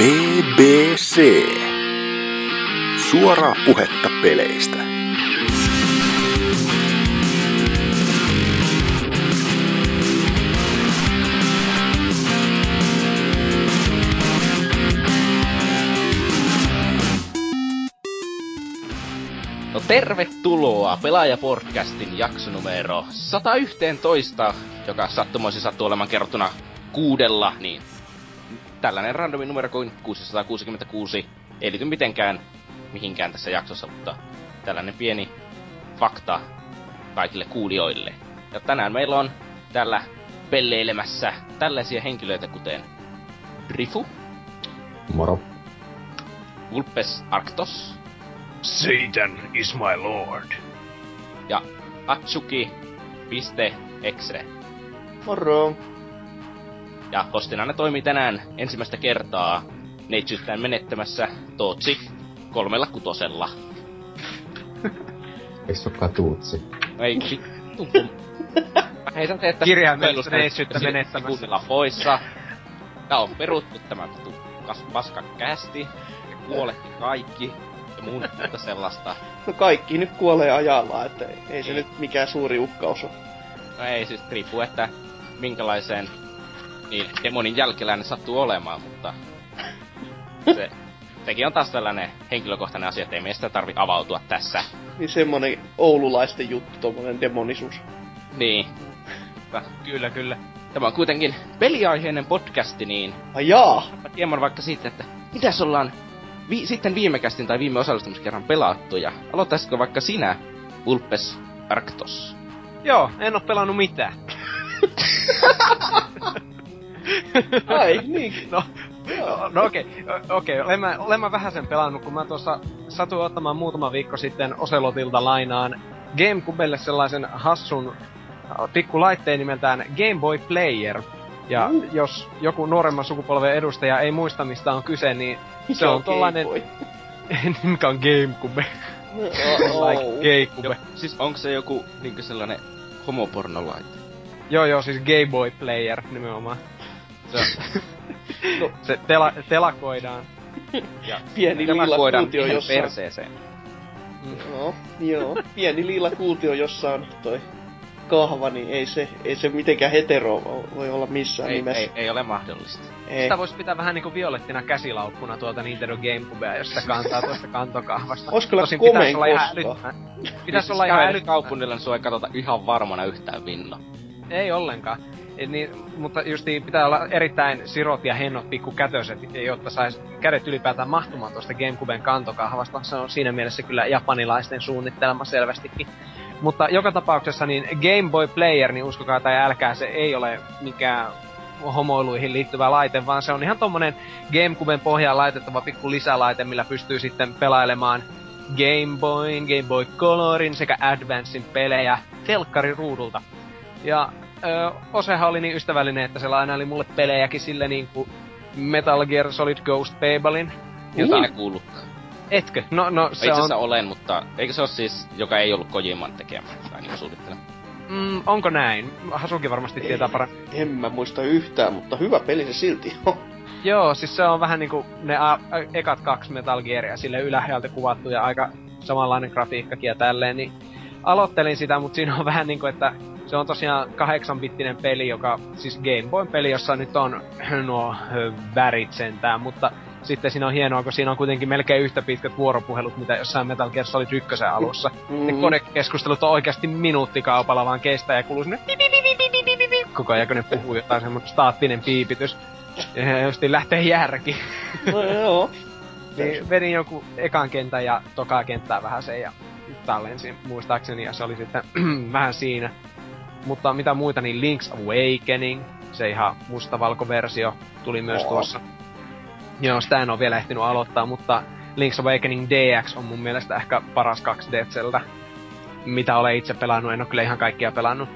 BBC. Suoraa puhetta peleistä. No tervetuloa Pelaajapodcastin jaksonumero 111, joka sattumoisin sattuu olemaan kerrottuna 6, niin tällainen randomi numero kuin 666 ei liity mitenkään mihinkään tässä jaksossa, mutta tällainen pieni fakta kaikille kuulijoille. Ja tänään meillä on täällä pelleilemässä tällaisia henkilöitä kuten Drifu Moro, Vulpes Arctos, Satan is my lord, ja Hazuki Piste EXE. Moro. Ja hostina ne toimii tänään ensimmäistä kertaa neitsyyttään menettämässä Tootsi 3/6. Eiks olekaan Tootsi? No ei vittu. Hei sä teet kirjaimellista neitsyyttä menettämässä. Kuunnella poissa. Tää on peruttu tämä paskan kästi. Kuolehti kaikki. Ja muun sellaista. No kaikki nyt kuolee ajallaan, että ei se nyt mikään suuri uhkaus oo. No ei siis riippuu, että minkälaiseen niin, demonin jälkeläinen sattuu olemaan, mutta sekin on taas tällainen henkilökohtainen asia, ettei meistä tarvi avautua tässä. Niin semmonen oululaisten juttu, tommonen demonisuus. Niin. Kyllä, kyllä. Tämä on kuitenkin peliaiheinen podcasti, niin... Ajaa! Hieman vaikka siitä, että mitäs ollaan sitten viime kästin tai viime osallistumiskerran pelattu, ja aloittaisitko vaikka sinä, Vulpes Arctos? Joo, en oo pelannut mitään. Ai, niin. No okei. Olen mä vähäsen pelannut, kun mä tuossa satuin ottamaan muutama viikko sitten Oselotilta lainaan GameCubelle sellaisen hassun pikkulaitteen nimeltään Game Boy Player. Ja jos joku nuoremman sukupolven edustaja ei muista, mistä on kyse, niin se on tollainen... Mikä on GameCube? Like GameCube. Siis onko se joku niinkö sellainen homopornolaite? Joo, siis Game Boy Player nimenomaan. Se telakoidaan. Ja pieni liila kuutio jossain perseeseen. Joo. Pieni liila kuutio jossain toi kahva, niin ei se mitenkään hetero voi olla missään nimessä. Ei ole mahdollista. Ei. Sitä voisi pitää vähän niinku violettina käsilaukkuna tuota Nintendo GameCubea, josta kantaa tuosta kantokahvasta. Ois kyllä komeen koskaan. Pitäis olla ihan älyttä. Kaupungilla sua ei katsota ihan varmana yhtään vinna. Ei ollenkaan. Niin, mutta justiin pitää olla erittäin sirot ja hennot pikkukätöset, jotta sais kädet ylipäätään mahtumaan tuosta GameCuben kantokahvasta. Se on siinä mielessä kyllä japanilaisten suunnittelema selvästikin. Mutta joka tapauksessa niin Game Boy Player, niin uskokaa tai älkää, se ei ole mikään homoiluihin liittyvä laite, vaan se on ihan tommonen GameCuben pohjaan laitettava pikku lisälaite, millä pystyy sitten pelailemaan Game Boyn, Game Boy Colorin sekä Advancein pelejä telkkarin ruudulta. Ja Osehan oli niin ystävällinen, että se lainaili mulle pelejäkin sille niinku Metal Gear Solid Ghost Pabellin. Jota en kuullutkaan. Etkö? No se on... Itse asiassa olen, mutta eikö se oo siis, joka ei ollut Kojiman tekemä tai niinku suunnittelema? Onko näin? Hazuki varmasti tietää paremmin. En mä muista yhtään, mutta hyvä peli se silti on. Joo, siis se on vähän niinku ne ekat 2 Metal Gearia sille ylhäältä kuvattu ja aika samanlainen grafiikkakin ja tälleen, niin aloittelin sitä, mut siinä on vähän niinku, että se on tosiaan 8-bittinen peli, joka siis Game Boyn peli, jossa nyt on nuo värit sentään, mutta sitten siinä on hienoa, kun siinä on kuitenkin melkein yhtä pitkät vuoropuhelut, mitä jossain Metal Gear Solid 1 alussa. Ne konekeskustelut on oikeasti minuuttikaupalla vaan kestää ja kuluu sinne koko ajan, kun ne puhuu jotain semmoinen staattinen piipitys. Ja justiin lähtee järki. No joo. Niin vedin joku ekan kentän ja tokaa kenttää vähän sen ja tallensin muistaakseni ja se oli sitten vähän siinä. Mutta mitä muita, niin Link's Awakening, se ihan mustavalkoversio, tuli myös tuossa. Joo, sitä en ole vielä ehtinyt aloittaa, mutta Link's Awakening DX on mun mielestä ehkä paras 2D-zeltä, mitä olen itse pelannut, en ole kyllä ihan kaikkia pelannut.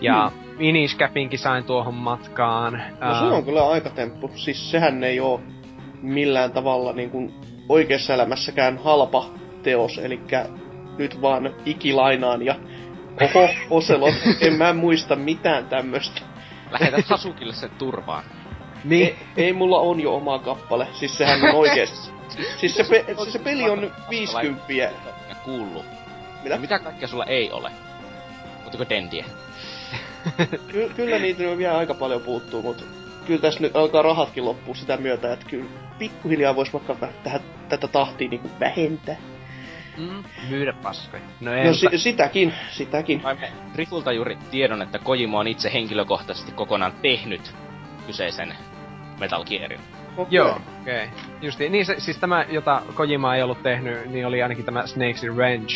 Ja Miniscapinkin sain tuohon matkaan. No se on kyllä aikatemppu, siis sehän ei oo millään tavalla niin kuin oikeassa elämässäkään halpa teos, elikkä nyt vaan ikilainaan ja... Oho, Oselot, en mä muista mitään tämmöstä. Lähetä Hazukille sen turvaan. Niin. Ei mulla on jo oma kappale. Siis sehän on oikeesti. Siis se peli on 50. Kuullu. Mitä kaikkea sulla ei ole? Ootko Dendiä? Kyllä niitä on vielä aika paljon puuttuu, mutta kyllä tässä nyt alkaa rahatkin loppua sitä myötä, että kyllä pikkuhiljaa vois vaikka tätä tahtia niinku vähentää. Myydä paskoja. No sitäkin. Saimme Rifulta juuri tiedon, että Kojima on itse henkilökohtaisesti kokonaan tehnyt kyseisen Metal Gearin. Okay. Joo, okei. Okay. Justiin, niin se, siis tämä, jota Kojima ei ollut tehnyt, niin oli ainakin tämä Snake's Revenge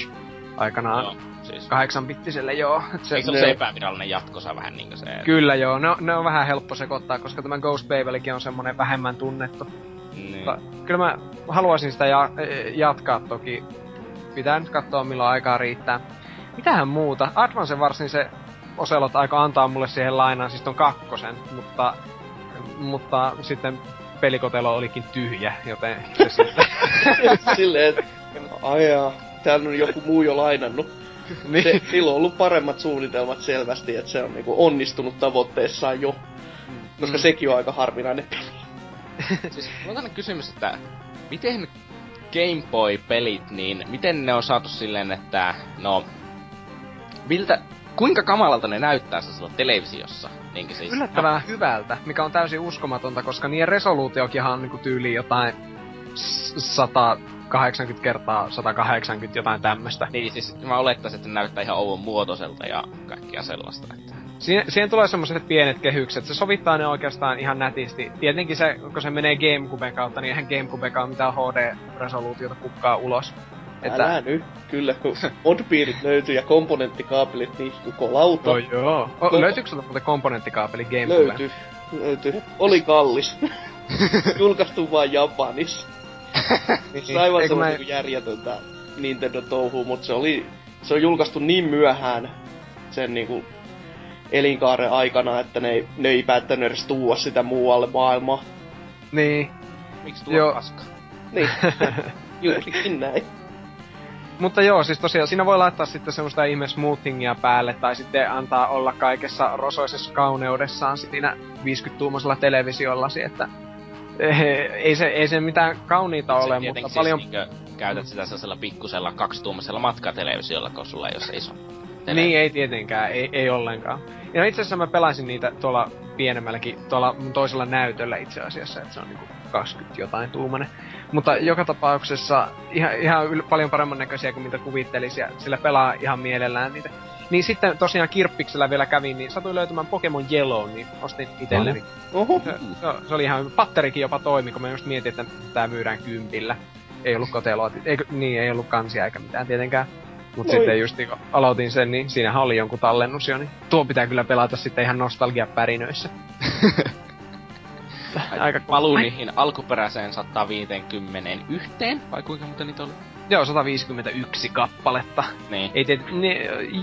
aikanaan. Joo, siis 8-bittiselle, joo. Eikö se epävirallinen jatkosa vähän niinkö se? Kyllä joo, ne on vähän helppo sekoittaa, koska tämä Ghost Babelikin on semmonen vähemmän tunnettu. Niin. Mutta kyllä mä haluaisin sitä jatkaa toki. Pitää nyt katsoa milloin aikaa riittää. Mitähän muuta? Advance varsin se Oselot aika antaa mulle siihen lainaan, siis ton kakkosen, mutta sitten pelikotelo olikin tyhjä, joten se sitten silleen, et aijaa, täällä on joku muu jo lainannut. Niin. Sillä on ollut paremmat suunnitelmat selvästi, että se on niinku onnistunut tavoitteessaan jo, koska sekin on aika harvinainen peli. Siis mulla on kysymys, että miten Game Boy-pelit, niin miten ne on saatu silleen, että no kuinka kamalalta ne näyttää sillä televisiossa? Niinkö siis? Yllättävän hyvältä, mikä on täysin uskomatonta, koska niiden resoluutiokinhan on niinku tyyliin jotain 180x180 jotain tämmöstä. Niin siis mä olettaisin, että ne näyttää ihan ouvon muotoiselta ja kaikkia sellaista, että siihen tulee semmoset pienet kehykset, se sovittaa ne oikeastaan ihan nätisti. Tietenkin se, kun se menee GameCuben kautta, niin eihän GameCubekaan mitään HD-resoluutiota kukkaa ulos. Älä nyt, kyllä, kun modpiirit löytyy ja komponenttikaapelit niin koko lauta. No joo. Löytyykö sulta muuten komponenttikaapeli GameCuben? Löytyy. Oli kallis. Julkaistu vaan Japanissa. Se aivan semmoinen järjetöntä Nintendo-touhuu, mut se on julkaistu niin myöhään sen niinku elinkaaren aikana, että ne ei päättänyt edes tuua sitä muualle maailmaa. Niin. Miksi tuo paska? Niin. Juurikin näin. Mutta joo, siis tosiaan siinä voi laittaa sitten semmoista ihme smoothingia päälle, tai sitten antaa olla kaikessa rosoisessa kauneudessaan siinä 50-tuumaisella televisiollasi, että ei se mitään kauniita ole, mutta paljon siis niinkö käytät sitä sellaisella pikkusella 2-tuumaisella matkatelevisiolla, kun sulla ei ole se iso. Niin, ei tietenkään, ei ollenkaan. Ja itse asiassa mä pelasin niitä tuolla pienemmälläkin, tuolla mun toisella näytöllä itse asiassa, että se on niinku 20 jotain tuumainen. Mutta joka tapauksessa ihan paljon paremman näköisiä kuin mitä kuvittelisi, ja sillä pelaa ihan mielellään niitä. Niin sitten tosiaan kirppiksellä vielä kävin, niin satuin löytämään Pokémon Yellow, niin ostin itselleni. Se oli ihan hyvä. Patterikin jopa toimi, kun mä just mietin, että tää myydään 10. Ei ollut koteloa, ei ollut kansia eikä mitään tietenkään. Mut sitten just kun aloitin sen, niin siinähän oli jonkun tallennus jo, niin tuo pitää kyllä pelata sitten ihan nostalgiapärinöissä. Aika paluu niihin alkuperäiseen 151, vai kuinka muuten niitä oli? Joo, 151 kappaletta. Niin. Ei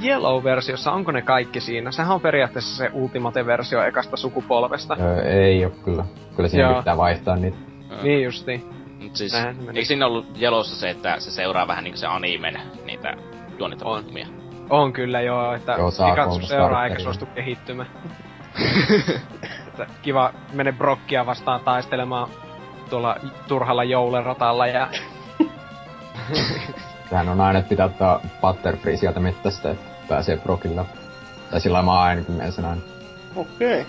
Yellow-versiossa, onko ne kaikki siinä? Sehän on periaatteessa se Ultimate-versio ekasta sukupolvesta. Ei oo kyllä. Kyllä siinä pitää vaihtaa niitä. Niin justiin. Mut siis, eikö siinä ollut Yellowssa se, että se seuraa vähän niinku se animen niitä juonitapahtumia? On kyllä joo, että Pikachu seuraa eikä suostu kehittymään. Kiva mene Brokkia vastaan taistelemaan tuolla turhalla joulenratalla ja tähän on aina, että pitää ottaa Butterfree sieltä mettästä, että pääsee Brokilla. Tai sillä lailla mä ainakin menen sen aina. Okei.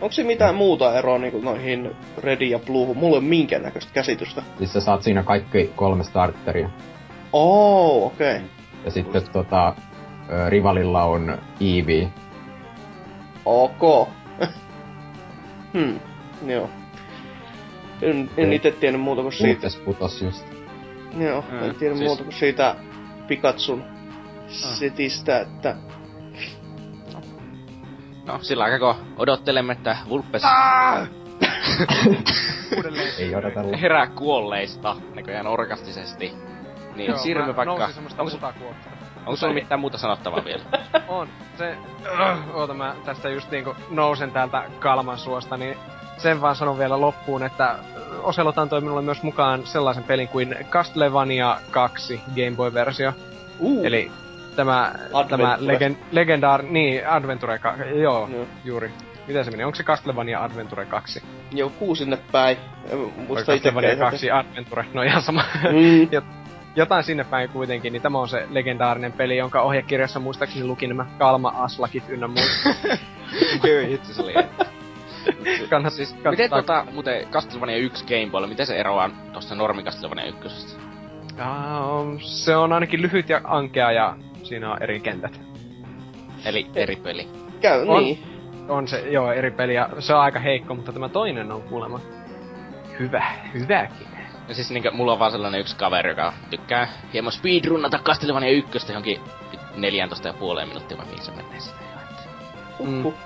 Onks se mitään muuta eroa niinku noihin Redi ja Bluehun? Mulla ei oo minkäännäköistä käsitystä. Siis sä saat siinä kaikki 3 starteria. Okei. Ja sitten rivalilla on Eevee. Joo. En ite tiennyt muuta kuin siitä. Vulpes putos just. Joo, en tiennyt muuta kuin siitä Pikatsun setistä, että no, sillä aikaa kun odottelemme, että Vulpes herää kuolleista, näköjään orgastisesti, niin joo, siirrymme vaikka nousin semmoista mutakuopista. Onko sulla mitään muuta sanottavaa vielä? On. Oota, mä tästä just niinku nousen täältä Kalman suosta, niin sen vaan sanon vielä loppuun, että Oselot antoi minulle myös mukaan sellaisen pelin kuin Castlevania 2 Game Boy-versio. Eli tämä legendaarinen Adventure, joo, juuri. Mitä se meni? Onko se Castlevania Adventure 2? Joo, 6 sinne päin. Castlevania 2 Adventure, no ihan sama. Mm. Jotain sinne päin kuitenkin, niin tämä on se legendaarinen peli, jonka ohjekirjassa muistaakseni luki nämä Kalma Aslakit ynnä muut. Kyllä, hitsi se liian. Miten muuten Castlevania 1 Game Boy, miten se eroaa tuosta normi Castlevania 1? Se on ainakin lyhyt ja ankea ja siinä on eri kentät. Eli eri peli. Käy, on, niin. On se, joo, eri peli ja se on aika heikko, mutta tämä toinen on kuulemma hyväkin. No siis niinkö, mulla on vaan sellainen yksi kaveri, joka tykkää hieman speedrunnata Castlevania 1 johonkin 14,5 minuuttia, vai mihin se menee sitä jo, että...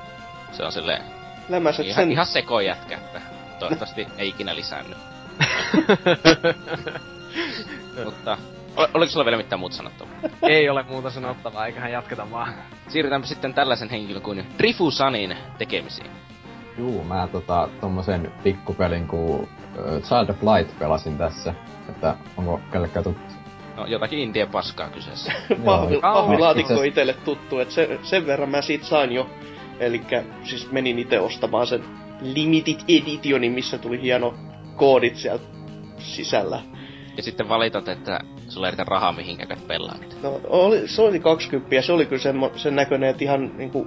Se on silleen... Lämäset sen... Ihan sekoi jätkä, että toivottavasti ei ikinä lisäänny. Mutta... Oliko sulla vielä mitään muuta sanottavaa? Ei ole muuta sanottavaa, eiköhän jatketa vaan. Siirrytäänpä sitten tällaisen henkilön kuin Drifu Sanin tekemisiin. Juu, mä tommosen pikkupelin kuin Child of Light pelasin tässä. Että onko kellekään tuttu? No jotakin indie paskaa kyseessä. Pahvilaatikko on itelle tuttu, että sen verran mä siitä sain jo. Elikkä siis menin ite ostamaan sen Limited Editionin, missä tuli hieno koodit sieltä sisällä. Ja sitten valitat, että sulla ei riitä rahaa mihinkä käyt pelaa niitä. No se oli 20 ja se oli kyllä sen näköinen, että ihan niinku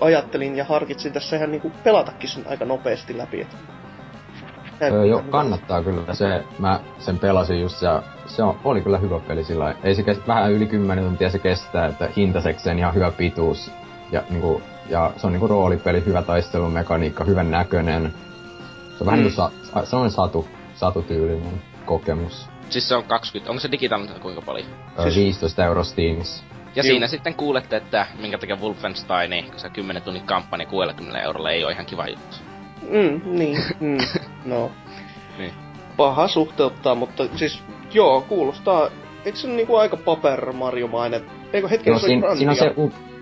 ajattelin ja harkitsin tässä ihan niinku pelatakin sen aika nopeasti läpi. Et... Joo, kannattaa kyllä se. Mä sen pelasin just ja se oli kyllä hyvä peli sillä. Ei se vähän yli 10 tuntia se kestää, että hintasekseen ihan hyvä pituus. Ja niinku, ja se on niinku roolipeli, hyvä taistelumekaniikka, hyvän näköinen. Se on vähän niinku satutyylinen kokemus. Siis se on 20, onko se digitaalinen kuinka paljon? 15€ Steamissa. Ja siinä sitten kuulette, että minkä takia Wolfenstein, kun se 10 tunnin kampanja 60€ ei oo ihan kiva juttu. No. Niin. Paha suhteuttaa, mutta siis joo, kuulostaa... Eikö se niinku aika Paper Mario-mainen? Eikö hetken, no, se oli siinä on se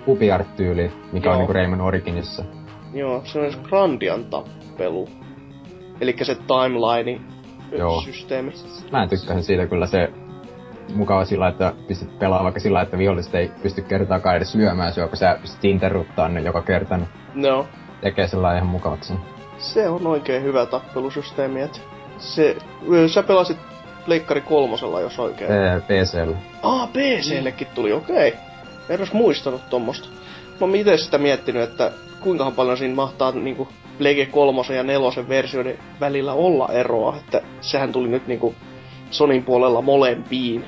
UbiArt-tyyli, mikä on niinku Rayman Originissa. Joo, se on Grandian tappelu. Elikkä se timeline... Joo. Systeemi. Mä tykkäsin siitä kyllä, se mukava sillä, että pystyt pelaamaan vaikka sillä, että viholliset ei pysty kertaakaan edes lyömään syö, kun sä pystyt interruttaa ne joka kerta. No. Tekee sellainen ihan mukavaksi. Se on oikein hyvä tappelusysteemi, et se... Sä pelasit Pleikkari 3:lla, jos oikein. PC:llä. PC:llekin tuli, okei. En ois muistanut tommosta. Mä oon ite sitä miettinyt, että kuinkahan paljon siinä mahtaa niinku... Pleikki 3 ja 4 versioiden välillä olla eroa, että sehän tuli nyt niinku Sonyn puolella molempiin.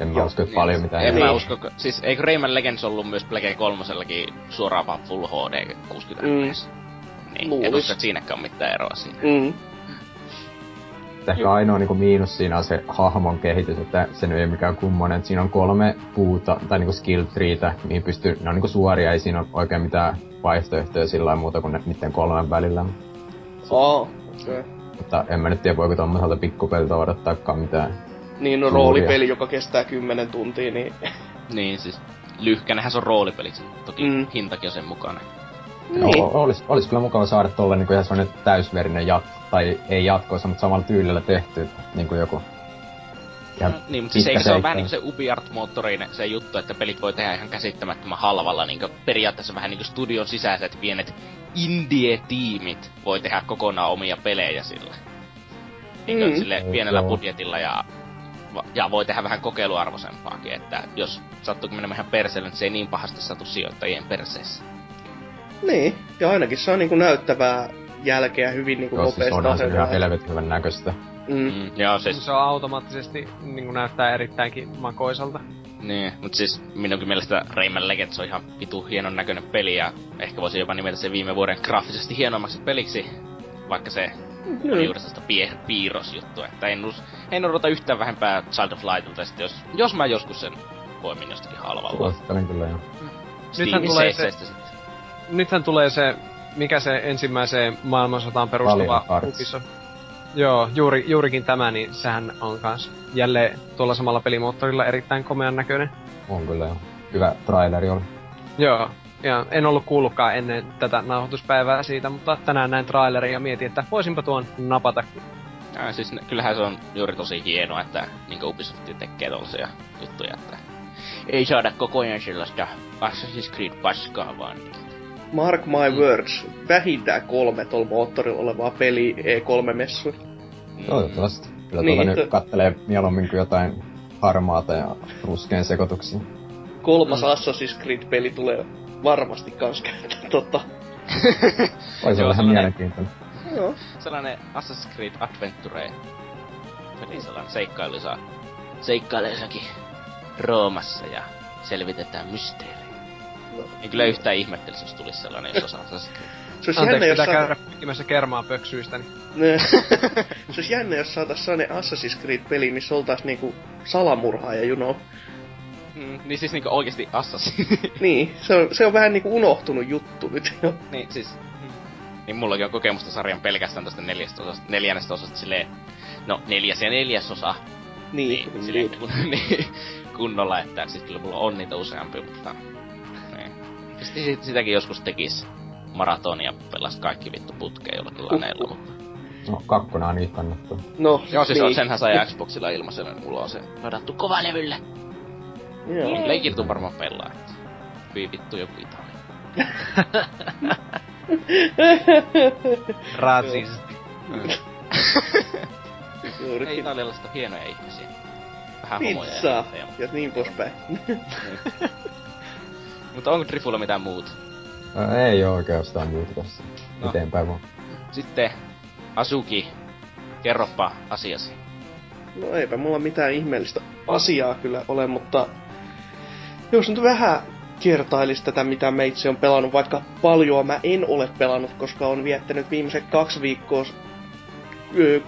En mä usko paljon mitään. En mä usko, siis eikö Rayman Legends ollu myös Pleikki 3:llakin suoraan vaan Full HD 60 FPS? Niin, en usko, et siinäkään on mitään eroa siinä. Ehkä ainoa niinku miinus siinä on se hahmon kehitys, että se ei ole mikään kummonen, että siinä on 3 puuta, tai niinku skill treeitä, mihin pystyy, ne on niinku suoria, ei siinä ole oikein mitään vaihtoehtoja sillä muuta kuin niitten 3 välillä. Okay. Mutta en mä nyt tiedä, voiko tommoselta pikkupeliltä odottaakaan mitään. Niin, no roolipeli, joka kestää 10 tuntia, niin... Niin, siis lyhkänähän se on roolipeli, toki hintakin on sen mukana. Niin. No, olis kyllä mukava saada tolle niinku ihan semmonen täysverinen tai ei jatkoissa, mutta samalla tyylillä tehty, niinku joku... Niin, mutta siis eikö se ole vähän niinku se UbiArt-moottoriin se juttu, että pelit voi tehdä ihan käsittämättömän halvalla, niinku periaatteessa vähän niinku studion sisäiset pienet indie-tiimit voi tehdä kokonaan omia pelejä sillä. Niinku sille pienellä budjetilla ja voi tehdä vähän kokeiluarvoisempaakin, että jos sattuukin menemään ihan perseelle, niin se ei niin pahasti satu sijoittajien perseissä. Niin, ja ainakin se on niinku näyttävää jälkeä hyvin niinku nopeasti. Siis onhan se ihan helvetin hyvän näköistä. Joo, siis... Se on automaattisesti niinku näyttää erittäinkin makoisalta. Niin, mut siis minunkin mielestä Rayman Legends on ihan vitu hienon näköinen peli ja ehkä voisi jopa nimetä sen viime vuoden graafisesti hienommaksi peliksi. Vaikka se on juuri sellaista piirrosjuttua, että en odota yhtään vähempää Child of Lightilta, sitten jos mä joskus sen voimin jostakin halvalla. Suosittelen kyllä jo. Nythän tulee se, mikä se ensimmäiseen maailmansotaan perustuva Ubisoft. Joo, juurikin tämä, niin sehän on kans jälleen tuolla samalla pelimoottorilla erittäin komean näköinen. On kyllä jo. Hyvä traileri oli. Joo, ja en ollut kuullutkaan ennen tätä nauhoituspäivää siitä, mutta tänään näin trailerin ja mietin, että voisinpa tuon napatakin. Ja siis kyllähän se on juuri tosi hienoa, että niinku Ubisoft tekee tollasia juttuja, että ei saada koko ajan sellaista Assassin's Creed-paskaa vaan niitä. Mark my words, vähintään 3 tuolla moottorilla olevaa peliä E3-messui. Toivottavasti. Kyllä niin, nyt kattelee mieluummin kuin jotain harmaata ja ruskeen sekoituksia. Kolmas Assassin's Creed-peli tulee varmasti kans käyttöön, totta. Olisi vähän mielenkiintoinen. Joo. Sellainen Assassin's Creed Adventure. Peli sellainen seikkailusaa. Seikkailusakin Roomassa ja selvitetään mysteeri. No. En kyllä yhtään ihmettelisi, jos tulis sellainen, jos osaa Assassin's Creed. Anteeksi, pitää käydä pikimässä kermaa pöksyistäni. Se ois jännä, jos saatais sellainen Assassin's Creed-peli, niin se oltais niinku salamurhaaja, you know. Niin siis niinku oikeesti assassin. Niin, se on vähän niinku unohtunut juttu nyt jo. Niin siis, niin mullakin on kokemusta sarjan pelkästään tosta neljännestä osasta silleen, no 4 ja 4 osa. Niin silleen kunnolla, että siis kyllä mulla on niitä useampi, mutta niin. Sitten sitäkin joskus tekis maratonia, pelas kaikki vittu putkeen jollakin laneilla, mutta no, kakkona on niitä kannattaa. No, joo, siis niin. Senhän sai Xboxilla ilmaisena, niin mulla on se ladattu kovalevylle. Joo. Leikirtu varmaan pelaa, et hyvin vittu joku itali. Ratsisti. Ei italialaiset on hienoja ihmisiä. Vähän homoja. Pizza ja niin poispäin. Mutta onko Drifulla mitään muuta? Ei oo oikeastaan muuta tässä. No. Eteenpäin vaan. Sitten Hazuki, kerropa asiasi. No eipä mulla mitään ihmeellistä asiaa kyllä ole, mutta jos nyt vähän kertailisi tätä, mitä mä itse on pelannut, vaikka paljon mä en ole pelannut, koska on viettänyt viimeiset 2 viikkoa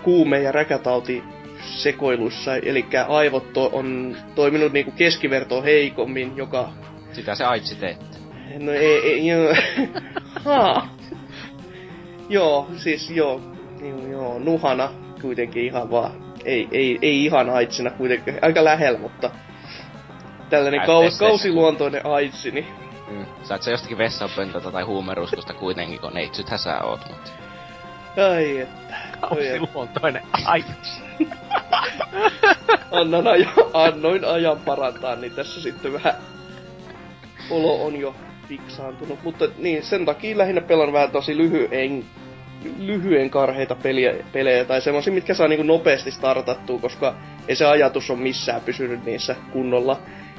kuume- ja räkätautisekoiluissa, elikkä aivot on toiminut niinku keskivertoa heikommin, joka... Sitä se aitsi teette. No ei joo. Joo, siis joo, nuhana kuitenkin ihan vaan. Ei ihan aitsina kuitenkin, aika lähellä, mutta tällainen kausiluontoinen aitsi, niin... Sä et sä jostakin vessanpöntöltä tai huumeruiskusta kuitenkin, kun neitsythän sä oot, mutta... Ai että... Kausiluontoinen aitsi. Annoin ajan parantaa, niin tässä sitten vähän... Olo on jo fiksaantunut, mutta niin, sen takia lähinnä pelaan vähän tosi lyhyen karheita pelejä tai semmosia, mitkä saa niinku nopeasti startattua, koska ei se ajatus on missään pysynyt niissä kunnolla.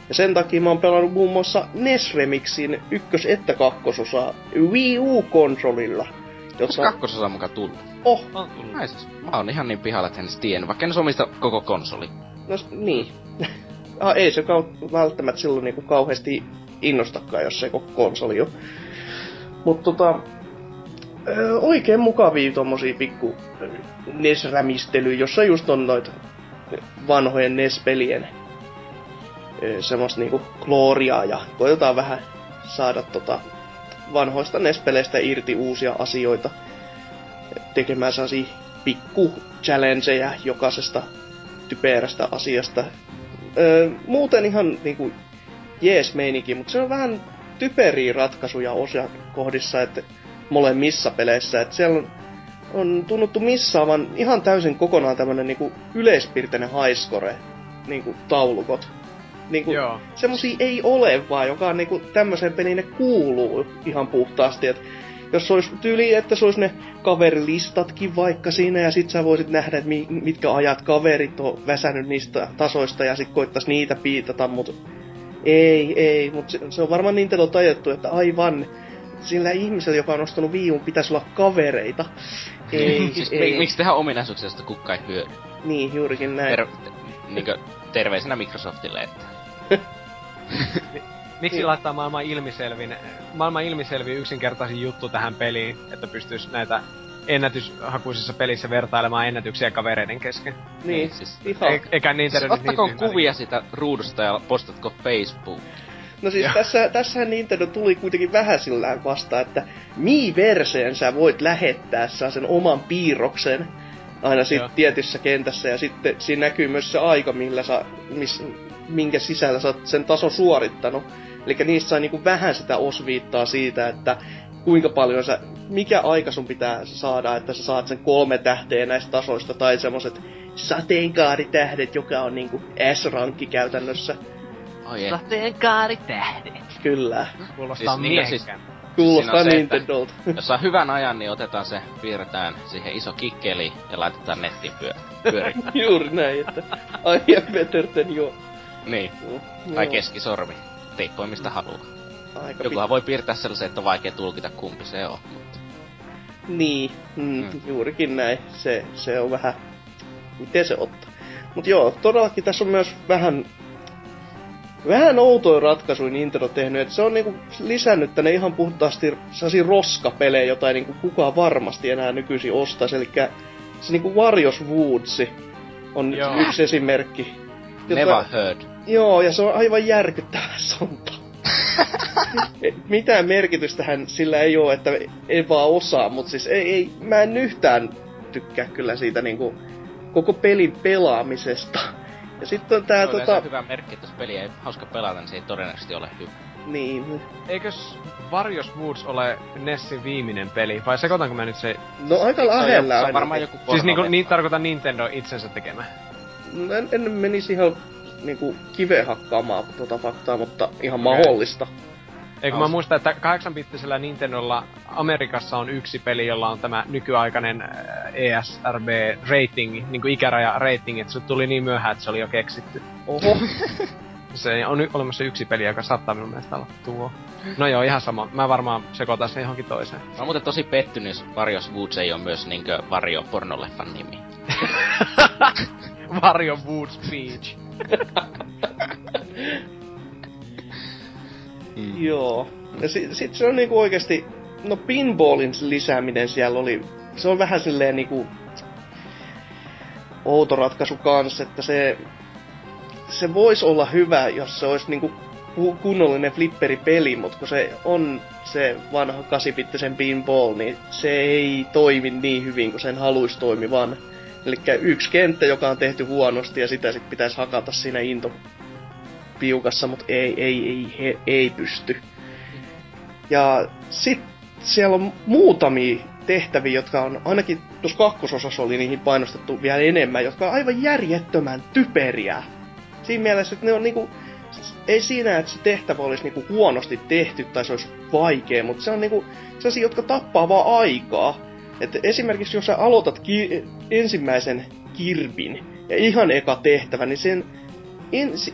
Ja sen takia mä oon pelannut muun muassa Nesremixin 1. ja 2. osaa Wii U-konsolilla. Jossa... 2. osa on mukaan tullut? On tullut. Mä oon ihan niin pihalla, että en edes tiennyt, vaikka en omista koko konsoli. No niin. Ei se välttämättä silloin niinku kauheesti innostakaan, jos se koko konsoli on. Mut oikein mukavia tommosia pikku NES-rämistelyjä, jossa just on noita vanhojen NES-pelien semmoista niinku glooriaa ja koitetaan vähän saada vanhoista NES-peleistä irti uusia asioita tekemään sellaisia pikku challengeja jokaisesta typerästä asiasta. Muuten ihan niinku jees meininki, mutta se on vähän typeriä ratkaisuja osia kohdissa, että molemmissa peleissä, että siellä on tunnuttu missaavan ihan täysin kokonaan tämmönen niinku yleispiirteinen highscore niinku taulukot. Niinku semmosia ei ole vaan, joka on niinku tämmöseen peliin ne kuuluu ihan puhtaasti, että jos olis tyyli, että se olis ne kaverilistatkin vaikka siinä ja sit sä voisit nähdä, että mitkä ajat kaverit on väsänyt niistä tasoista ja sit koittais niitä piitata, mut ei, mut se on varmaan Nintendo tajettu, että aivan sillä ihmisellä, joka on ostanut viivun, pitäisi olla kavereita. Ei. Miksi tehdään ominaisuuksia, josta kukka ei hyödy? Niin, juurikin näin. Niinkö terveisenä Microsoftille, että... Miksi laittaa maailman ilmiselvin yksinkertaisin juttu tähän peliin, että pystyisi näitä ennätyshakuisissa pelissä vertailemaan ennätyksiä kavereiden kesken? Niin, siis ihan. Eikä niin siis ottakoon kuvia sitä ruudusta ja postatko Facebookiin. No siis tässähän Nintendo tuli kuitenkin vähän sillään vastaan, että Miiverseen sä voit lähettää sen oman piirroksen aina sitten tietyssä kentässä ja sitten siinä näkyy myös se aika, minkä sisällä sä oot sen tason suorittanut. Elikkä niissä sai niinku vähän sitä osviittaa siitä, että kuinka paljon mikä aika sun pitää saada, että sä saat sen 3 tähteä näistä tasoista tai semmoset sateenkaaritähdet, joka on niinku S-rankki käytännössä. Sateenkaaritähdet. Kyllä. Kuulostaa siis miehekään. Kuulostaa Nintendolta. Jos saa hyvän ajan, niin otetaan se, piirretään siihen iso kikkeli ja laitetaan nettiin pyörittää. Juuri näin, että I am better than you. Niin. No. Tai keskisormi. Teippoi mistä haluaa. Jokuhan voi piirtää sellaisen, että on vaikea tulkita kumpi se on. Mutta... Niin, juurikin näin. Se on vähän... Miten se ottaa? Mut joo, todellakin tässä on myös vähän... Vähän outoja ratkaisuja Nintendo tehnyt, että se on niinku lisännyt tänne ihan puhtaasti sellaisia roskapelejä, jota ei niinku kukaan varmasti enää nykyisin ostaisi. Elikkä se niinku Warriors Woodsi on nyt yksi esimerkki. Jota, never heard. Joo, ja se on aivan järkyttävän sonta. Mitään merkitystähän sillä ei oo, että ei vaan osaa, mut siis ei, mä en yhtään tykkää kyllä siitä niinku koko pelin pelaamisesta. Ja sitten on tää se on hyvä merkki, että jos peliä ei hauska pelata, niin se ei todennäköisesti ole hyvä. Niin. Eikös Warriors Woods ole Nessin viimeinen peli? Vai sekoitanko mä nyt se... No aika lähellä. Se on varmaan joku korva. Siis niinku tarkoitan Nintendo itsensä tekemä. No en menisi ihan niinku kiveen hakkaamaan tota faktaa, mutta ihan mahdollista. Eikö mä muistan, että 8-bittisellä Nintendolla Amerikassa on yksi peli, jolla on tämä nykyaikainen ESRB-rating, niinku ikäraja-rating, että se tuli niin myöhään, että se oli jo keksitty. Oho. Se on olemassa yksi peli, joka saattaa minun mielestä olla tuo. No joo, ihan sama. Mä varmaan sekoitan sen johonkin toiseen. Mä oon muuten tosi pettynyt, jos Warriors Woods ei oo myös niinkö Varjo pornoleffan nimi. Varjo Woods Beach. Joo. Ja sit se on niinku oikeesti... No pinballin lisääminen siellä oli... Se on vähän silleen niinku... Outo ratkaisu kans, että se... Se vois olla hyvä, jos se ois niinku kunnollinen flipperipeli, mut kun se on se vanha 8-bittisen pinball, niin se ei toimi niin hyvin kuin sen haluis toimivan. Elikkä yksi kenttä, joka on tehty huonosti ja sitä sit pitäis hakata siinä piukassa, mut ei pysty. Ja sit siellä on muutamia tehtäviä, jotka on, ainakin tuossa kakkososassa oli niihin painostettu vielä enemmän, jotka on aivan järjettömän typeriä. Siinä mielessä, että ne on niinku, ei siinä, että se tehtävä olisi niinku huonosti tehty tai se olisi vaikea, mutta se on niinku sellaisia, jotka tappaa vaan aikaa. Et esimerkiksi jos sä aloitat ensimmäisen Kirbin ja ihan eka tehtävä, niin sen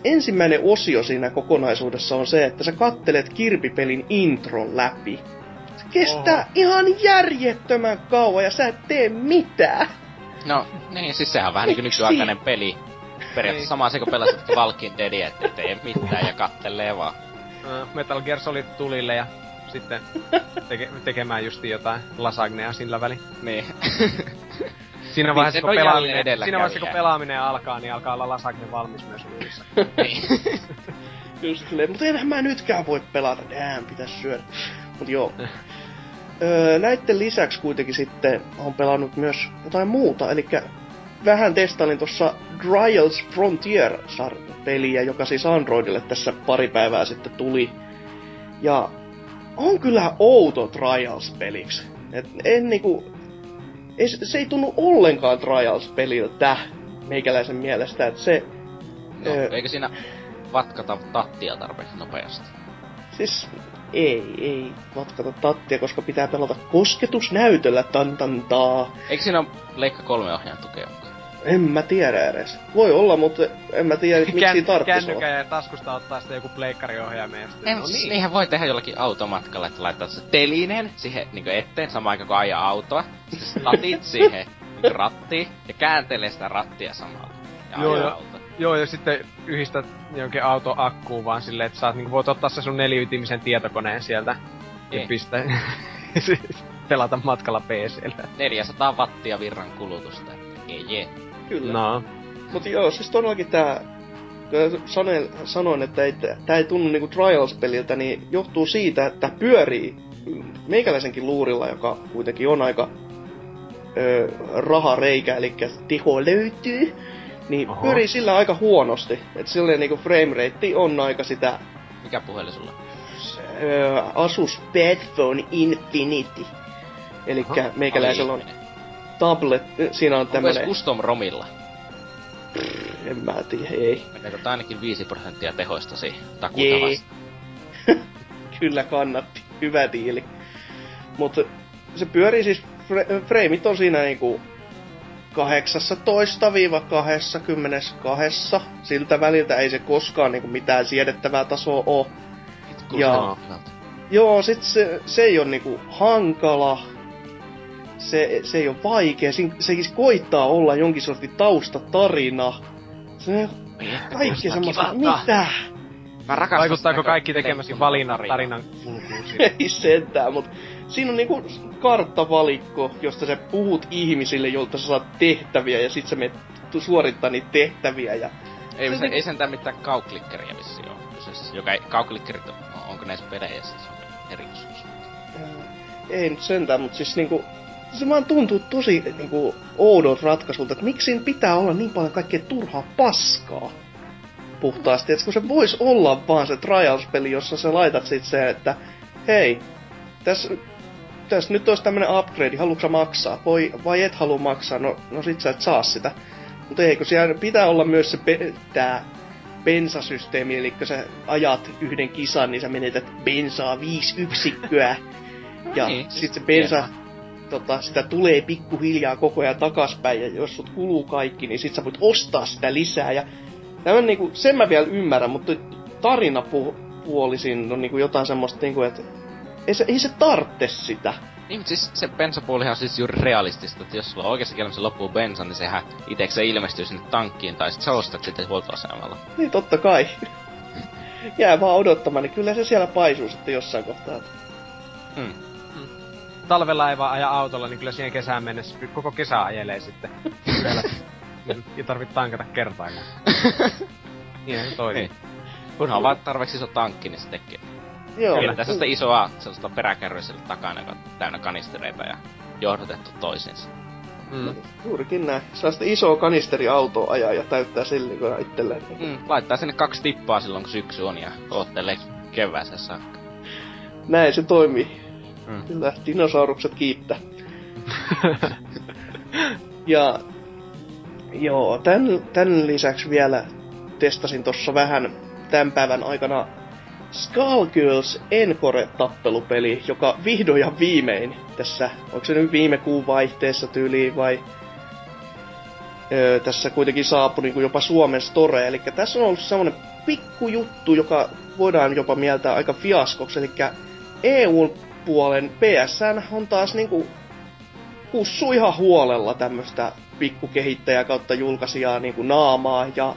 ensimmäinen osio siinä kokonaisuudessa on se, että sä kattelet Kirby-pelin intron läpi. Se kestää ihan järjettömän kauan ja sä et tee mitään. No niin, siis sehän on vähän niinku nykyaikainen peli. Periaatteessa sama asia, kun pelasit Valkin Deadia, ettei tee mitään ja kattelee vaan. Metal Gear Solid tulille ja sitten tekemään justi jotain lasagnea sillä väliin. Niin. Siinä vaiheessa, kun pelaaminen alkaa, niin alkaa olla lasagne valmis myös uudessa. Niin. Just silleen, mutta enhän mä nytkään voi pelata, pitäis syödä. Mut joo. Näitten lisäksi kuitenkin sitten on pelannut myös jotain muuta, elikkä vähän testailin tuossa Trials Frontier-peliä, joka siis Androidille tässä pari päivää sitten tuli. Ja on kyllä outo Trials-peliksi. Et en niinku... Se ei tunnu ollenkaan Trials-peliltä, meikäläisen mielestä, että se... No, eikö siinä vatkata tattia tarpeeksi nopeasti? Siis ei vatkata tattia, koska pitää pelata kosketusnäytöllä tantantaa. Eikö siinä Pleikka 3-ohjaan tukea? En mä tiedä edes. Voi olla, mutta en mä tiedä, miksi tarttis olla. Kännykän ja taskusta ottaa sitten joku pleikkariohjaamme ja sitten... No niin. Niinhän voi tehdä jollakin automatkalla, että laittaa se telinen siihen niinku eteen, samaan aikaan kun ajaa autoa. Sitten statit siihen niinku rattiin ja kääntelee sitä rattia samalla. Ja joo, ajaa auto. Joo, ja sitten yhdistät jonkin auton akkuun vaan silleen, että saat niinku voit ottaa se sun neliytimisen tietokoneen sieltä. Ei. Ja pistää... pelata matkalla PC:llä. 400 wattia virran kulutusta, jee. Kyllä. No. Mut joo, siis todellakin tää... Sanoin, että tää ei tunnu niinku Trials-peliltä, niin johtuu siitä, että pyörii meikäläisenkin luurilla, joka kuitenkin on aika... rahareikä, elikkä teho löytyy. Niin pyörii sillä aika huonosti. Et silleen niinku framerate on aika sitä... Mikä puhelin sulla? Asus Padphone Infinity. Elikkä meikäläisellä on... Tablet, siinä on tämmönen... custom romilla? En mä tiedä, ei. Meneekö ainakin 5% tehoistasi takuutavasta? Kyllä kannatti. hyvä diili. Mut se pyörii siis, freimit on siinä niinku 18-22. Siltä väliltä ei se koskaan niinku mitään siedettävää tasoa oo. Ja joo, sit se ei oo niinku hankala. Se ei oo vaikee. Se koittaa olla jonkin sortin taustatarina. Se kaikki semmoista, mitä? Vaikuttaako kaikki tekemäsi valinnan tarinan kulkuun siinä? Ei sentään, mut siinä on niinku karttavalikko, josta sä puhut ihmisille, jolta sä saat tehtäviä ja sit sä menet suorittaa niitä tehtäviä ja... Ei sentään mitään kauklikkeriä vissiin oo. Joka kauklikkerit onko näissä pelejä, se on eri kysymys. Ei nyt sentään, mut siis niinku... Se vaan tuntuu tosi niinku oudolta ratkaisulta, että miksi siinä pitää olla niin paljon kaikkea turhaa paskaa puhtaasti. Et kun se vois olla vaan se trials-peli, jossa sä laitat sit se, että hei, täs nyt ois tämmönen upgrade, haluatko sä maksaa? Vai et halua maksaa? No sit sä et saa sitä. Mut eikö siellä pitää olla myös se tää bensasysteemi, eli kun sä ajat yhden kisan, niin sä menetät bensaa 5 yksikköä. Ja niin, sit se bensa... sitä tulee pikkuhiljaa koko ajan takaspäin, ja jos sut kuluu kaikki, niin sit sä voit ostaa sitä lisää, ja tämän niinku, sen mä vielä ymmärrän, mutta tarinapuolisin on niinku jotain semmoista niinku, että ei se tartte sitä. Niin, mutta siis se bensapuolihan on siis juuri realistista, että jos sulla oikeassa kielessä loppuu bensa, niin sehän itsekseen ilmestyy sinne tankkiin, tai sit sä ostat sitten huoltoasemalla. Niin, totta kai. Jää vaan odottamaan, niin kyllä se siellä paisuu sitten jossain kohtaa. Talvella ei vaan aja autolla, niin kyllä siihen kesään mennessä koko kesä ajelee sitten. Ja tarvit tankata kertaakaan. Niinhän se toimii. Kunhan vaan tarveksi iso tankki, niin se tekee. Joo. Kyllä tässä on sitä isoa sellaista peräkärryä siellä takana, joka on täynnä kanistereita ja johdotettu toisiinsa. Juurikin näin. Sellaista isoa kanisteriautoa ajaa ja täyttää sille itselleen. Laittaa sinne 2 tippaa silloin, kun syksy on ja oottelee kevääseen saakka. Näin se toimii. Kyllä, dinosaurukset kiittää. Ja... Joo, tän lisäksi vielä testasin tossa vähän tän päivän aikana Skullgirls Encore-tappelupeli, joka vihdoin ja viimein tässä... Onko se nyt viime kuun vaihteessa tyyliin vai... tässä kuitenkin saapui niin kuin jopa Suomen Store, eli tässä on ollut semmonen pikkujuttu, joka voidaan jopa mieltää aika fiaskoksi, eli EUn puolen PSN on taas niinku kussu ihan huolella tämmöstä pikkukehittäjää kautta julkaisijaa niinku naamaa ja...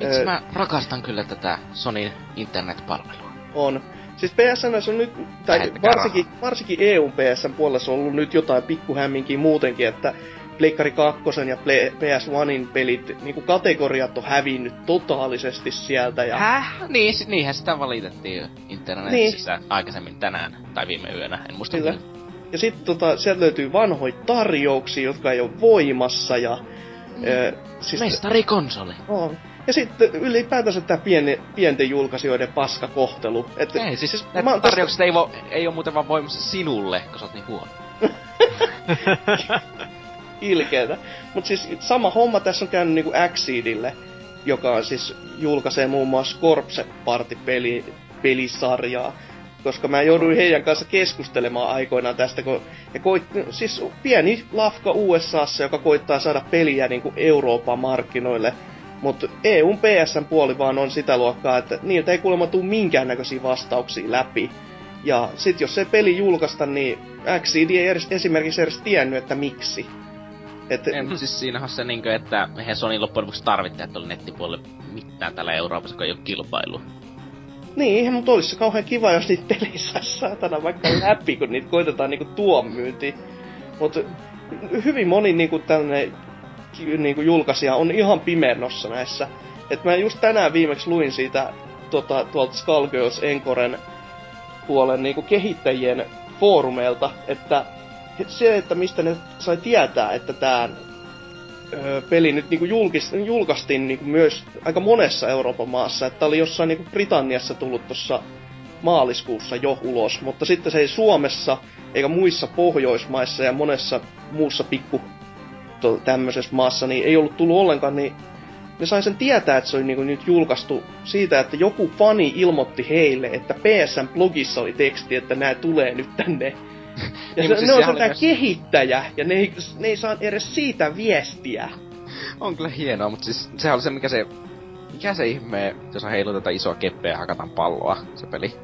Itse mä rakastan kyllä tätä Sonyn internetpalvelua. On. Siis PSN on nyt, tai varsinkin EUn PSN puolella on ollut nyt jotain pikkuhämminkiä muutenkin, että Pleikkari 2 ja PS1 pelit, niinku kategoriat on hävinnyt totaalisesti sieltä ja... Häh? Niinhän sitä valitettiin internetissä niin aikaisemmin tänään, tai viime yönä, en muista. Kyllä. Ja sit sieltä löytyy vanhoja tarjouksia, jotka ei oo voimassa ja... Siis... Mestarikonsoli. On. Ja sitten ylipäätänsä tää pienten julkaisijoiden paskakohtelu. Et, ei, siis ne tarjoukset ei oo muuten vaan voimassa sinulle, kun sä oot niin huono. Ilkeetä. Mut siis sama homma tässä on käynyt niinku Axidille, joka on siis julkaisee muun muassa Corpse Party pelisarjaa, koska mä jouduin heidän kanssa keskustelemaan aikoinaan tästä, kun siis pieni lafka USAssa, joka koittaa saada peliä niinku Euroopan markkinoille, mut EUn PSN puoli vaan on sitä luokkaa, että niiltä ei kuulemma tuu minkäännäköisiä vastauksia läpi. Ja sit jos se peli julkaista, niin Axid ei esimerkiksi edes tiennyt, että miksi. Siis siinähän on se niinkö, että eihän Sony loppujen lopuksi tarvittaa tuolla nettipuolella mitään täällä Euroopassa, kun ei oo kilpailua. Niin, eihän mut olis se kauhean kiva, jos niitä pelissä saatana vaikka läpi, kun niitä koitetaan niinku tuon myyntiin. Mut hyvin moni niinku tämmönen niinku julkaisija on ihan pimennossa näissä. Et mä just tänään viimeksi luin siitä tuolta Skullgirls Encoren puolen niinku kehittäjien foorumeilta, että se, että mistä ne sai tietää, että tää peli nyt niinku julkaistiin niinku myös aika monessa Euroopan maassa. Että oli jossain niinku Britanniassa tullut tossa maaliskuussa jo ulos, mutta sitten se ei Suomessa eikä muissa Pohjoismaissa ja monessa muussa pikku tämmöisessä maassa niin ei ollut tullut ollenkaan, niin ne sai sen tietää, että se oli niinku nyt julkaistu siitä, että joku fani ilmoitti heille, että PSN blogissa oli teksti, että nää tulee nyt tänne. Ja niin, ne on sen myös... kehittäjä, ja ne ei saa edes siitä viestiä. On kyllä hienoa, mutta siis sehän oli se, mikä se ihme, jos heilutetaan tätä isoa keppeä ja hakataan palloa, se peli.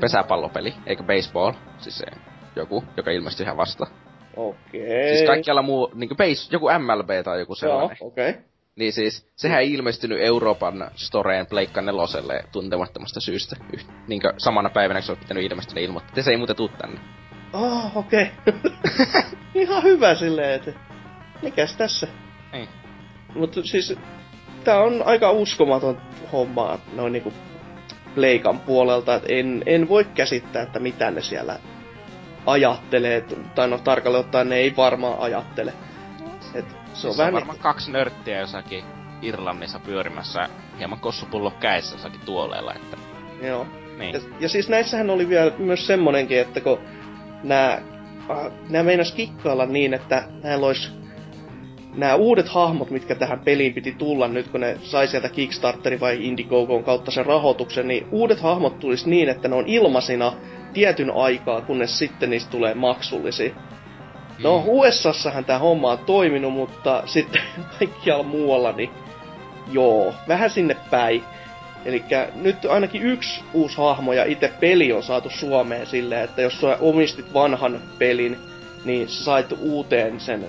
Pesäpallopeli, eikä baseball, siis se joku, joka ilmestyi ihan vasta. Okei. Siis kaikkialla muu, niinku joku MLB tai joku sellainen. Joo, okei. Niin siis, sehän ei ilmestynyt Euroopan storeen Pleikka neloselle tuntemattomasta syystä. Niinkö samana päivänä, kun se olisi pitänyt ilmestyä, ilmoittaa, että se ei muuten tuu tänne. Oh, okei. Okay. Ihan hyvä silleen, että mikäs tässä? Ei. Mut siis, tää on aika uskomaton hommaa noin niinku Pleikan puolelta, että en voi käsittää, että mitä ne siellä ajattelee. Tai no tarkalleen ottaen ne ei varmaan ajattele. Se on varmaan kaksi nörttiä jossakin Irlannissa pyörimässä hieman kossupullo kädessä jossakin tuoleella, että... Joo. Niin. Ja siis näissähän oli vielä myös semmonenkin, että kun nää meinas kikkailla niin, että näillä olisi... Nämä uudet hahmot, mitkä tähän peliin piti tulla nyt, kun ne sai sieltä Kickstarterin vai Indiegogon kautta sen rahoituksen, niin uudet hahmot tulisi niin, että ne on ilmaisina tietyn aikaa, kunnes sitten niistä tulee maksullisia. No, USAssahan tää homma on toiminut, mutta sitten kaikkialla muualla, niin joo, vähän sinne päin. Elikkä nyt ainakin yksi uusi hahmo ja itse peli on saatu Suomeen silleen, että jos sä omistit vanhan pelin, niin sä sait uuteen sen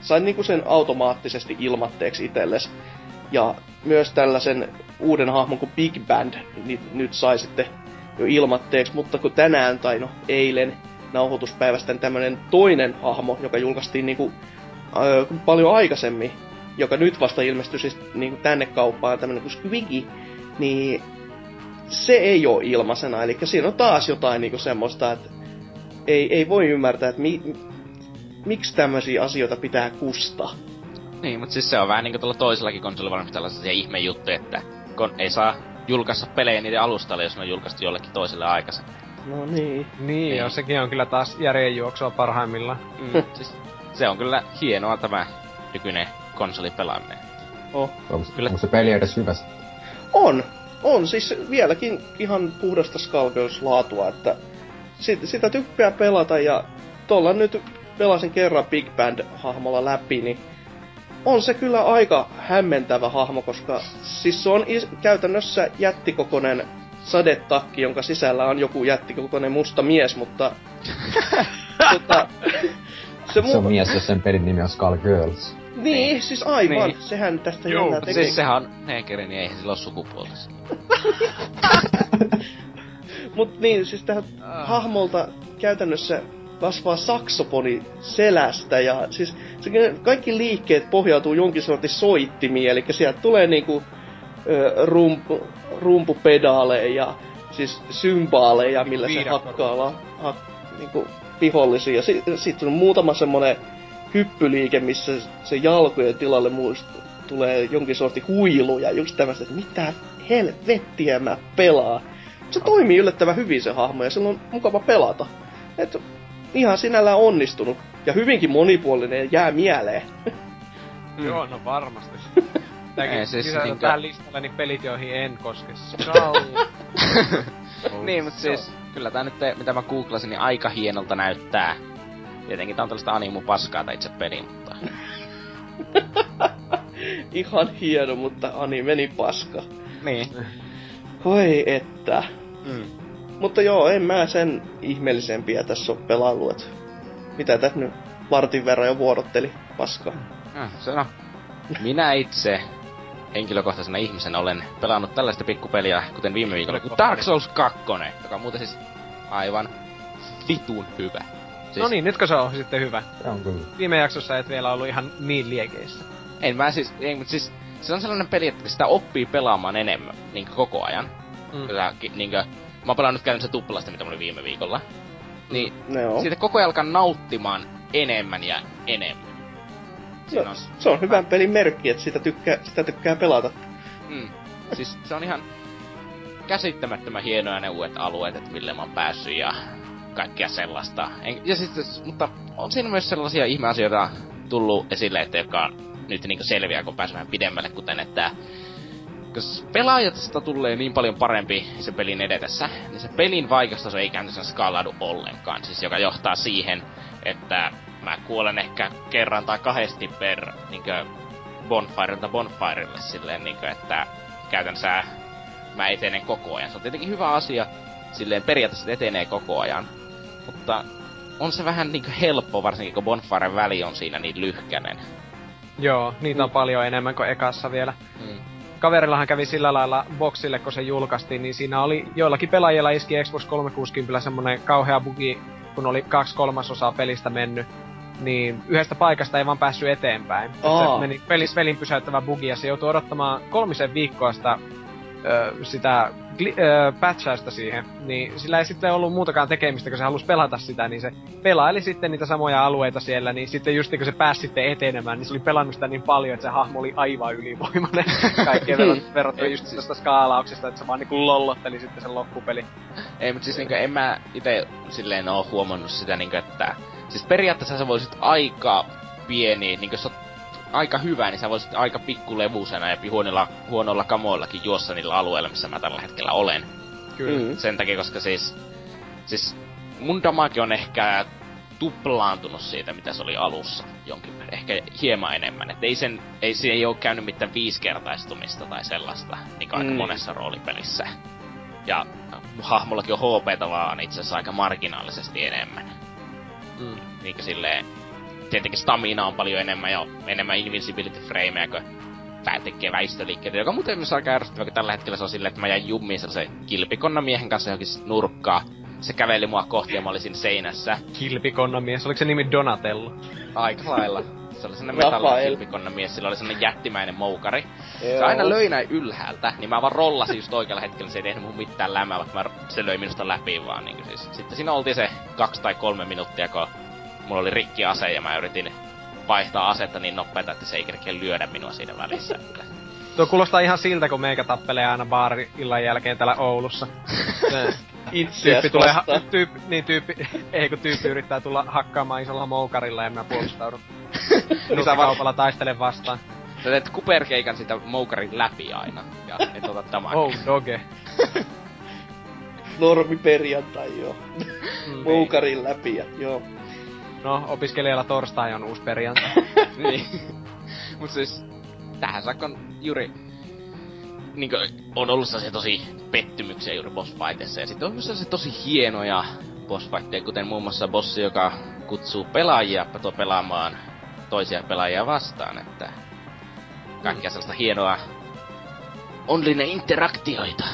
sain niinku sen automaattisesti ilmatteeksi itelles. Ja myös tällaisen uuden hahmon kuin Big Band nyt sai sitten jo ilmatteeksi, mutta kun tänään tai no eilen nauhoituspäivästä niin tämmönen toinen hahmo, joka julkaistiin niinku paljon aikaisemmin, joka nyt vasta ilmestyi siis niinku tänne kauppaan, tämmönen kuin Squiggy, niin se ei oo ilmaisena, eli siinä on taas jotain niinku semmoista, että ei voi ymmärtää, että miksi tämmöisiä asioita pitää kustaa? Niin, mutta siis se on vähän niinku tuolla toisellakin konsolivalmistajalla sellaisia ihmejuttuja, että ei saa julkaista pelejä niiden alustalle, jos ne on julkaistu jollekin toiselle aikaisemmin. No niin. Niin, ja sekin on kyllä taas järjenjuoksua parhaimmillaan. Siis se on kyllä hienoa tämä nykyinen konsolipelaaminen. Oh. Onko se peli edes hyvä sitten? On, siis vieläkin ihan puhdasta skalkeuslaatua, että sitä tykkää pelata ja tuolla nyt... Pelasin kerran Big Band-hahmolla läpi, niin on se kyllä aika hämmentävä hahmo, koska siis se on käytännössä jättikokoinen sadetakki, jonka sisällä on joku jättikokoinen musta mies, mutta... se on mies, jos sen pelin nimi on Skullgirls. Niin, siis aivan. Niin. Sehän tästä jännää tekee. Siis sehän on neekeri, niin eihän sillä ole sukupuolta. Mut niin, siis tähän hahmolta käytännössä... kasvaa saksofoni selästä ja siis kaikki liikkeet pohjautuu jonkin sortin soittimiin, eli sieltä tulee niinku rumpupedaaleja ja siis symbaaleja, millä se hakkaa niinku vihollisia. Ja sitten on muutama semmonen hyppyliike, missä se jalkojen tilalle tulee jonkin sortin huiluja, just tämmöstä, että mitä helvettiä mä pelaan. Se toimii yllättävän hyvin se hahmo ja sillä on mukava pelata. Et ihan sinällään onnistunut. Ja hyvinkin monipuolinen ja jää mieleen. Joo, no varmasti. Tääkin siis lisätä tähän listalle, niin pelit joihin en koske. Niin, mut siis kyllä tää nyt, mitä mä googlasin, niin aika hienolta näyttää. Tietenkin tää on tällaista animu-paskaa tää itse peli, mutta... Ihan hieno, mutta animeni paska. Niin. Hoi että. Mutta joo, en mä sen ihmeellisempiä tässä oo pelaillu, et... Mitä tät nyt vartin verran jo vuodotteli paskaa? Sano. Minä itse henkilökohtaisena ihmisenä olen pelannut tällaista pikkupeliä, kuten viime viikolla, kuin Dark Souls 2, joka on muuten siis aivan vitun hyvä. Siis... No niin, nytkö se on sitten hyvä? Se on kyllä. Viime jaksossa et vielä ollu ihan niin liekeissä. Mut siis se on sellainen peli, että sitä oppii pelaamaan enemmän, niinkö koko ajan. Niinkö... Mä oon pelannut käytännössä tuppalasta, mitä mä olin viime viikolla. Niin siitä koko ajan alkaa nauttimaan enemmän ja enemmän. No, se on hyvän pelin merkki, että sitä tykkää pelata. Siis se on ihan käsittämättömän hienoja ne uudet alueet, että mille mä oon päässyt ja kaikkea sellaista. Ja siis, mutta on siinä myös sellaisia ihmeasioita tullut esille, että joka on nyt niinku selviää, kun pääsee vähän pidemmälle, kuten että jos pelaajasta tulee niin paljon parempi se pelin edetessä, niin se pelin vaikeustaso ei käytännössä skaalaudu ollenkaan. Siis joka johtaa siihen, että mä kuolen ehkä kerran tai kahdesti per niinkö bonfirelta bonfirelle silleen niinkö, että käytännössä mä etenen koko ajan. Se on tietenkin hyvä asia, silleen periaatteessa etenee koko ajan, mutta on se vähän niinkö helppo, varsinkin kun bonfiren väli on siinä niin lyhkänen. Joo, niitä on paljon enemmän kuin ekassa vielä. Kaverillahan kävi sillä lailla boxille, kun se julkaistiin, niin siinä oli joillakin pelaajilla iski Xbox 360 semmonen kauhea bugi, kun oli 2/3 pelistä mennyt, niin yhdestä paikasta ei vaan päässyt eteenpäin. Se meni pelin pysäyttävä bugi, ja se joutui odottamaan 3 viikkoa sitä patchausta siihen, niin sillä ei sitten ollut muutakaan tekemistä, kun se halusi pelata sitä, niin se pelaili sitten niitä samoja alueita siellä, niin sitten just kun se pääsi sitten etenemään, niin se oli pelannut sitä niin paljon, että se hahmo oli aivan ylivoimainen kaikkeen verrattuna just tästä skaalauksesta, että se vaan niinku lollotteli sitten sen loppupeli. Ei, mutta siis niinku en mä ite silleen oo huomannut sitä niinku, että siis periaatteessa sä voisit aika pieni, niinku aika hyvä, niin sä voisit aika pikkulevusena ja huonolla kamoillakin juossa niillä alueilla, missä mä tällä hetkellä olen. Kyllä. Mm-hmm. Sen takia, koska siis mun damage on ehkä tuplaantunut siitä, mitä se oli alussa jonkin verran. Ehkä hieman enemmän. Et ei oo käynyt mitään 5-kertaistumista tai sellaista, niin aika monessa roolipelissä. Ja hahmollakin on HP:tä vaan itse asiassa aika marginaalisesti enemmän. Niinkö silleen. Tietenkin stamina on paljon enemmän ja enemmän invincibility frameja, kun tää tekee väistöliikkeitä, joka muuten myös aika ärsyttävä, kun tällä hetkellä se on silleen, että mä jäin jummiin sellaisen kilpikonnamiehen kanssa johonkin nurkkaan. Se käveli mua kohti ja mä olisin seinässä. Kilpikonnamies, oliko se nimi Donatello? Aika lailla. Se oli sellainen metallikilpikonnamies, sillä oli sellainen jättimäinen moukari. Se aina löi näin ylhäältä, niin mä vaan rollasin just oikealla hetkellä, se ei tehnyt mun mitään lämää, vaikka se löi minusta läpi vaan niinku siis. Sitten siinä oltiin se 2 tai 3 minuuttia, kun mulla oli rikki ase ja mä yritin vaihtaa asetta niin nopeeta, että se ei kerkeä lyödä minua siinä välissä. Tuo kuulostaa ihan siltä, kun meikä tappelee aina baari-illan jälkeen täällä Oulussa. Tyyppi yrittää tulla hakkaamaan isolla moukarilla ja mä puolustaudun. Kaupalla taistelen vastaan. Sä teet kuperkeikan sitä moukarin läpi aina ja et ota damage. Oh doge. Normi perjantai joo. Moukarin läpi ja joo. No, opiskelijalla torstai on uusi perjantai. Niin. Mut siis, tähän saakka juuri niinku on ollut sellaisia tosi pettymyksiä juuri bossfightissa. Ja sit on myös sellaisia tosi hienoja bossfightteja, kuten muun muassa bossi, joka kutsuu pelaajia pelaamaan toisia pelaajia vastaan. Että kaikkea sellaista hienoa online interaktioita.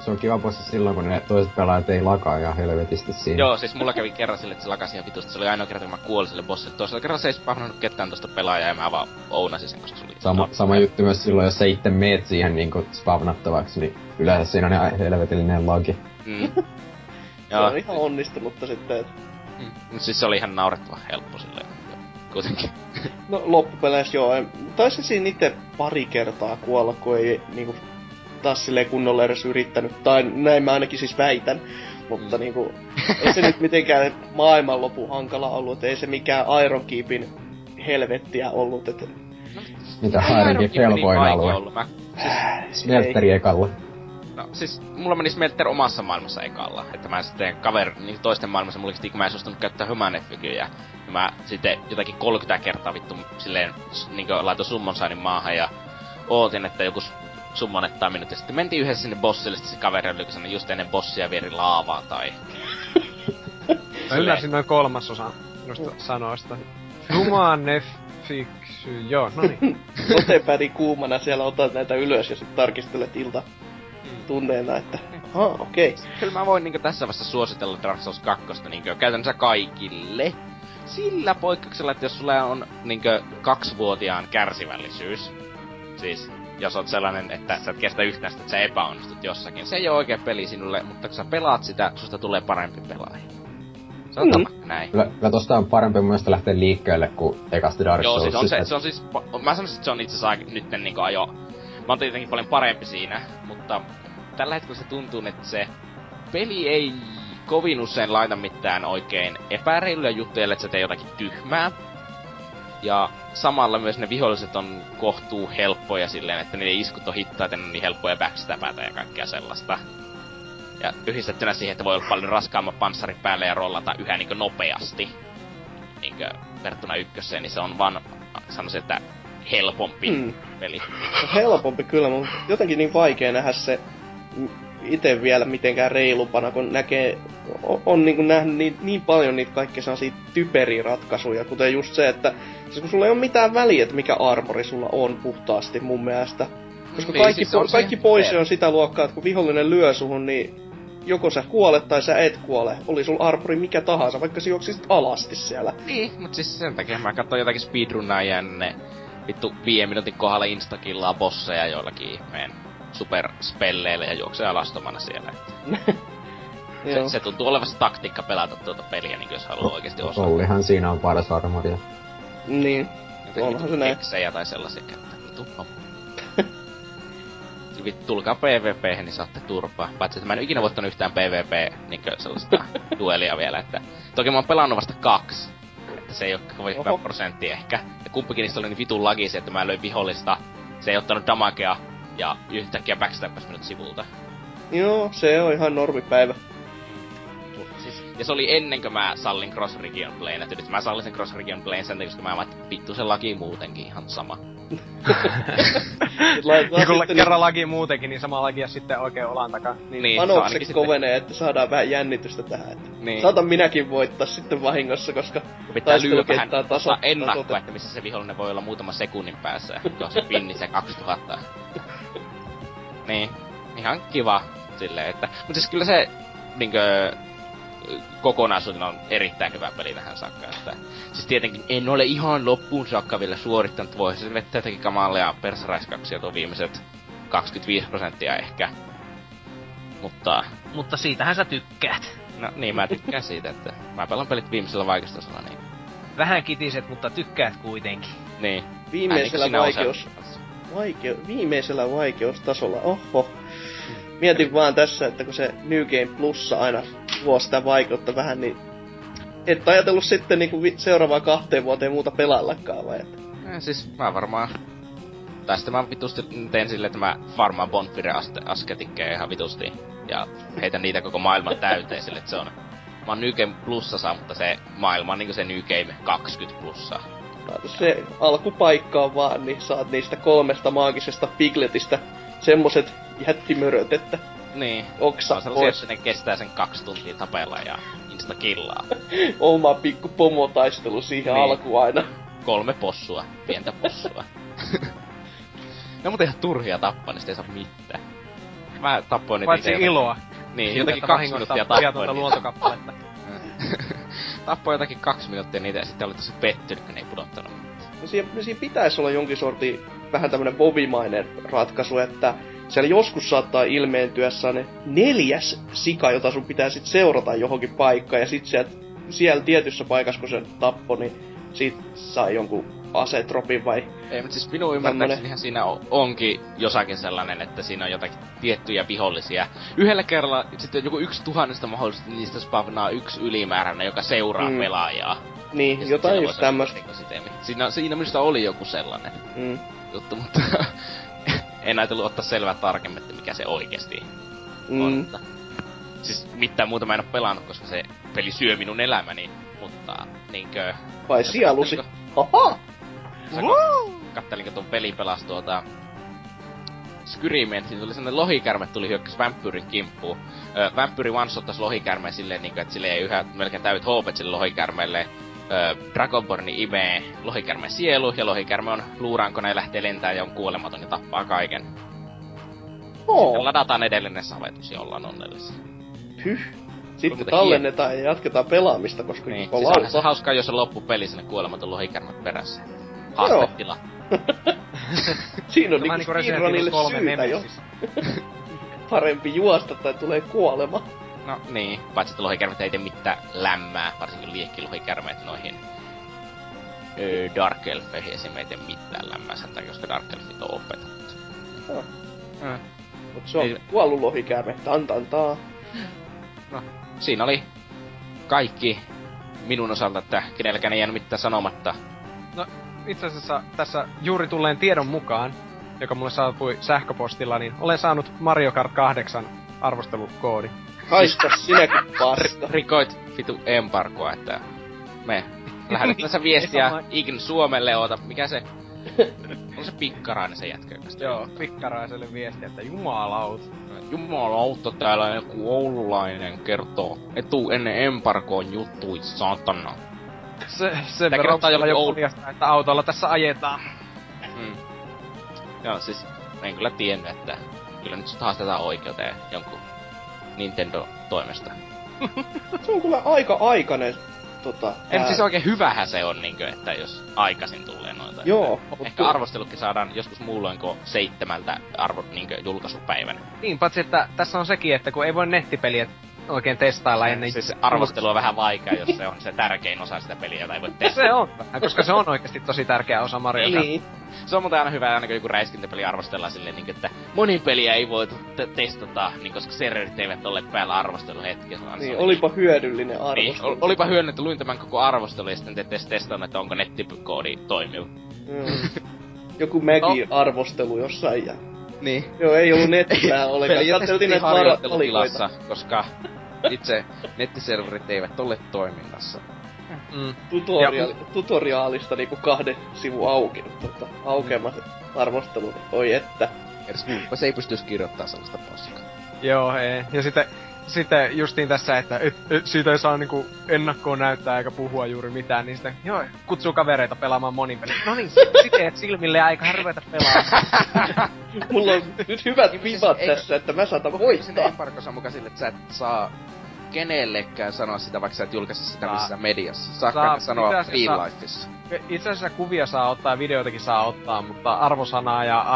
Se on kiva bossi silloin, kun ne toiset pelaajat ei lakaa ihan helvetisti siinä. Joo, siis mulla kävi kerran sille, että se lakasi ihan vitusti. Se oli ainoa kerta, kun mä kuolin sille bossille. Toisella kerralla se ei spawnannut ketään tosta pelaajaa ja mä vaan ounasin sen, koska se oli... Sama juttu myös silloin, jos sä itse meet siihen niinku spawnattavaksi, niin yleensä siinä on ihan helvetillinen lagi. Se on ihan onnistunutta sitten, et... Mut siis se oli ihan naurettava helppo silleen, kuitenkin. No loppupeleissä joo, taisi siinä itse pari kertaa kuolla, kun ei niinku... taas silleen kunnolla edes yrittänyt, tai näin mä ainakin siis väitän, mutta niinku, ei se nyt mitenkään maailmanlopun hankala ollut, et ei se mikään Iron Keepin helvettiä ollut, et... No, mitä Iron Keep helpoin alue? Smelteri ekalla. No siis, mulla meni Smelter omassa maailmassa ekalla, että mä sitten niin toisten maailmassa mulla kun mä en suostunut käyttää Humanef-fykyjä, niin mä sitten jotakin 30 kertaa vittu silleen niinku laitoin summonsainin maahan ja ootin, että joku summonettaa minut, ja sitten mentiin yhdessä sinne bossille, sitten se kaveri oli sellainen just ennen bossia vieri laavaan, tai... Mä ymmärsin noin 3/3 noista sanoista. Humanef... fiksy... joo, noniin. Sotepäri kuumana siellä otat näitä ylös ja sit tarkistelet ilta tunneena, että... okei. Kyllä mä voin niinku tässä vasta suositella Dark Souls 2 niinku käytännössä kaikille. Sillä poikkeuksella, että jos sulla on niinku 2-vuotiaan kärsivällisyys, siis... Jos oot sellainen, että sä et kestä yhtään sitä, että sä epäonnistut jossakin. Se ei oo oikea peli sinulle, mutta kun sä pelaat sitä, susta tulee parempi pelaaja. Se on näin. Kyllä tosta on parempi mun mielestä lähteä liikkeelle, kun ekasta Dark Soulsista. Joo, siis mä sanoisin, että se on itseasiassa nytten niinku ajo. Mä oon tietenkin paljon parempi siinä, mutta tällä hetkellä se tuntuu, että se peli ei kovin usein laita mitään oikein epäreiluja juttuja, että sä tee jotakin tyhmää. Ja samalla myös ne viholliset on kohtuu helppoja silleen, että niiden iskut on hittaita, ne on niin helppoja backstapätä ja kaikkea sellaista. Ja yhdistettynä siihen, että voi olla paljon raskaamman panssarin päälle ja rollata yhä niinkö nopeasti. Niinkö verrattuna ykköseen, niin se on vaan, sanoisin, että helpompi peli. Helpompi kyllä, mutta jotenkin niin vaikea nähdä se ite vielä mitenkään reilupana, kun näkee, on niin kuin nähnyt niin paljon niitä kaikkia sellaisia typeriä ratkaisuja, kuten just se, että siis kun sulla ei ole mitään väliä, että mikä armori sulla on puhtaasti mun mielestä. Koska niin, kaikki, siis kaikki pois on sitä luokkaa, että kun vihollinen lyö suhun, niin joko sä kuolet tai sä et kuole. Oli sulla armori mikä tahansa, vaikka sä juoksisit alasti siellä. Niin, mut siis sen takia mä katsoin jotakin speedrunaa ja ne vittu 5 minuutin kohdalla instakillaa bosseja joillakin ihmeen superspelleillä ja juoksee alastomana siellä. Se tuntuu olevan se taktiikka pelata tuota peliä, niin jos haluaa oikeesti osaa. Ollihan siinä on paras armoria. Niin. Onhan se näin. Eksejä tai sellaisia käyttää. Vittu. Tulkaa PvP-hän, niin saatte turpaa. Paitsi, että mä en ikinä voittanut yhtään PvP, niinkö sellaista duelia vielä, että... Toki mä oon pelannut vasta 2. Että se ei oo kovin prosentti ehkä. Ja kumpikin niistä oli niin vitun lagisi, että mä löin vihollista. Se ei ottanut damagea. Ja yhtäkkiä backstappas minut sivulta. Joo, se on ihan normipäivä. Siis, ja se oli ennen kuin mä sallin Cross Region Playn. Et nyt mä sallin sen Cross Region Playn sen, koska mä ajattelin, että vittu se laki muutenkin ihan sama. Ja kun kerran laki muutenkin, niin sama lakia sitten oikein olan takaa. Niin, panokset kovenee, että saadaan vähän jännitystä tähän. Niin. Saatan minäkin voittaa sitten vahingossa, koska taistelukenttaa tasoittaa. Pitää ennakkoa, että missä se vihollinen voi olla muutama sekunnin päässä. Jos se pinni se 2000. Niin, ihan kiva silleen, että... Mut siis kyllä se niinkö... kokonaisuutena on erittäin hyvä peli tähän saakka, että... Siis tietenkin en ole ihan loppuun saakka vielä suorittanut, voi se vettää jotakin kamalia persraiskaksia tuon viimeiset 25% ehkä. Mutta... Mutta siitähän sä tykkäät. No niin, mä tykkään siitä, että mä pelaan pelit viimeisellä vaikeustasalla, niin... Vähän kitiset, mutta tykkäät kuitenkin. Niin. Viimeisellä vaikeustasolla, oho. Mietin vaan tässä, että kun se New Game Plussa aina luo sitä vaikeutta vähän, niin... Et ajatellut sitten niinku seuraavaa 2 vuoteen muuta pelaillakaan vai et? Siis mä varmaan... Tai sitten mä vitusti teen silleen, että mä farmaan Bonfire asketikkeja ihan vitusti. Ja heitän niitä koko maailman täyteen sille, että se on... Mä oon New Game Plussassa, mutta se maailma on niinku se New Game 20 plussaa. Se alkupaikkaan vaan, niin saat niistä 3 maagisesta pigletistä semmoset jättimöröt, että niin. Oksa on pois. Ne kestää sen 2 tuntia tapella ja instakillaa. Oma pikku pomotaistelu siihen niin. Alkuun aina. 3 possua, pientä possua. No mutta ihan turhia tappaa, niin sitä ei saa mitään. Mä tappoin niitä itse. Paitsi iloa. Niin, jotakin 2 minuuttia tappoin luontokappaletta. Tappoi jotakin 2 minuuttia niitä ja sitten oli tosi pettynyt, kun ei pudottanut. No siinä pitäisi olla jonkin sortin vähän tämmönen bobimainen ratkaisu, että siellä joskus saattaa ilmeentyä sellainen 4. sika, jota sun pitää sit seurata johonkin paikkaan. Ja sit siellä tietyssä paikassa, kun sen tappoi, niin siitä sai jonkun asetropin vai... Ei, mutta siis minun ymmärtääksenihan siinä onkin josakin sellainen, että siinä on jotakin tiettyjä vihollisia. Yhdellä kerralla sitten joku 1 tuhannesta mahdollisesti niistä spavnaa 1 ylimääräinen, joka seuraa pelaajaa. Niin, jotain just tämmöstä. Siinä minusta oli joku sellainen juttu, mutta... En ajatellut ottaa selvää tarkemmin, että mikä se oikeesti on. Mutta, siis mitään muuta mä en oo pelannut, koska se peli syö minun elämäni, mutta niinkö... Vai sielusi? Haha! Kattelinkö tuon peli pelas tuota... Skyrimeen, siinä tuli sellainen lohikärme, tuli hyökkäs vampyyrin kimppuun. Vampyyri one-shottas lohikärmeen silleen niinkö, että sille ei yhä melkein täyt HP sille lohikärmeelle. Dragonborni imee lohikärmen sielu, ja lohikärme on luurankona ja lähtee lentää ja on kuolematon ja tappaa kaiken. Oh. Sitten ladataan edellinen savetus ja ollaan onnellisia. Hyh. Sitten tallennetaan ja jatketaan pelaamista, koska niin. On siis se on hauskaa, jos on loppupeli sinne kuolematon lohikärme perässä. Haastettila. Siinä on niinku speedrunille syytä jo. Parempi juosta tai tulee kuolema. No niin, paitsi että lohikärmet ei tee mitään lämmää, varsinkin liekkilohikärmeet noihin Dark Elfeihin esim. Ei tee mitään lämmää sen takia, koska Dark Elfit on opetettu. Joo. Mut se on kuollu lohikärme, tantantaa. No, siinä oli kaikki minun osalta, että kenelläkään ei jäänyt mitään sanomatta. No, itse asiassa tässä juuri tulleen tiedon mukaan, joka mulle saapui sähköpostilla, niin olen saanut Mario Kart 8 arvostelukoodi. Haista sinäkin pasta. Rikoit vitu embargoa, että me lähdetään tässä viestiä Ign Suomelle, oota, mikä se... On se Pikkarainen se jätkä. Joo, Pikkaraiselle viesti, että jumalautta. Jumalautta täällä joku oululainen kertoo etu ennen embargoon juttui, satana. Se verottaa joku Oulasta, että autolla tässä ajetaan. Mm. Joo, siis en kyllä tiennyt, että kyllä nyt sut haastetaan oikeuteen jonkun Nintendo-toimesta. Se on kyllä aika aikainen. En siis oikein hyvähän se on niinkö, että jos aikaisin tulee noita. Joo. Ehkä arvostelutkin saadaan joskus muulloin kuin 7 niinkö julkaisupäivänä. Niin, paitsi että tässä on sekin, että kun ei voi nettipeliä oikein testailla ennen... Siis arvostelu on vähän vaikea, jos se on se tärkein osa sitä peliä, jota ei voi testailla. Se on, koska se on oikeasti tosi tärkeä osa Mario Kart. Se on muuten aina hyvä, aina kun joku räiskintäpeli arvostellaan silleen niinkö, että moni peliä ei voi testata, niin koska serverit eivät ole päällä arvosteluhetkellä. Niin, olipa hyödyllinen arvostelu. Niin, olipa hyödyllinen, että luin tämän koko arvostelun ja sitten te testannut, että onko nettikoodi toimiva. Joku Maggie-arvostelu jossain ja... Niin. Joo, ei ollu nettipää olekaan. Katteltiin näitä harjoittelutilassa, koska itse nettiserverit eivät ole toiminnassa. Mm. Tutoriaalista niinku 2 sivun auki, aukeamas arvostelu, oi että. Erskumppa se ei pystyis kirjoittamaan sellaista paskaa. Joo, ei. Ja sitten justiin tässä, että siitä ei saa niinku ennakkoon näyttää eikä puhua juuri mitään, niin sitten joo, kutsuu kavereita pelaamaan monin peliä. No niin, sit teet silmille ja aikahan ruveta pelaamaan. Mulla on nyt hyvät vivat tässä, että mä saatan hoittaa. Sinne embargossa mukaan sille, että sä et saa kenellekään sanoa sitä, vaikka sä et julkaise sitä missä mediassa. Saatkaan sanoa freelifeissa. Itse asiassa kuvia saa ottaa ja videoitakin saa ottaa, mutta arvosanaa ja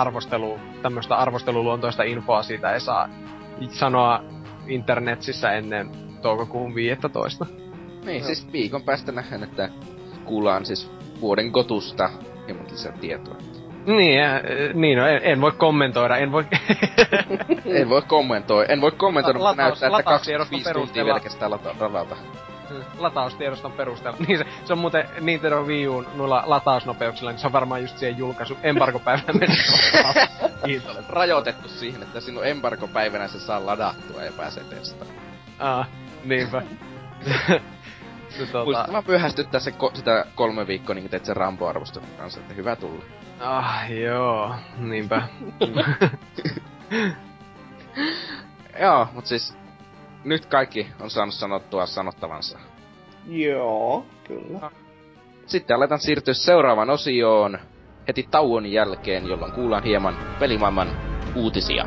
tämmöstä arvosteluluontoista infoa siitä ei saa sanoa internetissä ennen toukokuun 15. Niin, no. Siis viikon päästä nähdään, että kuullaan siis vuoden gotusta hieman lisää tietoa. Niin, no, en voi kommentoida, en voi kommentoida, mutta näyttää, että 25 tuntia pelkästään ladalta. Lataustiedoston perusteella. Niin se on muuten Nintendo Wii U:n noilla latausnopeuksilla, niin se on varmaan just siihen julkaisu embargopäivänä mennessä. Rajoitettu siihen, että sinun embargopäivänä se saa ladattua ja pääsee testaamaan. Niinpä. Muistatko pyhästyttää sitä 3 viikkoa, niin kun teit sen Rambo-arvostelun kanssa, että hyvä tulla. Joo, niinpä. Joo, mut siis... Nyt kaikki on saanut sanottua sanottavansa. Joo, kyllä. Sitten aletaan siirtyä seuraavaan osioon heti tauon jälkeen, jolloin kuullaan hieman pelimaailman uutisia.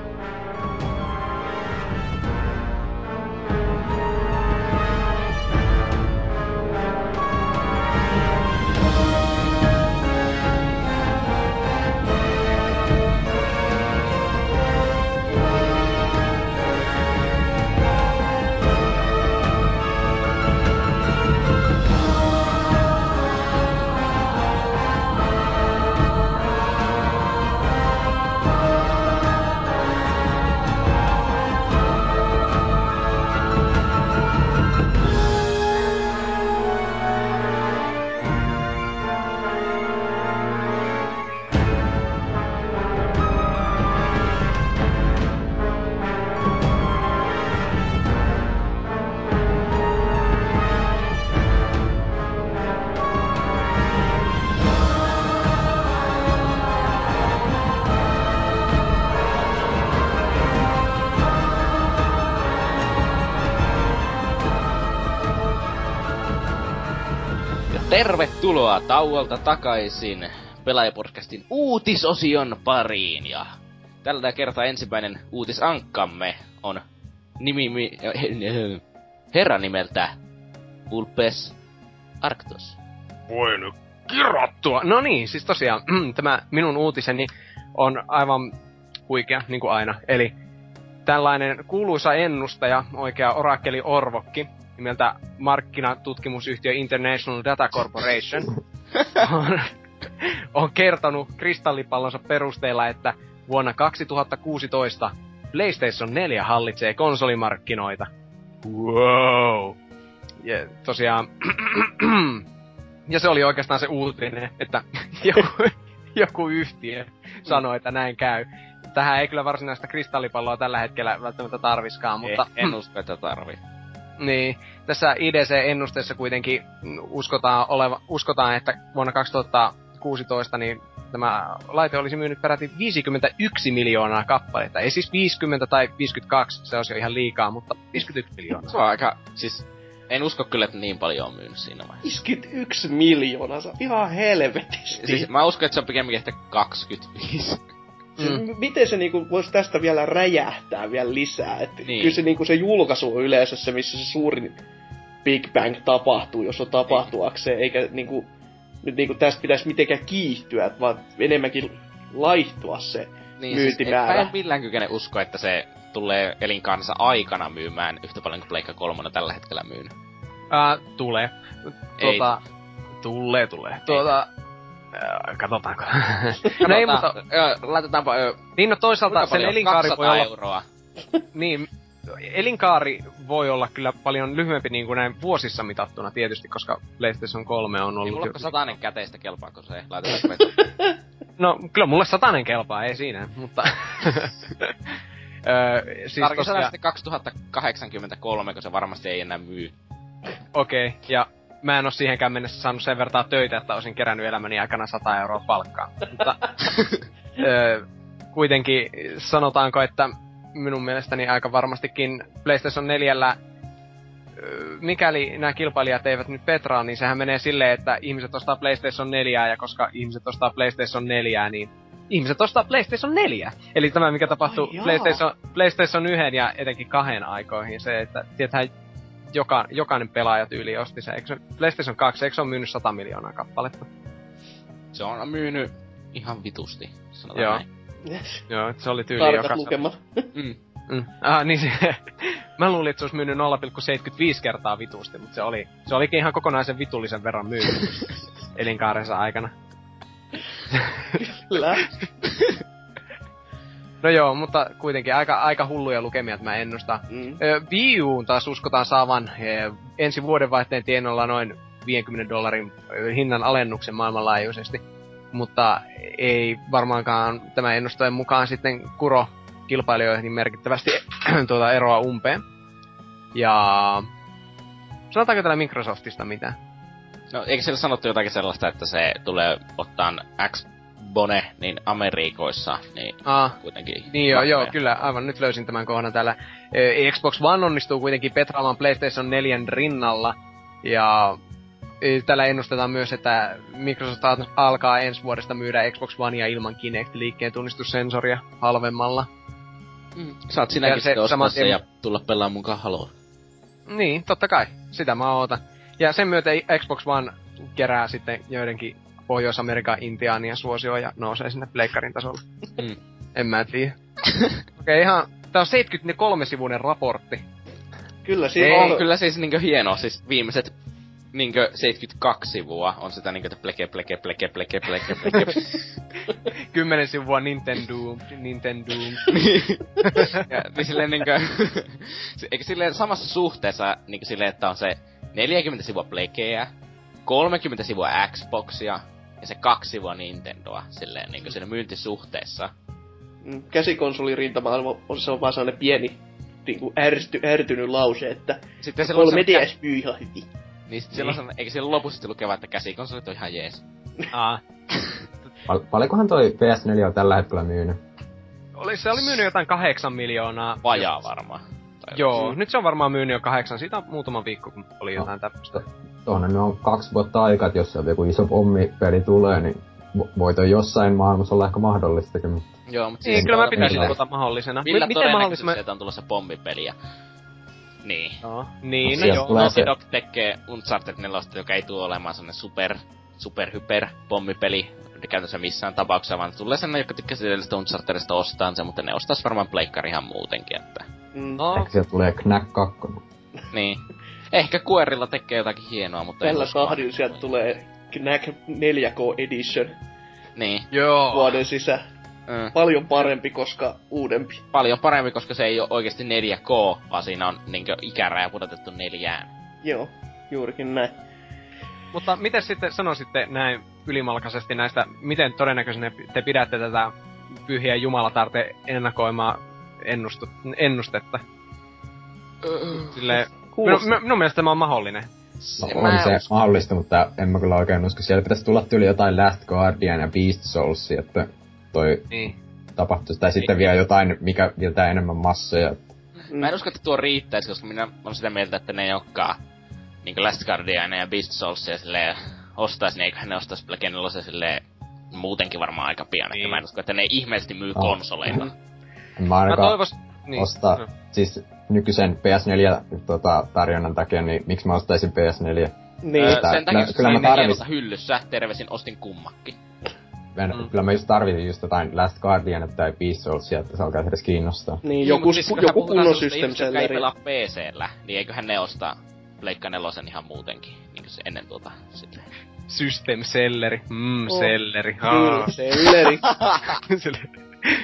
Tervetuloa tauolta takaisin Pelaajapodcastin uutisosion pariin, ja tällä kertaa ensimmäinen uutisankkamme on herra nimeltä Vulpes Arctos. Voi nyt kirottua! No niin, siis tosiaan tämä minun uutiseni on aivan huikea, niin kuin aina. Eli tällainen kuuluisa ennustaja, oikea orakkeli Orvokki, nimeltä markkinatutkimusyhtiö International Data Corporation on kertonut kristallipallonsa perusteella, että vuonna 2016 PlayStation 4 hallitsee konsolimarkkinoita. Wow! Ja tosiaan... ja se oli oikeastaan se uutinen, että joku yhtiö sanoi, että näin käy. Tähän ei kyllä varsinaista kristallipalloa tällä hetkellä välttämättä tarviskaan, mutta... En usko, että tarvii. Niin. Tässä IDC-ennusteessa kuitenkin uskotaan, että vuonna 2016 niin tämä laite olisi myynyt peräti 51 miljoonaa kappaletta. Ei siis 50 tai 52, se olisi jo ihan liikaa, mutta 51 miljoonaa. Se on aika... Siis en usko kyllä, että niin paljon on myynyt siinä vaiheessa. 51 miljoonaa, se on ihan helvetisti. Siis mä uskon, että se on pikemminkin ehkä 25. Miten se niinku voisi tästä vielä räjähtää vielä lisää? Et niin. Kyllä se, niinku, se julkaisu on yleensä se, missä se suurin Big Bang tapahtuu, jos on tapahtuakseen. Eikä niinku, nyt niinku tästä pitäisi mitenkään kiihtyä, vaan enemmänkin laihtua se niin, myyntimäärä. Siis en millään kykene usko, että se tulee elinkaansa aikana myymään yhtä paljon kuin Pleikka 3 tällä hetkellä myynyt. Tulee. Tulee. Katsotaanko? Ei, mutta... Laitetaanpa... Niin, no toisaalta sen elinkaari voi olla... euroa. Niin, elinkaari voi olla kyllä paljon lyhyempi niin kuin näin vuosissa mitattuna tietysti, koska PlayStation 3 on ollut... Ei mulla onko satainen käteistä, kelpaako se? No, kyllä mulle satainen kelpaa, ei siinä, mutta... siis tarkistetaan sitten 2083, kun se varmasti ei enää myy. Okei, ja... Mä en oo siihenkään mennessä saanut sen vertaa töitä, että olisin kerännyt elämäni aikana 100 € palkkaa. Mutta kuitenkin sanotaanko, että minun mielestäni aika varmastikin PlayStation 4, mikäli nämä kilpailijat eivät nyt petraa, niin sehän menee silleen, että ihmiset ostaa PlayStation 4, ja koska ihmiset ostaa PlayStation 4, niin ihmiset ostaa PlayStation 4. Eli tämä, mikä tapahtuu PlayStation 1 ja etenkin 2 aikoihin, se, että tietähän... Jokainen pelaajatyyli osti sen. PlayStation 2, eikö se ole myynyt 100 miljoonaa kappaletta? Se on myynyt ihan vitusti, sanotaan joo. Näin. Yes. Joo, se oli tyyli joka... lukemat. Niin se... Mä luulin, että se olisi myynyt 0,75 kertaa vitusti, mutta se olikin ihan kokonaisen vitullisen verran myynyt elinkaarensa aikana. Kyllä. No joo, mutta kuitenkin aika hulluja lukemia, että mä ennustan. Wii Uun taas uskotaan saavan ensi vuodenvaihteen tienoilla noin $50 hinnan alennuksen maailmanlaajuisesti. Mutta ei varmaankaan tämän ennustojen mukaan sitten kuro kilpailijoihin merkittävästi tuota eroa umpeen. Ja... Sanotaanko täällä Microsoftista mitään? No eikö siellä sanottu jotakin sellaista, että se tulee ottaan Bone, niin Amerikoissa, niin kuitenkin... Niin joo, kyllä, aivan nyt löysin tämän kohdan täällä. Xbox One onnistuu kuitenkin petraamaan PlayStation 4 rinnalla, ja täällä ennustetaan myös, että Microsoft alkaa ensi vuodesta myydä Xbox Onea ilman Kinect-liikkeen tunnistussensoria halvemmalla. Saat sinäkin sitten ostamassa ja tulla pelaamaan mukaan Haloa. Niin, totta kai, sitä mä ootan. Ja sen myötä Xbox One kerää sitten joidenkin Pohjois-Amerikan intiaanien suosio ja nousee sinne pleikkarin tasolle. En mä tiedä. Okei, ihan... Tää on 73-sivuinen raportti. Kyllä siinä on... Kyllä siis niinkö hieno, siis viimeiset niinkö 72 sivua on sitä niinkö pleke. 10 sivua Nintendoom. Ja silleen niinkö... Eikö silleen samassa suhteessa niinkö silleen, että on se 40 sivua plekeä, 30 sivua Xboxia ja se 2 sivua Nintendoa silleen niinku siinä myyntisuhteessa. Käsikonsolirintama on vaan sellainen pieni niinku ärtynyt lause, että sitten se 3DS myy ihan hyvin. Niin sit siellä on, eikö siellä lopussa lukeva, että käsikonsolit on ihan jees. Paljonkohan toi PS4 on tällä hetkellä myynyt? Se oli myynyt jotain 8 miljoonaa. Vajaa varmaan. Joo, nyt se on varmaan myynyt jo 8, siitä muutama viikko kun oli jotain tämmöstä. Tuohon on 2 vuotta aikaa, jos sieltä joku iso pommipeli tulee, niin voi toi jossain maailmassa olla ehkä mahdollistakin, mutta... Joo, mutta siis... Kyllä mä pitäisin tuota mahdollisena. Millä todennäköisesti on tulossa pommipeliä? Niin. Niin, no joo. Naughty Dog tekee Uncharted 4, joka ei tule olemaan sellainen super hyper pommipeli. Käytännössä missään tapauksessa, vaan tulee sellainen, joka tykkäsi edellisestä Unchartedista ostaan sen, mutta ne ostais varmaan pleikkari ihan muutenkin, että... No... Ehkä sieltä tulee Knack 2. Niin. Ehkä kuerilla tekee jotakin hienoa, mutta... Tällä kahdilla sieltä tulee Knack 4K Edition. Niin. Joo. Vuoden sisään. Paljon parempi, koska uudempi. Paljon parempi, koska se ei oo oikeesti 4K, vaan siinä on niinkö ikäraja pudotettu 4. Joo, juurikin näin. Mutta miten sitten sanoisitte näin ylimalkaisesti näistä, miten todennäköisenä te pidätte tätä pyhiä jumalatarten ennakoimaa ennustetta? Silleen, minun mielestä tämä on mahdollinen. On se mahdollista, mutta en mä kyllä oikein usko. Siellä pitäisi tulla tyyli jotain Last Guardian ja Beast Souls, että toi niin tapahtuisi. Tai sitten vielä jotain, mikä vielä enemmän massoja. Mä en usko, että tuo riittäisi, koska minä olen sitä mieltä, että ne ei olekaan niinku Last Guardian ja Beast Soulsia silleen ostais, niin eiköhän ne ostais Black silleen muutenkin varmaan aika pian. Niin. Mä en usko, että ne ihmeellisesti myy konsoleita. Mä toivos niin ostaa, siis nykyisen PS4 tarjonnan takia, niin miksi mä ostaisin PS4? Niin, sen takia, koska se oli hienossa hyllyssä, terveisin ostin kummakki. Kyllä mä just tarvitin just jotain Last Guardian tai Beast Soulsia, että se alkaa edes kiinnostaa. Niin, joku kunnon system selleri. Jotka ei pelaa PC-llä, niin eiköhän ne ostaa Pleikka nelosen ihan muutenkin, niinku se ennen tuota sitä. System selleri, selleri, selleri.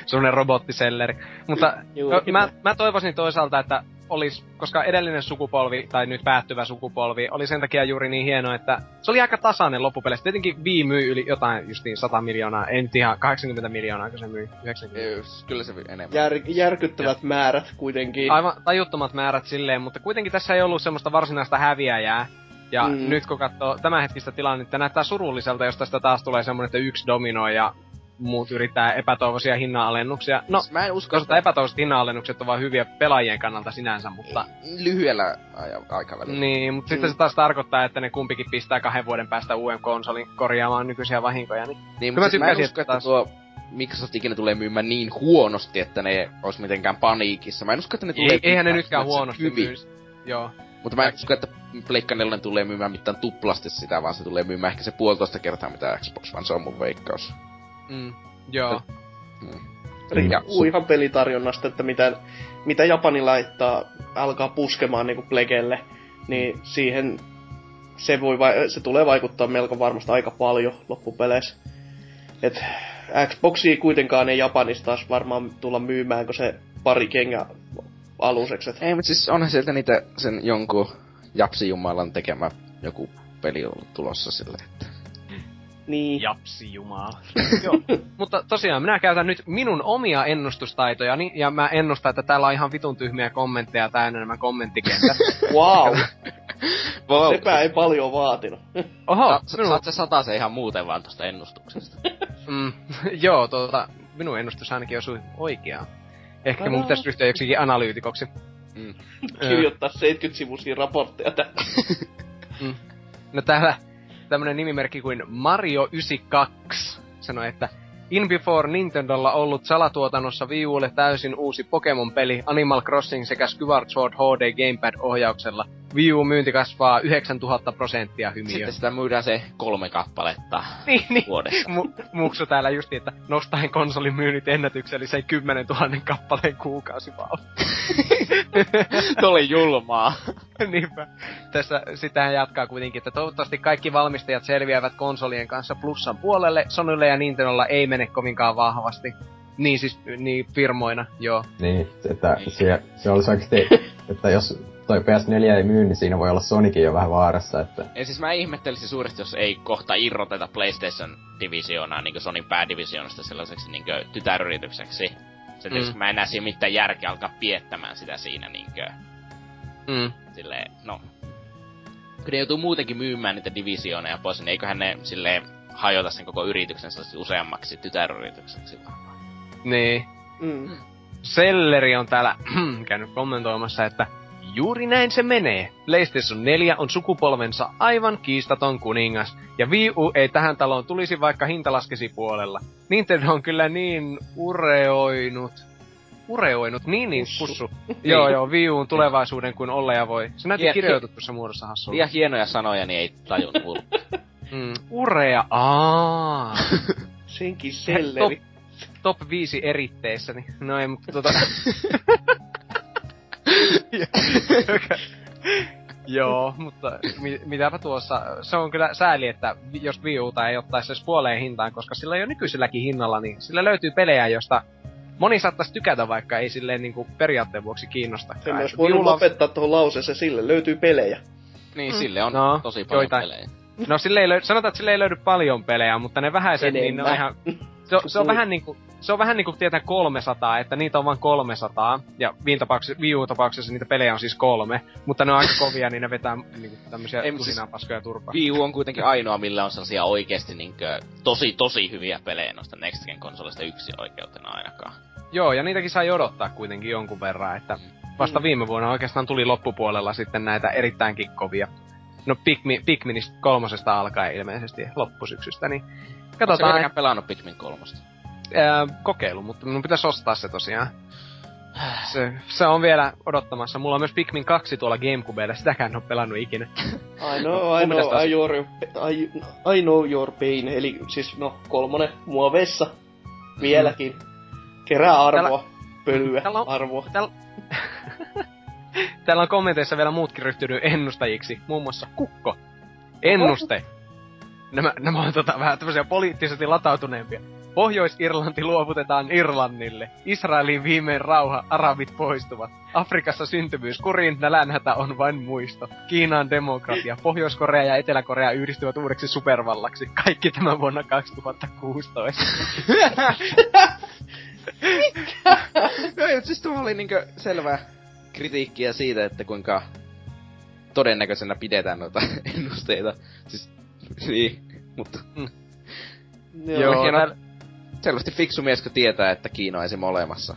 Semmonen robottiselleri. Mutta mä toivoisin toisaalta, että olis, koska edellinen sukupolvi, tai nyt päättyvä sukupolvi, oli sen takia juuri niin hieno, että se oli aika tasainen loppupeleissä. Tietenkin Wii myi yli jotain justiin 100 miljoonaa, ei nyt ihan 80 miljoonaa, kun se myi 90. Kyllä se enemmän. Järkyttävät määrät kuitenkin. Aivan tajuttomat määrät silleen, mutta kuitenkin tässä ei ollut semmoista varsinaista häviäjää. Ja nyt kun katsoo tämänhetkistä tilannetta, näyttää surulliselta, jos tästä taas tulee semmoinen, että yksi dominoi ja muut yrittää epätoivoisia hinnanalennuksia. No, mä en usko, että epätoivoiset hinnanalennukset on vaan hyviä pelaajien kannalta sinänsä, mutta lyhyellä aikavälillä. Niin, mutta sitten se taas tarkoittaa, että ne kumpikin pistää 2 vuoden päästä uuden konsolin korjaamaan nykyisiä vahinkoja. Niin mutta siis mä en usko, että tuo Microsoft ikinä tulee myymään niin huonosti, että ne olisi mitenkään paniikissa. Mä en usko, että ne tulee eihän ne nytkään huonosti myys. Joo. Mutta mä en usko, että Pleikka 4 tulee myymään mitään tuplasti sitä, vaan se tulee myymään ehkä se 1,5 kertaa mitä Xbox One, se on mun veikkaus. Joo. Riippuu ihan pelitarjonnasta, että mitä Japani laittaa, alkaa puskemaan niinku Plekelle, niin siihen se tulee vaikuttaa melko varmasti aika paljon loppupeleissä. Et Xboxia kuitenkaan ei Japanista taas varmaan tulla myymään, kun se pari kengä aluseksi. Et. Ei, mutta siis onhan sieltä niitä sen jonkun japsijumalan tekemä joku peli ollut tulossa silleen, että niin. Japsi jumala. Joo. Mutta tosiaan minä käytän nyt minun omia ennustustaitojani, ja mä ennustan, että täällä on ihan vitun tyhmiä kommentteja täynnä nämä kommenttikentät. Wow. Sepä ei paljon vaatinut. Oho, saat se 100 ihan muuten vaan tosta ennustuksesta. Joo, minun ennustus ainakin osui oikeaan. Ehkä mun pitäisi ryhtyä joksikin analyytikoksi. Kirjoittaa 70-sivuisia raportteja tästä. No täällä tämmönen nimimerkki kuin Mario92 sanoi, että in before Nintendolla ollut salatuotannossa Wii Ulle täysin uusi Pokémon-peli Animal Crossing sekä Skyward Sword HD Gamepad-ohjauksella. Wii U-myynti kasvaa 9000% hymiö. Sitten sitä myydään se 3 kappaletta vuodessa. Muksu täällä justi, että nostaen konsolin myynnit ennätykselliseen 10 000 kappaleen kuukausivauhtiin. Tuo oli julmaa. Niinpä. Tässä sitähän jatkaa kuitenkin, että toivottavasti kaikki valmistajat selviävät konsolien kanssa plussan puolelle. Sonylle ja Nintendolla ei mene kovinkaan vahvasti. Niin siis, niin firmoina, joo. Niin, että se olisi oikeasti, että jos toi PS4 ei myy, niin siinä voi olla Sonicin jo vähän vaarassa, että ja siis mä ihmettelisin suuresti, jos ei kohta irroteta PlayStation-divisioonaa, niinku Sonyn päädivisioonasta sellaiseksi niinku tytäryritykseksi. Se tietysti mä enää siinä mitään järkeä alkaa piettämään sitä siinä niinkö. Silleen, no kun ne joutuu muutenkin myymään niitä divisiooneja pois, niin eiköhän ne silleen hajota sen koko yrityksen useammaksi tytäryritykseksi varmaan. Niin. Selleri on täällä käynyt kommentoimassa, että juuri näin se menee. PlayStation 4 on sukupolvensa aivan kiistaton kuningas, ja Wii U ei tähän taloon tulisi, vaikka hinta laskisi puolella. Nintendo on kyllä niin ureoinut, niin pussu. Joo, Wii U:n tulevaisuuden kuin olla ja voi. Se näytti kirjoitettu tuossa muodossa hassulla. Liian hienoja sanoja, niin ei tajunnut hulppi. Urea, senkin selleri. Top 5 eritteissäni. No ei, mutta Joo, mutta mitäpä tuossa. Se on kyllä sääli, että jos Wii Uta ei ottaisi edes puoleen hintaan, koska sillä jo nykyiselläkin hinnalla, niin sillä löytyy pelejä, josta moni saattaisi tykätä, vaikka ei silleen niinku periaatteen vuoksi kiinnostakaan. Sen myös voinut lopettaa tuohon lauseeseen, sille löytyy pelejä. Niin, sille on tosi paljon pelejä. No sanotaan, että sille ei löydy paljon pelejä, mutta ne vähäiset, niin ne on ihan... Se on vähän niinku tietää 300, että niitä on vain 300, ja Wii U-tapauksessa niitä pelejä on siis 3, mutta ne on aika kovia, niin ne vetää niinku tämmösiä tusinaapaskoja turpaa. Wii U on kuitenkin ainoa, millä on sellaisia oikeesti niinku tosi hyviä pelejä noista Next Gen konsolista yksi oikeutena ainakaan. Joo, ja niitäkin sai odottaa kuitenkin jonkun verran, että vasta viime vuonna oikeastaan tuli loppupuolella sitten näitä erittäinkin kovia. No Pikministä 3 alkaen ilmeisesti loppusyksystä, niin katsotaan. Oletko sä vieläkään pelannut Pikmin 3? Kokeilu, mutta minun pitäisi ostaa se tosiaan. Se on vielä odottamassa. Mulla on myös Pikmin 2 tuolla GameCubella, sitäkään en ole pelannut ikinä. I know your pain, eli siis no 3 muoveissa. Vieläkin. Kerää arvoa, pölyä arvoa. Täällä on kommenteissa vielä muutkin ryhtynyt ennustajiksi, muun muassa Kukko. Ennuste. Nämä on vähän tämmöisiä poliittisesti latautuneempia. Pohjois-Irlanti luovutetaan Irlannille. Israelin viimein rauha, arabit poistuvat. Afrikassa syntyvyys kuriin, nälänhätä on vain muisto. Kiinan demokratia, Pohjois-Korea ja Etelä-Korea yhdistyvät uudeksi supervallaksi. Kaikki tämän vuonna 2016. Mikä? No, siis tuohon oli niinkö selvää kritiikkiä siitä, että kuinka todennäköisenä pidetään noita ennusteita. Siis, niin, mutta... Joo, selvästi fiksu mies, kun tietää, että Kiina on esim. Olemassa.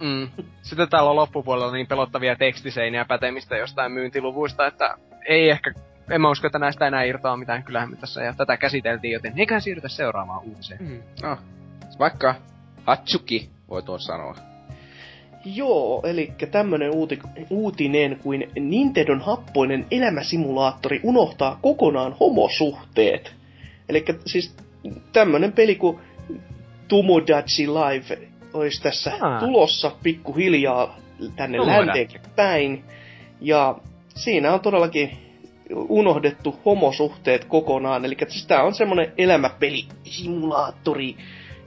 Mm. Sitten täällä on loppupuolella niin pelottavia tekstiseiniä pätemistä jostain myyntiluvuista, että ei ehkä... En mä usko, että näistä enää irtoaa mitään, kyllähän me tässä ja tätä käsiteltiin, joten eiköhän siirrytä seuraavaan uutiseen. No, vaikka Hatsuki voi tuon sanoa. Joo, elikkä tämmönen uutinen kuin Nintendon happoinen elämäsimulaattori unohtaa kokonaan homosuhteet. Elikkä siis tämmönen peli kuin Tomodachi Life olisi tässä tulossa pikkuhiljaa tänne länteenkin päin. Ja siinä on todellakin unohdettu homosuhteet kokonaan. Elikkä siis tää on semmonen elämäpelisimulaattori,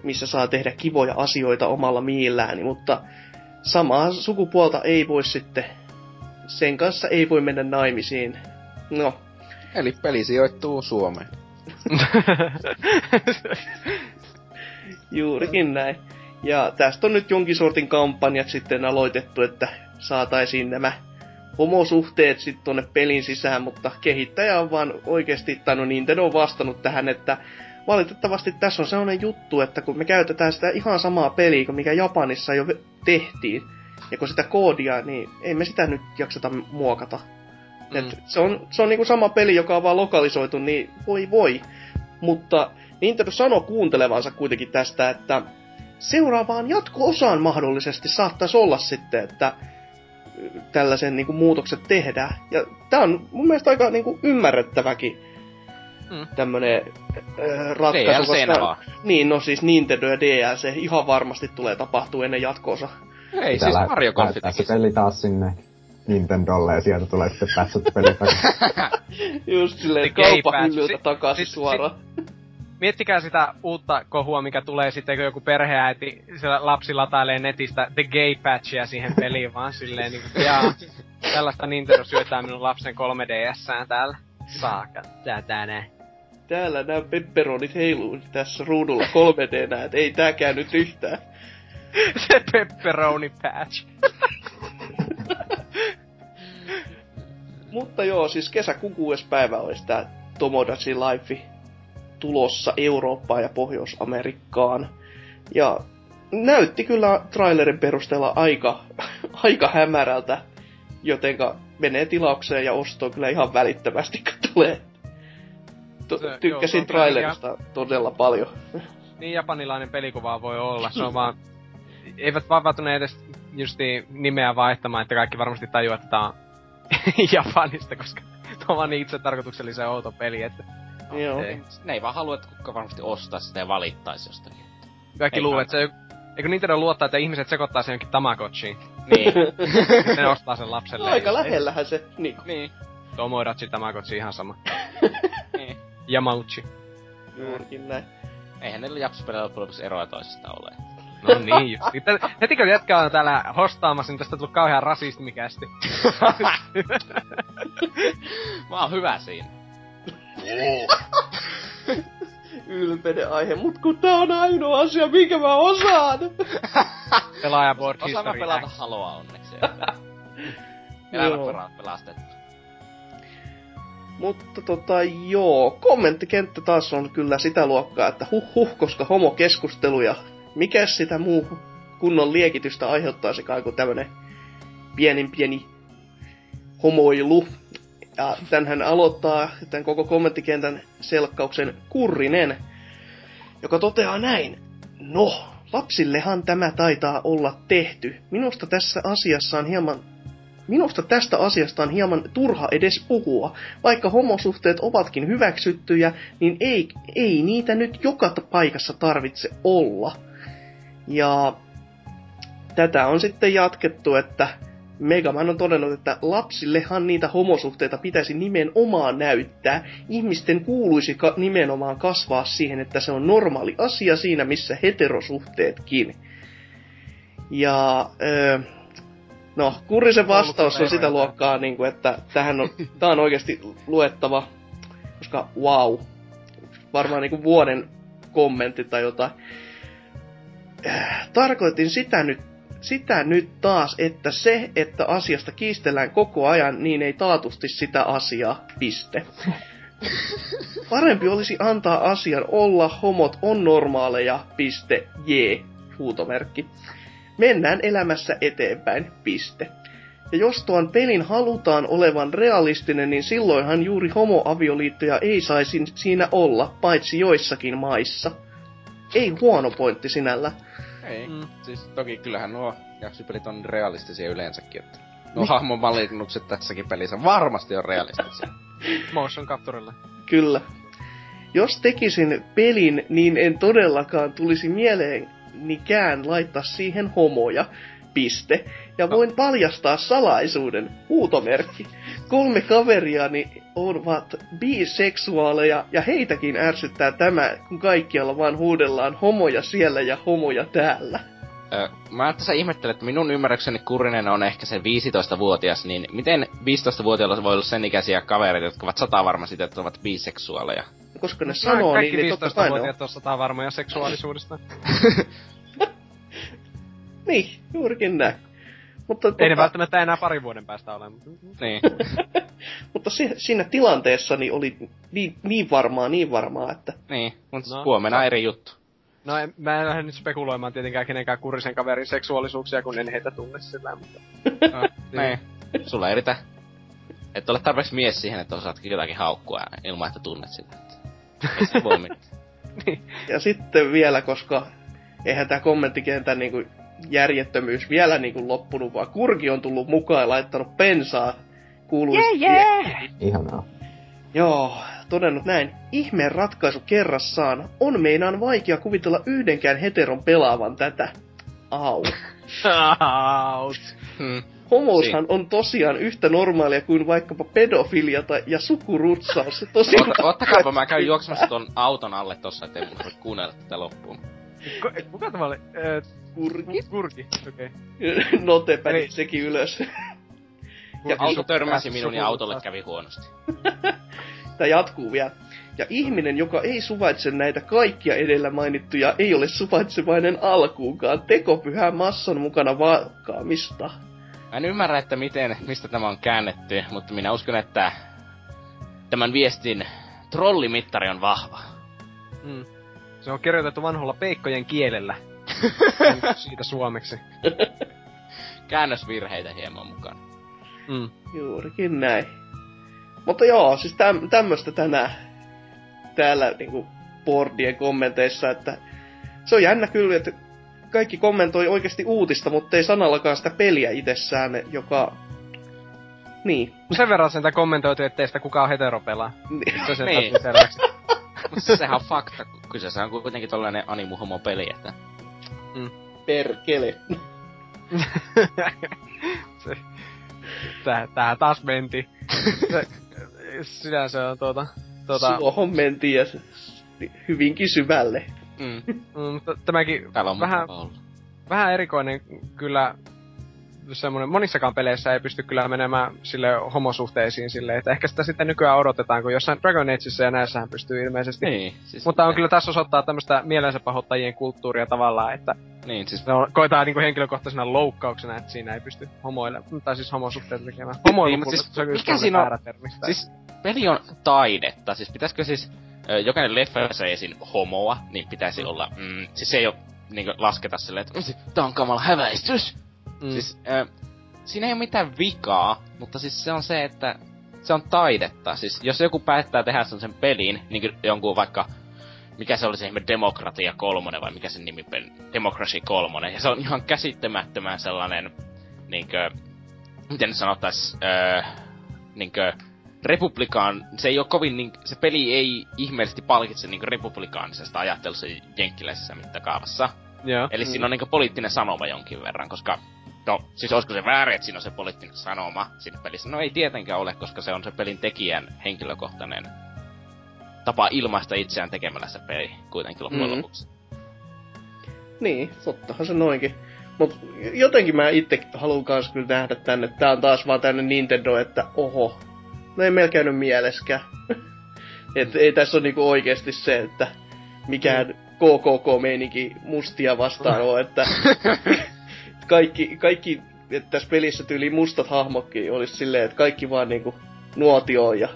missä saa tehdä kivoja asioita omalla mielelläni, mutta... Samaa sukupuolta ei voi sitten, sen kanssa ei voi mennä naimisiin. No. Eli peli sijoittuu Suomeen. Juurikin näin. Ja tästä on nyt jonkin sortin kampanjat sitten aloitettu, että saataisiin nämä homosuhteet sitten tonne pelin sisään, mutta kehittäjä on vaan oikeesti, tai no Nintendo on vastannut tähän, että valitettavasti tässä on sellainen juttu, että kun me käytetään sitä ihan samaa peliä kuin mikä Japanissa jo tehtiin, ja kun sitä koodia, niin ei me sitä nyt jakseta muokata. Et se on niinku sama peli, joka on vaan lokalisoitu, niin voi. Mutta Nintendo sanoi kuuntelevansa kuitenkin tästä, että seuraavaan jatko-osaan mahdollisesti saattaisi olla sitten, että tällaisen niinku muutokset tehdään. Ja tää on mun mielestä aika niinku ymmärrettäväkin. Tämmönen ratkaisu. DLC-nä vaan. Niin, no siis Nintendo ja DLC ihan varmasti tulee tapahtuu ennen jatko-osa. Ei siis Mario Golfi tekisi. Se peli taas sinne Nintendolle ja sieltä tulee sitten päässyt peli takaisin. Just silleen kauppahyllyiltä takaisin suoraan. Miettikää sitä uutta kohua, mikä tulee sitten, kun joku perheäiti, siellä lapsi latailee netistä The Gay Patchia siihen peliin vaan silleen niinku, jaa, tällaista Nintendo syötää minun lapsen 3DS:ään täällä. Saaka, täällä nää pepperonit heiluu tässä ruudulla 3D-nä, et ei tääkään nyt yhtään. Se pepperoni patch. Mutta joo, siis kesäkuun 6. päivä olis tää Tomodachi Life tulossa Eurooppaan ja Pohjois-Amerikkaan. Ja näytti kyllä trailerin perusteella aika hämärältä, jotenka menee tilaukseen ja ostoon kyllä ihan välittömästi, kun tulee. Tykkäsin trailerista todella paljon. Niin japanilainen peli kuin vaan voi olla. Se on vaan... Eivät vapautuneet edes justi nimeä vaihtamaan, että kaikki varmasti tajuu, että tää on Japanista, koska tuo on vaan niin itse tarkoituksellisen outo peli, että... Joo. Ne ei vaan halua, että kukaan varmasti ostaa sitä ja valittaisi jostakin. Kaikki luulee, että se... Eikö Nintendo luottaa, että ihmiset sekoittaa sen jonkin Tamagotchiin? Niin. Ne ostaa sen lapselle. Aika lähellähän se, niin. Tomodachi, Tamagotchi, ihan sama. Niin. Yamauchi. Juurikin näin. Eihän ne japsipelillä loppujen eroa toisistaan ole. No niin, just. Heti kun jätkä on täällä hostaamassa, niin tästä tullut kauhean rasismikästi. Mä oon hyvä siinä. Ylpeyden aihe, mut kun tää on ainoa asia, minkä mä osaan! Pelaajaboard history. Osaan mä pelata Haloa onneksi. Elämät pelastettu. Mutta kommenttikenttä taas on kyllä sitä luokkaa, että huh, koska homokeskusteluja. Mikäs sitä muu kunnon liekitystä aiheuttaisikaan kuin tämmönen pieni homoilu. Ja tämänhän aloittaa tämän koko kommenttikentän selkkauksen Kurrinen, joka toteaa näin. No, lapsillehan tämä taitaa olla tehty. Minusta tästä asiasta on hieman turha edes puhua. Vaikka homosuhteet ovatkin hyväksyttyjä, niin ei niitä nyt joka paikassa tarvitse olla. Ja tätä on sitten jatkettu, että Megaman on todennut, että lapsillehan niitä homosuhteita pitäisi nimenomaan näyttää. Ihmisten kuuluisi nimenomaan kasvaa siihen, että se on normaali asia siinä, missä heterosuhteetkin. Ja no, Kurrisen vastaus on sitä luokkaa, niin kuin, että tää on oikeasti luettava, koska wow, varmaan niin kuin vuoden kommentti tai jotain. Tarkoitin sitä nyt taas, että se, että asiasta kiistellään koko ajan, niin ei taatusti sitä asiaa, piste. Parempi olisi antaa asian olla, homot on normaaleja, piste, jee, huutomerkki. Mennään elämässä eteenpäin, piste. Ja jos tuon pelin halutaan olevan realistinen, niin silloinhan juuri homoavioliittoja ei saisi siinä olla, paitsi joissakin maissa. Ei huono pointti sinällä. Ei, siis toki kyllähän nuo jaksypelit on realistisia yleensäkin, että nuo hahmomalinnukset tässäkin pelissä varmasti on realistisia. Motion capturella. Kyllä. Jos tekisin pelin, niin en todellakaan tulisi mieleenikään laittaa siihen homoja, piste. Ja voin paljastaa salaisuuden, huutomerkki. 3 kaveriani ovat biseksuaaleja ja heitäkin ärsyttää tämä, kun kaikkialla vaan huudellaan homoja siellä ja homoja täällä. Mä tässä ihmettelen, että minun ymmärrykseni Kurinen on ehkä sen 15-vuotias, niin miten 15-vuotiailla voi olla sen ikäisiä kavereita, jotka ovat 100 varma siitä, että ovat biseksuaaleja? Koska ne sanoo niin totta kai ne on. Kaikki 15-vuotiaat on 100 varmoja seksuaalisuudesta. Niin, juurikin näin. Mutta ei ne välttämättä enää parin vuoden päästä ole. Niin. Mutta siinä tilanteessa oli niin varmaa, että... Niin, mutta huomenna eri juttu. No mä en lähde nyt spekuloimaan tietenkään kenenkään Kurisen kaverin seksuaalisuuksia, kun en heitä tunne sillä, mutta... Niin. Sulla ei riitä. Et ole tarpeeksi mies siihen, että osaatkin jotakin haukkua ilman, että tunnet sitä. Ei se voi mitään. Niin. Ja sitten vielä, koska eihän tää kommenttikentä niinku... järjettömyys vielä niinku loppunut, vaan Kurki on tullut mukaan ja laittanut pensaa kuuluisesti. Ihanaa. Joo, todennut näin. Ihmeen ratkaisu kerrassaan. On meinaan vaikea kuvitella yhdenkään heteron pelaavan tätä. Out. Homoushan on tosiaan yhtä normaalia kuin vaikkapa pedofilia ja sukurutsaus. Ottakaapa, mä käyn juoksemassa ton auton alle tossa, ettei mun voi kuunnella tätä loppuun. Kuka tämä oli? Kurki, okei. Okay. Notepäni sekin ylös. Ja auto törmäsi minun ja autolle kävi huonosti. Tää jatkuu vielä. Ja ihminen, joka ei suvaitse näitä kaikkia edellä mainittuja, ei ole suvaitsevainen alkuunkaan. Tekopyhää massan mukana valkaamista. Mä en ymmärrä, että mistä tämä on käännetty, mutta minä uskon, että tämän viestin trollimittari on vahva. Mm. Se on kirjoitettu vanholla peikkojen kielellä. Siitä suomeksi. Käännösvirheitä hieman mukana. Mm. Juurikin näin. Mutta joo, siis tämmöstä tänään täällä niinku boardien kommenteissa, että se on jännä kyllä, että kaikki kommentoi oikeasti uutista, mutta ei sanallakaan sitä peliä itsessään, joka... Niin. Sen verran sen kommentoitu, ettei sitä kukaan heteropelaa. Niin. Mutta sehän on fakta, kyseessä on kuitenkin tollainen animu-homopeli, että... Perkele. Tähän taas menti. Sinänsä on Suohon mentiin ja hyvinkin syvälle. Tämäkin vähän erikoinen kyllä semmoinen, monissakaan peleissä ei pysty kyllä menemään sille homosuhteisiin silleen, että ehkä sitä sitten nykyään odotetaan, kun jossain Dragon Agessa ja näissähän pystyy ilmeisesti. Niin, siis mutta on kyllä tässä osoittaa tämmöistä mielensä pahoittajien kulttuuria tavallaan, että niin, siis koetaan niinku henkilökohtaisena loukkauksena, että siinä ei pysty homoille, tai siis homosuhteita tekemään. Homoilu, niin, siis, mikä siinä on? Siis peli on taidetta, siis pitäisikö siis jokainen leffa, jossa ei esiin homoa, niin pitäisi olla, siis ei ole niinku lasketa silleen, että tää on kamala häväistys. Siis, siinä ei ole mitään vikaa, mutta siis se on se, että se on taidetta. Siis jos joku päättää tehdä semmosen pelin, niin jonkun vaikka, mikä se oli se Demokratia 3 vai mikä se nimi, Democracy 3. Ja se on ihan käsittämättömän sellainen, niinkö, miten sanotais, niinkö, republikaan, se ei oo kovin, niin, se peli ei ihmeellisesti palkitse niinkö republikaanisesta ajattelussa jenkkiläisessä mittakaavassa. Yeah. Eli siinä on niinku poliittinen sanoma jonkin verran, koska no, siis olisiko se väärin, että siinä on se poliittinen sanoma siinä pelissä? No ei tietenkään ole, koska se on se pelin tekijän henkilökohtainen tapa ilmaista itseään tekemällä se peli kuitenkin loppujen lopuksi. Niin, tottahan se noinkin. Mut jotenkin mä itse haluan kans kyllä nähdä tänne, että tää on taas vaan tänne Nintendo, että oho, no ei meillä käynyt mieleskään. Et ei tässä on niinku oikeesti se, että mikään KKK-meininki mustia vastaan on, että kaikki että tässä pelissä tyyli mustat hahmotkin olis silleen, että kaikki vaan niinku nuotioon ja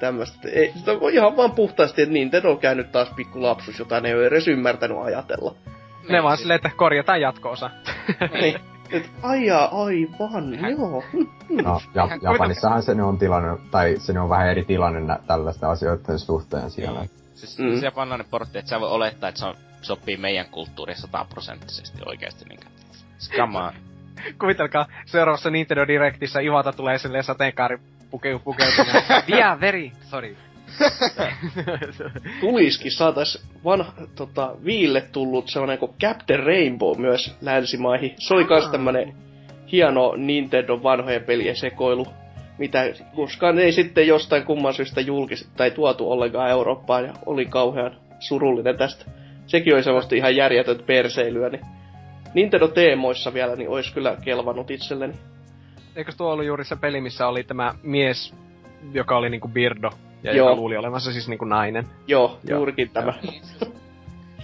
tämmöstä. Ei, sitä on ihan vaan puhtaasti, että Nintendo on käynyt taas pikku lapsus, jota ne ei ole edes ymmärtänyt ajatella. Ne vaan silleen, että korjataan jatko-osa. Niin. Et aivan, joo. No, Japanissahan se on tilanne, tai se on vähän eri tilanne tällaisten asioiden suhteen siellä. Siis se japanilainen portti, että sä voi olettaa, että se on, sopii meidän kulttuuriin 100% oikeesti niinkö. Skamaa. Kuvitelkaa, seuraavassa Nintendo Directissä Ivata tulee silleen sateenkaari pukeutuneen. Dia veri, sorry. Tuliskin saatais vanha, viille tullut sellanen kuin Captain Rainbow myös länsimaihin. Se oli kans tämmönen hieno Nintendo vanhojen pelien sekoilu. Mitä koskaan ei sitten jostain kumman syystä julkisesti tai tuotu ollenkaan Eurooppaan ja oli kauhean surullinen tästä. Sekin oli semmoista ihan järjetöntä perseilyä, niin Nintendo-teemoissa vielä niin olisi kyllä kelvannut itselleni. Eikös tuo ollut juuri se peli, missä oli tämä mies, joka oli niinku Birdo ja joo, joka luuli olemassa siis niinku nainen? Joo, juurikin tämä.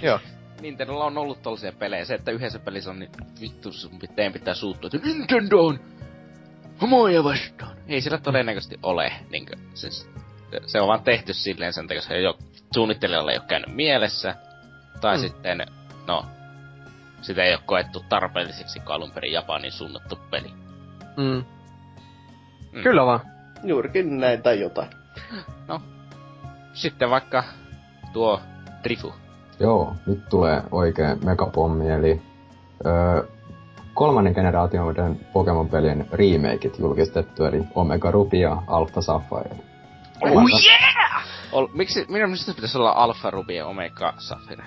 Joo. Nintendolla on ollut tollaisia pelejä. Se, että yhdessä pelissä on niin vittu, teidän pitää suuttua, että Nintendo on homoja vastaan. Ei sillä todennäköisesti ole, niinkö, siis se on vaan tehty silleen sen takia, koska suunnittelijalla ei ole käynyt mielessä, tai sitten, no, sitä ei ole koettu tarpeelliseksi, kun alun perin Japanin suunnattu peli. Kyllä vaan. Juurikin näin tai jotain. No, sitten vaikka tuo Drifu. Joo, nyt tulee oikee megapommi, eli kolmannen generaation Pokémon-pelien remakeit julkistettu, eli Omega Ruby ja Alpha Sapphire. Oh yeah! Miksi tässä pitäisi olla Alpha Ruby ja Omega Sapphire?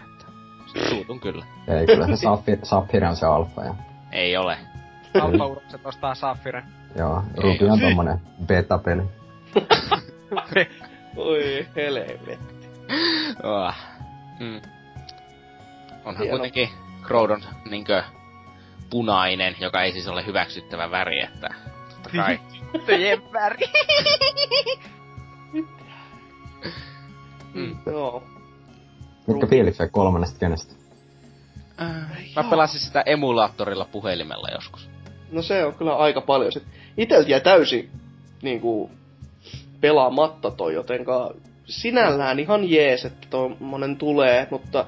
Suutun kyllä. Ei, kyllä se Sapphire on se Alpha. Ja ei ole. Alpha-urukset ostaa Sapphire. Joo, Ruby on tommonen beta-peli. Oi helvetti. Onhan hieno kuitenkin Groudon niinkö punainen, joka ei siis ole hyväksyttävä väri, että totta kai. Tyttöjen väri! Joo. Mitkä fiilikset kolmannesta kenestä? Mä pelasin sitä emulaattorilla puhelimella joskus. No se on kyllä aika paljon sit. Iteltä jäi täysin niinku pelaamatta toi, jotenka sinällään ihan jees, että tommonen tulee, mutta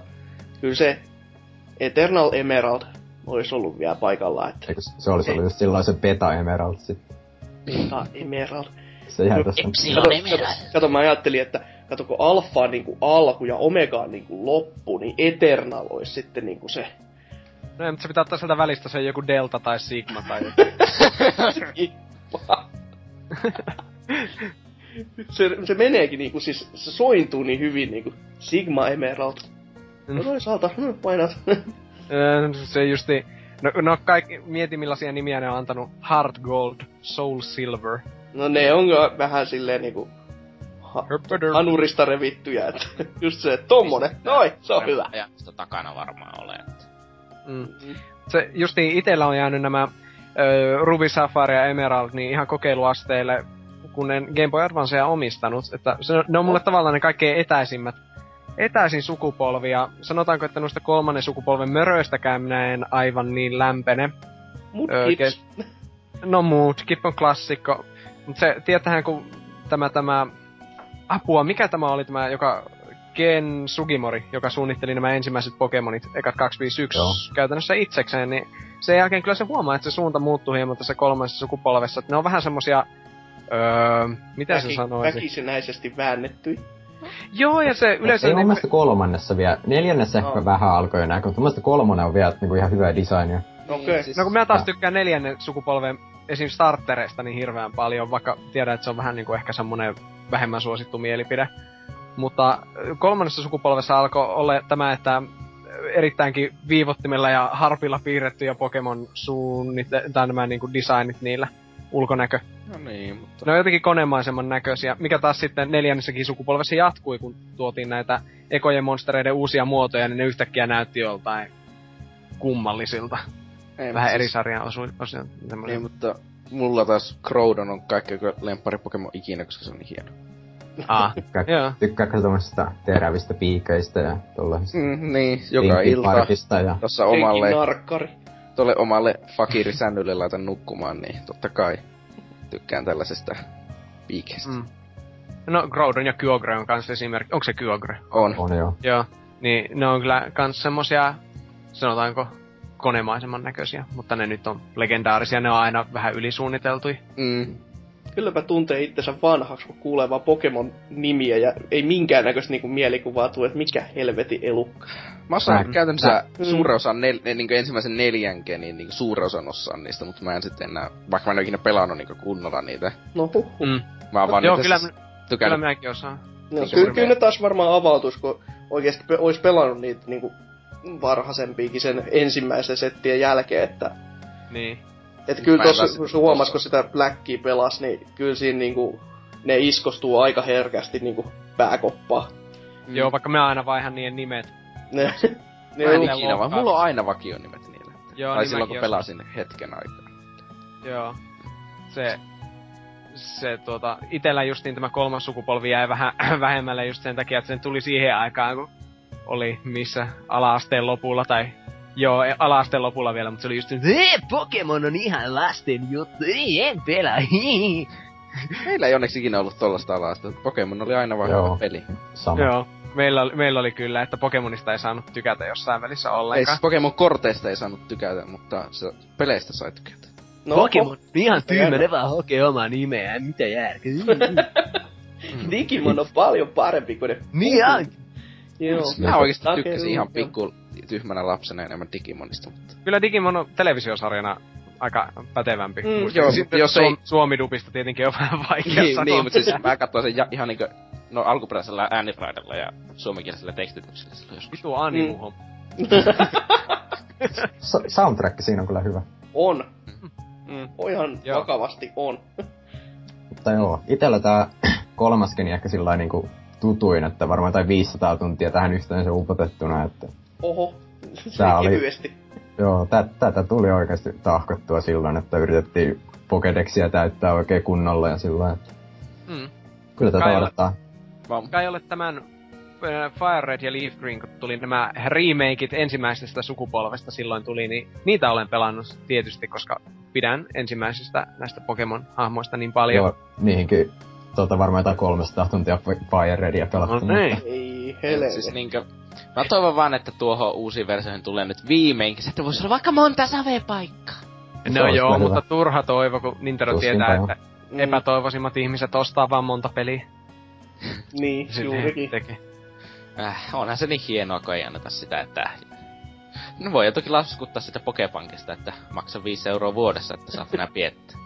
kyllä se Eternal Emerald olis ollut vielä paikallaan, että eikös se olis ollut just silloin se Beta Emerald sitten. Beta Emerald. Se ihan tässä Epsilon Emerald. Kato, mä ajattelin, että kato, kun Alfa on niinku alku ja Omega on niinku loppu, niin Eternal olis sitten niinku se. No ei, mutta se pitää ottaa sieltä välistä, se joku Delta tai Sigma tai jotain. Sigma. Se meneekin niinku, siis se sointuu niin hyvin niinku Sigma Emerald. No toisaalta, painat. Se justi, no kaikki, mieti millaisia nimiä ne on antanut. Hard Gold, Soul Silver. No ne on vähän silleen niinku hanurista revittyjä, että just se, tommonen, noi, se on hyvä. Ja sitä takana varmaan ole, että. Se justi itellä on jäänyt nämä Ruby Sapphire ja Emerald, niin ihan kokeiluasteille, kun en Game Boy Advancea omistanut. Että ne on mulle tavallaan ne kaikkein etäisin sukupolvi, ja sanotaanko, että noista kolmannen sukupolven möröistäkään minä en aivan niin lämpene. Mudkips. No Mudkip on klassikko. Mut se, tietähän kun tämä apua, mikä tämä oli tämä, joka Ken Sugimori, joka suunnitteli nämä ensimmäiset Pokemonit, ekat 251, joo, käytännössä itsekseen, niin sen jälkeen kyllä se huomaa, että se suunta muuttuu hieman tässä kolmannessa sukupolvessa, että ne on vähän semmosia, mitä se sanoisi? Väkisinäisesti väännetty. Joo, ja se yleensä... Ei omasta kolmannessa vielä. Neljännessä ehkä vähän alkoi enää, kun omasta kolmonen on vielä niinku ihan hyvää designia. Okay. Siis, no kun mä taas tykkään neljännen sukupolven esim. Startereista niin hirveän paljon, vaikka tiedän, että se on vähän niinku ehkä semmonen vähemmän suosittu mielipide. Mutta kolmannessa sukupolvessa alkoi olla tämä, että erittäinkin viivottimella ja harpilla piirrettyjä Pokemon tai nämä niinku designit niillä, ulkonäkö. No niin, mutta... Ne on jotenkin konemaisemman näköisiä, mikä taas sitten neljännessäkin sukupolvessa jatkui, kun tuotiin näitä ekojen monstereiden uusia muotoja, niin ne yhtäkkiä näytti joltain kummallisilta. Ei, vähän eri sarjan osia. Niin, mutta mulla taas Groudon on kaikkein lemppari Pokemon ikinä, koska se on niin hieno. Tykkääkö tommosista terävistä piikeistä ja tollasista? Niin, joka ilta. Ja... Tossa omalle... narkkari. Tolle omalle fakirisännylle laitan nukkumaan, niin totta kai tykkään tällaisesta piikeistä. Mm. No Groudon ja Kyogre on kans esimerkki. Onko se Kyogre? On joo. Joo. Niin ne on kyllä kans semmosia, sanotaanko, konemaisemman näköisiä. Mutta ne nyt on legendaarisia, ne on aina vähän ylisuunniteltuja. Mm. Kylläpä tuntee itsensä vanhaksi, kun kuulee vaan Pokemon-nimiä ja ei minkäännäköistä niinku mielikuvaa tule, että mikä helvetin elukka. Mä osaan käytännössä suurosan, niinku ensimmäisen neljänkenin niinku suurosan osaan niistä, mutta mä en sitten enää, vaikka mä en ole ikinä pelannut niinku kunnolla niitä. No huhhuh. Mä oon vaan niitä kyllä minäkin osaan. No, kyllä ne taas varmaan avautuis, kun oikeesti ois pelannut niitä niinku varhaisempiikin sen ensimmäisen settien jälkeen, että... Niin. Et kyllä tossa huomas, kun sitä Blackia pelas, niin kyllä siinä niinku, ne iskostuu aika herkästi niinku pääkoppaa. Joo, vaikka mä aina vaihan niiden nimet. Mulla on aina vakionimet niille. Joo, tai silloin, kun pelasin hetken aikaa. Joo. Se itellä just niin tämä kolmas sukupolvi jäi vähän vähemmälle just sen takia, että sen tuli siihen aikaan, kun oli missä ala-asteen lopulla tai... Joo, ala-asteen lopulla vielä, mutta se oli just Pokemon on ihan lasten juttu, en pelaa, hihihi. Meillä ei onneksi ikinä ollut tollasta ala-asteen, Pokemon oli aina vaan hyvä peli. Sama. Joo, meillä oli kyllä, että Pokemonista ei saanut tykätä jossain välissä ollenkaan. Ei siis Pokemon-korteista ei saanut tykätä, mutta se peleistä sai tykätä. No, Pokemon, ihan tyhmä, ne vaan hokee omaa nimeään, mitä järkeä. Digimon on paljon parempi kuin ne. Niin onkin. Joo. Mä oikeesti tykkäsin ihan tyhmänä lapsena enemmän Digimonista, mutta... Kyllä Digimon on televisiosarjana aika pätevämpi. Joo, jos ei... Suomi-dubista tietenkin on vähän vaikea sanoa. Niin, mutta siis mä katsoin sen ihan niinkö... No alkuperäisellä ääniraidalla ja suomenkielisellä tekstityksellä silloin joskus. Vitu animuhom. Soundtrack siinä on kyllä hyvä. On. Oihan vakavasti on. Mutta joo, itellä tää kolmaskin ehkä sillai niinku tutuin, että varmaan tai 500 tuntia tähän yhteensä upotettuna, että... Oho, se kevyesti. Joo, tätä tuli oikeesti tahkottua silloin, että yritettiin Pokédexia täyttää oikein kunnolla ja sillä että... Kyllä tätä odottaa. Kai ole tämän Fire Red ja Leaf Green, kun tuli nämä remakeit ensimmäisestä sukupolvesta silloin tuli, niin niitä olen pelannut tietysti, koska pidän ensimmäisistä näistä Pokémon-hahmoista niin paljon. Joo, niihinkin varmaan jotain 300 tuntia Fire Redia pelattu. No niin. Ei helvetti. Siis niinkö... Mä toivon vaan, että tuohon uusiin versioihin tulee nyt viimeinkin, että voisi olla vaikka monta savepaikkaa. No joo, välillä. Mutta turha toivo, kun Nintendo tietää, että epätoivoisimmat ihmiset ostaa vaan monta peliä. Niin, juurikin. Onhan se niin hienoa, kun ei anneta sitä, että... No voi toki laskuttaa sitä Pokepankista, että maksaa 5 € vuodessa, että saat nää piettää.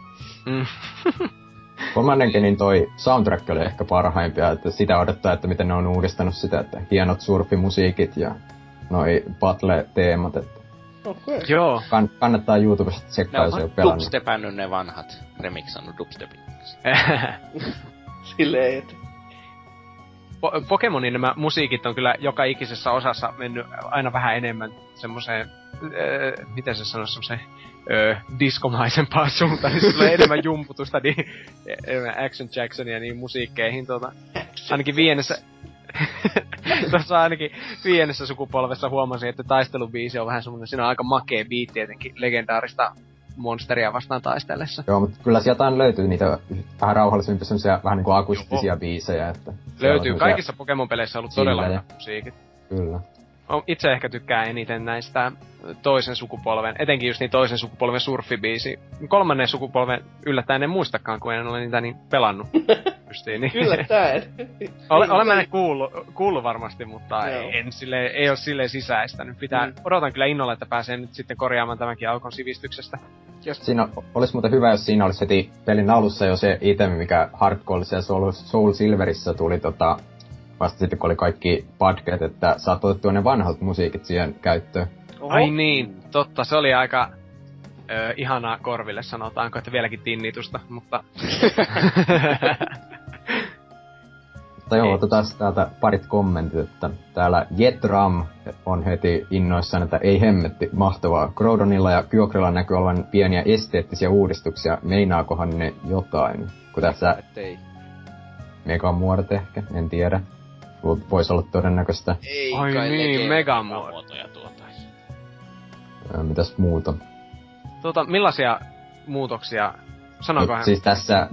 Kolmannenkin niin toi soundtrack oli ehkä parhaimpia, että sitä odottaa, että miten ne on uudistanut sitä, että hienot surfimusiikit ja noi battle-teemat, että... Okay. Joo. Kannattaa YouTubesta tsekkaa, jos ei oo pelannut. Dubstepänny ne vanhat, remixannut dubstepiksi. Silleen, että... Pokemonin nämä musiikit on kyllä joka ikisessä osassa mennyt aina vähän enemmän semmoiseen, miten se sanoisi, semmoiseen diskomaisempaan suuntaan. Sillä on enemmän jumputusta, niin Action Jacksonia niin musiikkeihin. Ainakin viennessä... Tuossa ainakin viennessä sukupolvessa huomasin, että taistelubiisi on vähän semmoinen, siinä on aika makea biitti jotenkin legendaarista monsteria vastaan taistellessa. Joo, mutta kyllä sieltä löytyy niitä vähän rauhallisempia semmoisia vähän niinku akustisia biisejä, että... Löytyy, kaikissa Pokemon-peleissä on ollut todella hyvät musiikit. Kyllä. Itse ehkä tykkään eniten näistä toisen sukupolven, etenkin just niin toisen sukupolven surfibiisi. Kolmannen sukupolven yllättäen en muistakaan, kun en ole niitä niin pelannut. Niin. Yllättäen. Olen mä kuullut varmasti, mutta ei ole silleen sisäistänyt. Odotan kyllä innolla, että pääsee nyt sitten korjaamaan tämänkin aukon sivistyksestä. Siinä olisi muuten hyvä, jos siinä olisi heti pelin alussa jo se itemi, mikä Hardcoreissa ja Soul Silverissä tuli vasta sitten, kun oli kaikki padket, että saat otettua ne vanhat musiikit siihen käyttöön. Oho. Ai niin, totta. Se oli aika ihanaa korville, sanotaanko, että vieläkin tinnitusta, mutta... Mutta joo, otetaan täältä parit kommentit, että täällä Jetram on heti innoissaan, että ei hemmetti, mahtavaa. Groudonilla ja Kyokrilla näkyy olevan pieniä esteettisiä uudistuksia. Meinaakohan ne jotain? Kun tässä... Ei. Megamuodot ehkä, en tiedä. Vois olla todennäköistä. Ei ai kai niin, megamuotoja tuotais. Mitäs muuta? Millaisia muutoksia? Sanokohan... Siis tässä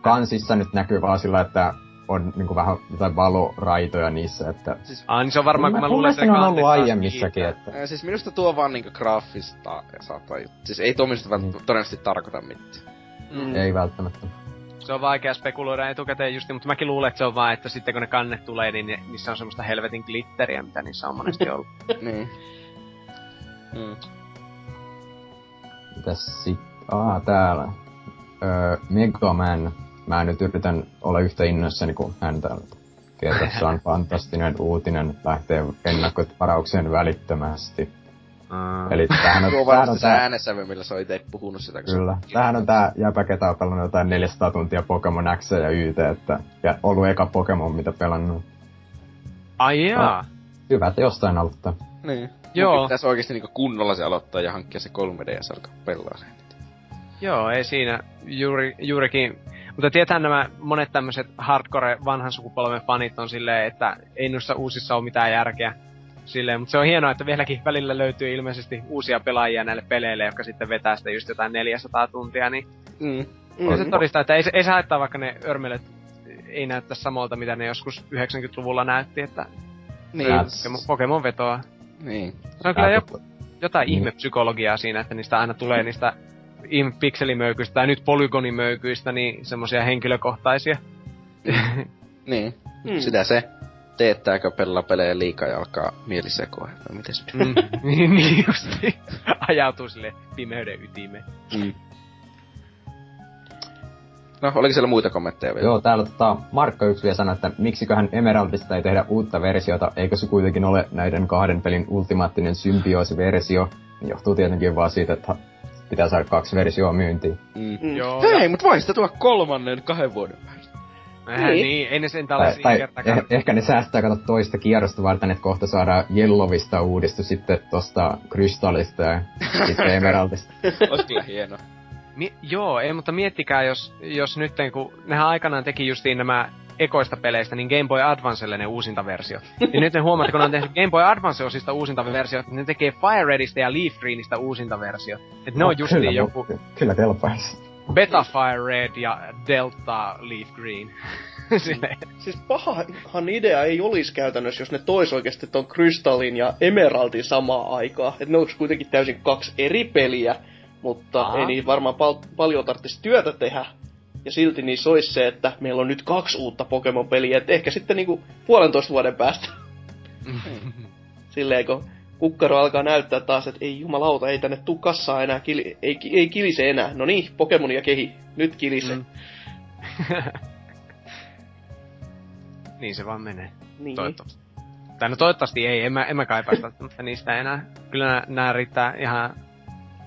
kansissa nyt näkyy vaan sillä, että on niinku vähän jotain valoraitoja niissä, että... Siis, niin se on varmaan, kun mä luulen, että ne on ollut aiemmissakin, että... Siis minusta tuo vaan niinku graafista saattaa juttu. Siis ei tuomista todennäköisesti tarkoita mitään. Mm. Ei välttämättä. Se on vaikea spekuloida etukäteen justi, mutta mäkin luulen, että se on vaan, että sitten kun ne kannet tulee, niin niissä on semmoista helvetin glitteriä, mitä niissä on monesti ollut. Niin. Mm. Mitäs sit? Täällä. Megaman. Mä nyt yritän olla yhtä innoissani kuin hän täällä. Kertossa on fantastinen uutinen, lähtee ennakkovaraukseen välittömästi. Eli tämähän on... Tuo on se äänensävy, millä sä oot ite puhunut sitä. Kyllä. Tämähän on tää jäpä, ketä on pelannut jotain 400 tuntia Pokémon XC ja YT, että... Ja ollut eka Pokémon, mitä pelannut. Ai jaa. Hyvä, että jostain aloittaa. Niin. Joo. Mun pitäis oikeesti niinku kunnolla se aloittaa ja hankkia se 3D ja se alkaa pelaa sen. Joo, ei siinä. Juurikin... Mutta tietään nämä monet tämmöiset hardcore vanhan sukupolven fanit on silleen, että ei noissa uusissa ole mitään järkeä. Silleen, mutta se on hienoa, että vieläkin välillä löytyy ilmeisesti uusia pelaajia näille peleille, jotka sitten vetää sitä just jotain 400 tuntia, niin... Ja se todistaa, että ei se haittaa, vaikka ne örmelet ei näyttää samalta, mitä ne joskus 90-luvulla näytti, että... Niin. Pokemon vetoa. Niin. Se on kyllä jotain ihmepsykologiaa siinä, että niistä aina tulee niistä... pikselimöykyistä tai nyt polygonimöykyistä, niin semmosia henkilökohtaisia. Niin. Sitä se. Teettääkö pelaa pelejä liikaa ja alkaa mielisekoa? No mites? Niin justi. Ajautuu sille pimeyden ytimeen. No, oliko siellä muita kommentteja vielä? Joo, täällä Markka yksi vielä sanoi, että miksiköhän Emeraldista ei tehdä uutta versiota, eikö se kuitenkin ole näiden kahden pelin ultimaattinen symbioosiversio? Johtuu tietenkin vaan siitä, että pitää saada 2 versioa myyntiin. Joo. Hei, mut voi sitä tuoda kolmannen 2 vuoden päästä. Niin, ei ne sentään ole siinä kertakaan. Ehkä ne säästää toista kierrosta varten, että kohta saadaan Yellowista uudistu sitten tosta Krystallista ja sitten Emeraldista. Ois kyllä hieno. Joo, ei, mutta miettikää, jos nytten, kun nehän aikanaan teki justiin nämä ekoista peleistä, niin Game Boy Advancelle ne uusintaversiot. Ja nyt ne huomaat, kun ne on tehnyt Game Boy Advance-osista uusintaversiot, niin ne tekee Fire Redistä ja Leaf Greenistä uusintaversiot. Et ne on justiin kyllä, joku... Kyllä kelpaisi. Beta Fire Red ja Delta Leaf Green. Siis pahahan idea ei olisi käytännössä, jos ne tois oikeasti ton Krystallin ja Emeraldin samaa aikaa. Et ne olisi kuitenkin täysin 2 eri peliä, mutta ei niin varmaan paljon tarvitsisi työtä tehdä. Ja silti niin olisi se, että meillä on nyt 2 uutta Pokemon-peliä, et ehkä sitten niinku 1,5 vuoden päästä. Silleen, kun kukkaro alkaa näyttää taas, että ei jumalauta, ei tänne tuu kassaa enää, ei kilise enää. No niin, Pokemonia kehi, nyt kilise. Niin se vaan menee. Niin. Toivottavasti. Tai no toivottavasti ei, en mä kaipaa sitä niistä enää. Kyllä nää riittää ihan,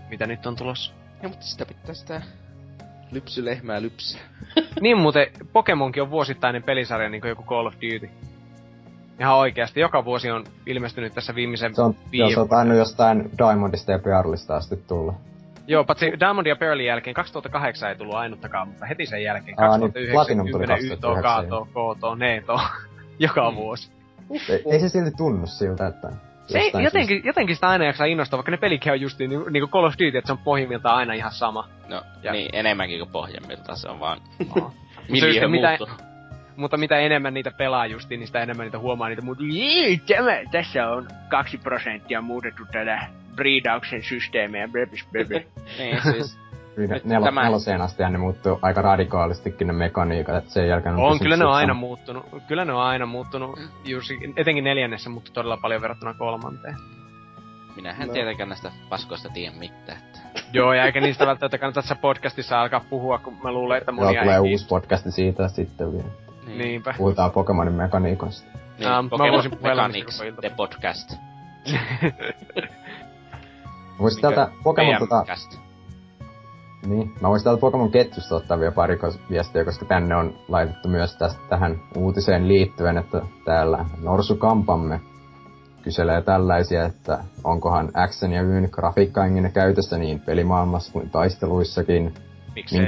mitä nyt on tulossa. Ja mutta sitä pitää sitä... Lypsy lehmää lypsää. Niin muuten, Pokemonkin on vuosittainen pelisarja, niin kuin joku Call of Duty. Ihan oikeasti, joka vuosi on ilmestynyt tässä viimeisen viikon. Se on tainnut jostain Diamondista ja Pearlista asti tulla. Joo, patsi Diamond ja Pearlin jälkeen 2008 ei tullut ainuttakaan, mutta heti sen jälkeen 2009, niin, 10, YTO, KATO, KTO, NEETO, joka vuosi. Ei se silti tunnu siltä, että... Se ei, jotenkin sitä aina jaksaa innostaa, vaikka ne pelikin on just niinku Call of Duty, että se on pohjimmiltaan aina ihan sama. No, ja niin, enemmänkin kuin pohjimmiltaan, se on vaan miljoon muuttunut. Mutta mitä enemmän niitä pelaa justiin, niin sitä enemmän niitä huomaa niitä muuta. Tässä on 2% muutettu tätä breedauksen systeemejä. Niin siis... Neloseen asti ne muuttuu aika radikaalistikin ne mekaniikat, et sen jälkeen... On, kyllä ne on aina muuttunut. Kyllä ne on aina muuttunut. Etenkin neljännessä muuttui todella paljon verrattuna kolmanteen. Minähän tietenkään näistä paskoista tiedä mitään. Joo, ja eikä niistä välttämättä kannata tässä podcastissa alkaa puhua, kun mä luulen, että monia ei... Joo, tulee uusi podcasti siitä sitten vielä. Niinpä. Puhutaan Pokemonin mekaniikoista. Niin, Pokemon Mechanics, the podcast. Voisi tältä Pokemon Niin, mä voisin täältä Pokemon ketjusta ottaa vielä pari viestiä, koska tänne on laitettu myös tähän uutiseen liittyen, että täällä norsukampamme kyselee tällaisia, että onkohan X:n ja Yn grafiikkaengine käytössä niin pelimaailmassa kuin taisteluissakin. Miksei?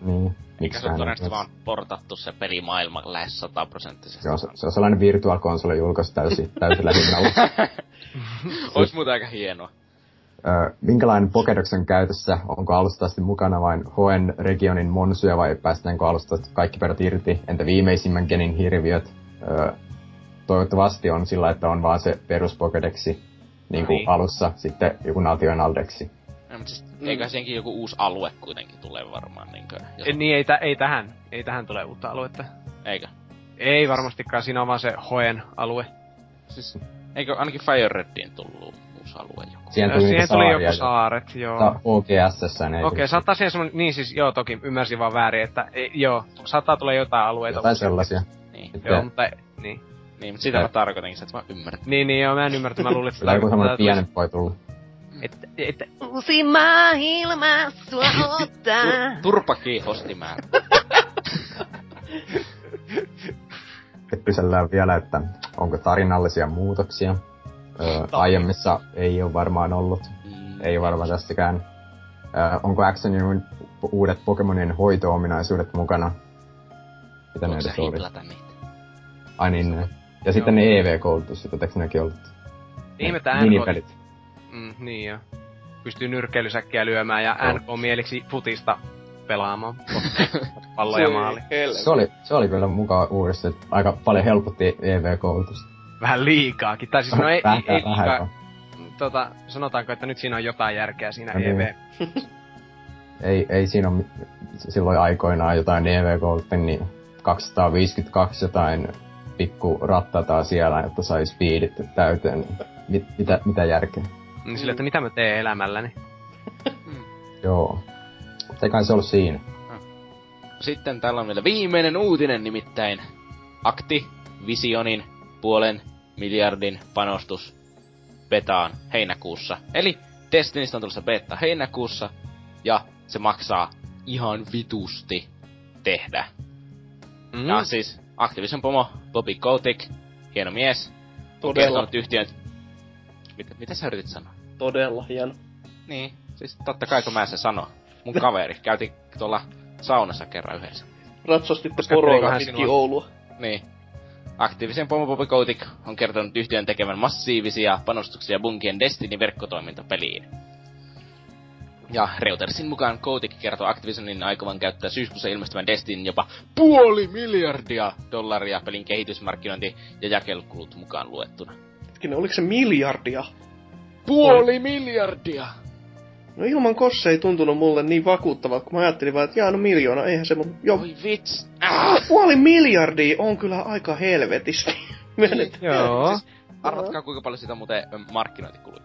Niin. Eikä se on todennäköisesti vaan portattu se pelimaailma lähes 100%. Joo, se on sellainen virtual console julkaisu täysillä hinnalla. Ois muuta aika hienoa. Minkälainen Pokédex on käytössä? Onko alustavasti mukana vain HN-regionin monsuja vai päästäänkö alustavasti kaikki perät irti? Entä viimeisimmän genin hirviöt? Toivottavasti on sillä, että on vaan se perus Pokédexi niin kuin alussa, sitten joku Nationaldeksi. No, mutta siis, eiköhän senkin joku uusi alue kuitenkin tulee varmaan? Ei tähän tule uutta aluetta. Eikö? Ei varmastikaan, siinä on vaan se HN-alue. Siis, eikö ainakin Fire Rediin tullut? Siihen tuli joku saaret, joo. OGS-sään ei. Okei, saattaa siihen semmonen... Niin siis, joo, toki ymmärsin vaan väärin, että... Joo, saattaa tulla jotain alueita. Jotain sellaisia. Niin, joo, mutta... Niin. Niin, mutta sitä mä tarkoitankin, sä et vaan ymmärrät. Niin, joo, mä en ymmärrä, mä luulin, että... Kyllä joku semmonen pienempi voi tulla. Että... Uusi maailma sua ottaa. Turpakii hostimään. Kysellään vielä, että onko tarinallisia muutoksia. Aiemmissa ei ole varmaan ollut. Ei varmaan tässäkään. Onko X:n uudet Pokemonin hoito-ominaisuudet mukana? Mitä ne edes oli? Ai niin, ne. Ja sitten ne EV-koulutus, etteikö nekin ollut? Ihmettä NK-pelit. Niin joo. Pystyy nyrkkeilysäkkiä lyömään ja NK-mieliksi futista pelaamaan. Pallo ja maali. Se oli kyllä mukava uudessa. Aika paljon helpotti EV-koulutusta. Vähän liikaakin, tai siis no ei liikaa. Sanotaanko, että nyt siinä on jotain järkeä siinä EV. Ei siinä on silloin aikoinaan jotain EV-koulutti, niin 252 jotain pikku rattataa siellä, jotta sai speedit täyteen. Mitä järkeä? Niin sille, että mitä mä teen elämälläni. Joo. Se kai se ollut siinä. Sitten täällä on vielä viimeinen uutinen, nimittäin Activisionin $500 million panostus betaan heinäkuussa. Eli Destinistä on tulossa beta heinäkuussa, ja se maksaa ihan vitusti tehdä. Ja siis Activision pomo Bobby Kotick, hieno mies, on kertonut yhtiön... Mitä sä yritit sanoa? Todella hieno. Niin, siis totta kai kun mä sen sanon. Mun kaveri käytiin tuolla saunassa kerran yhdessä. Ratsastitte poroilla pitki Oulua. Niin. Activision pomo Bobby Kotick on kertonut yhtiön tekevän massiivisia panostuksia Bungien Destiny-verkkotoimintapeliin. Ja Reutersin mukaan Kotick kertoo Activisionin aikovan käyttää syyskuussa ilmestyvän Destinyn jopa $500 million pelin kehitysmarkkinointi- ja jakelukulut mukaan luettuna. Hetkinen, oliko se miljardia? $500 million! No ilman kosse ei tuntunut mulle niin vakuuttavalta, kun mä ajattelin vaan, että jaa, no miljoona, eihän se mun... Oi vits! $500 million on kyllä aika helvetisti. Joo. Siis, arvatkaa kuinka paljon sitä muuten markkinointi kului.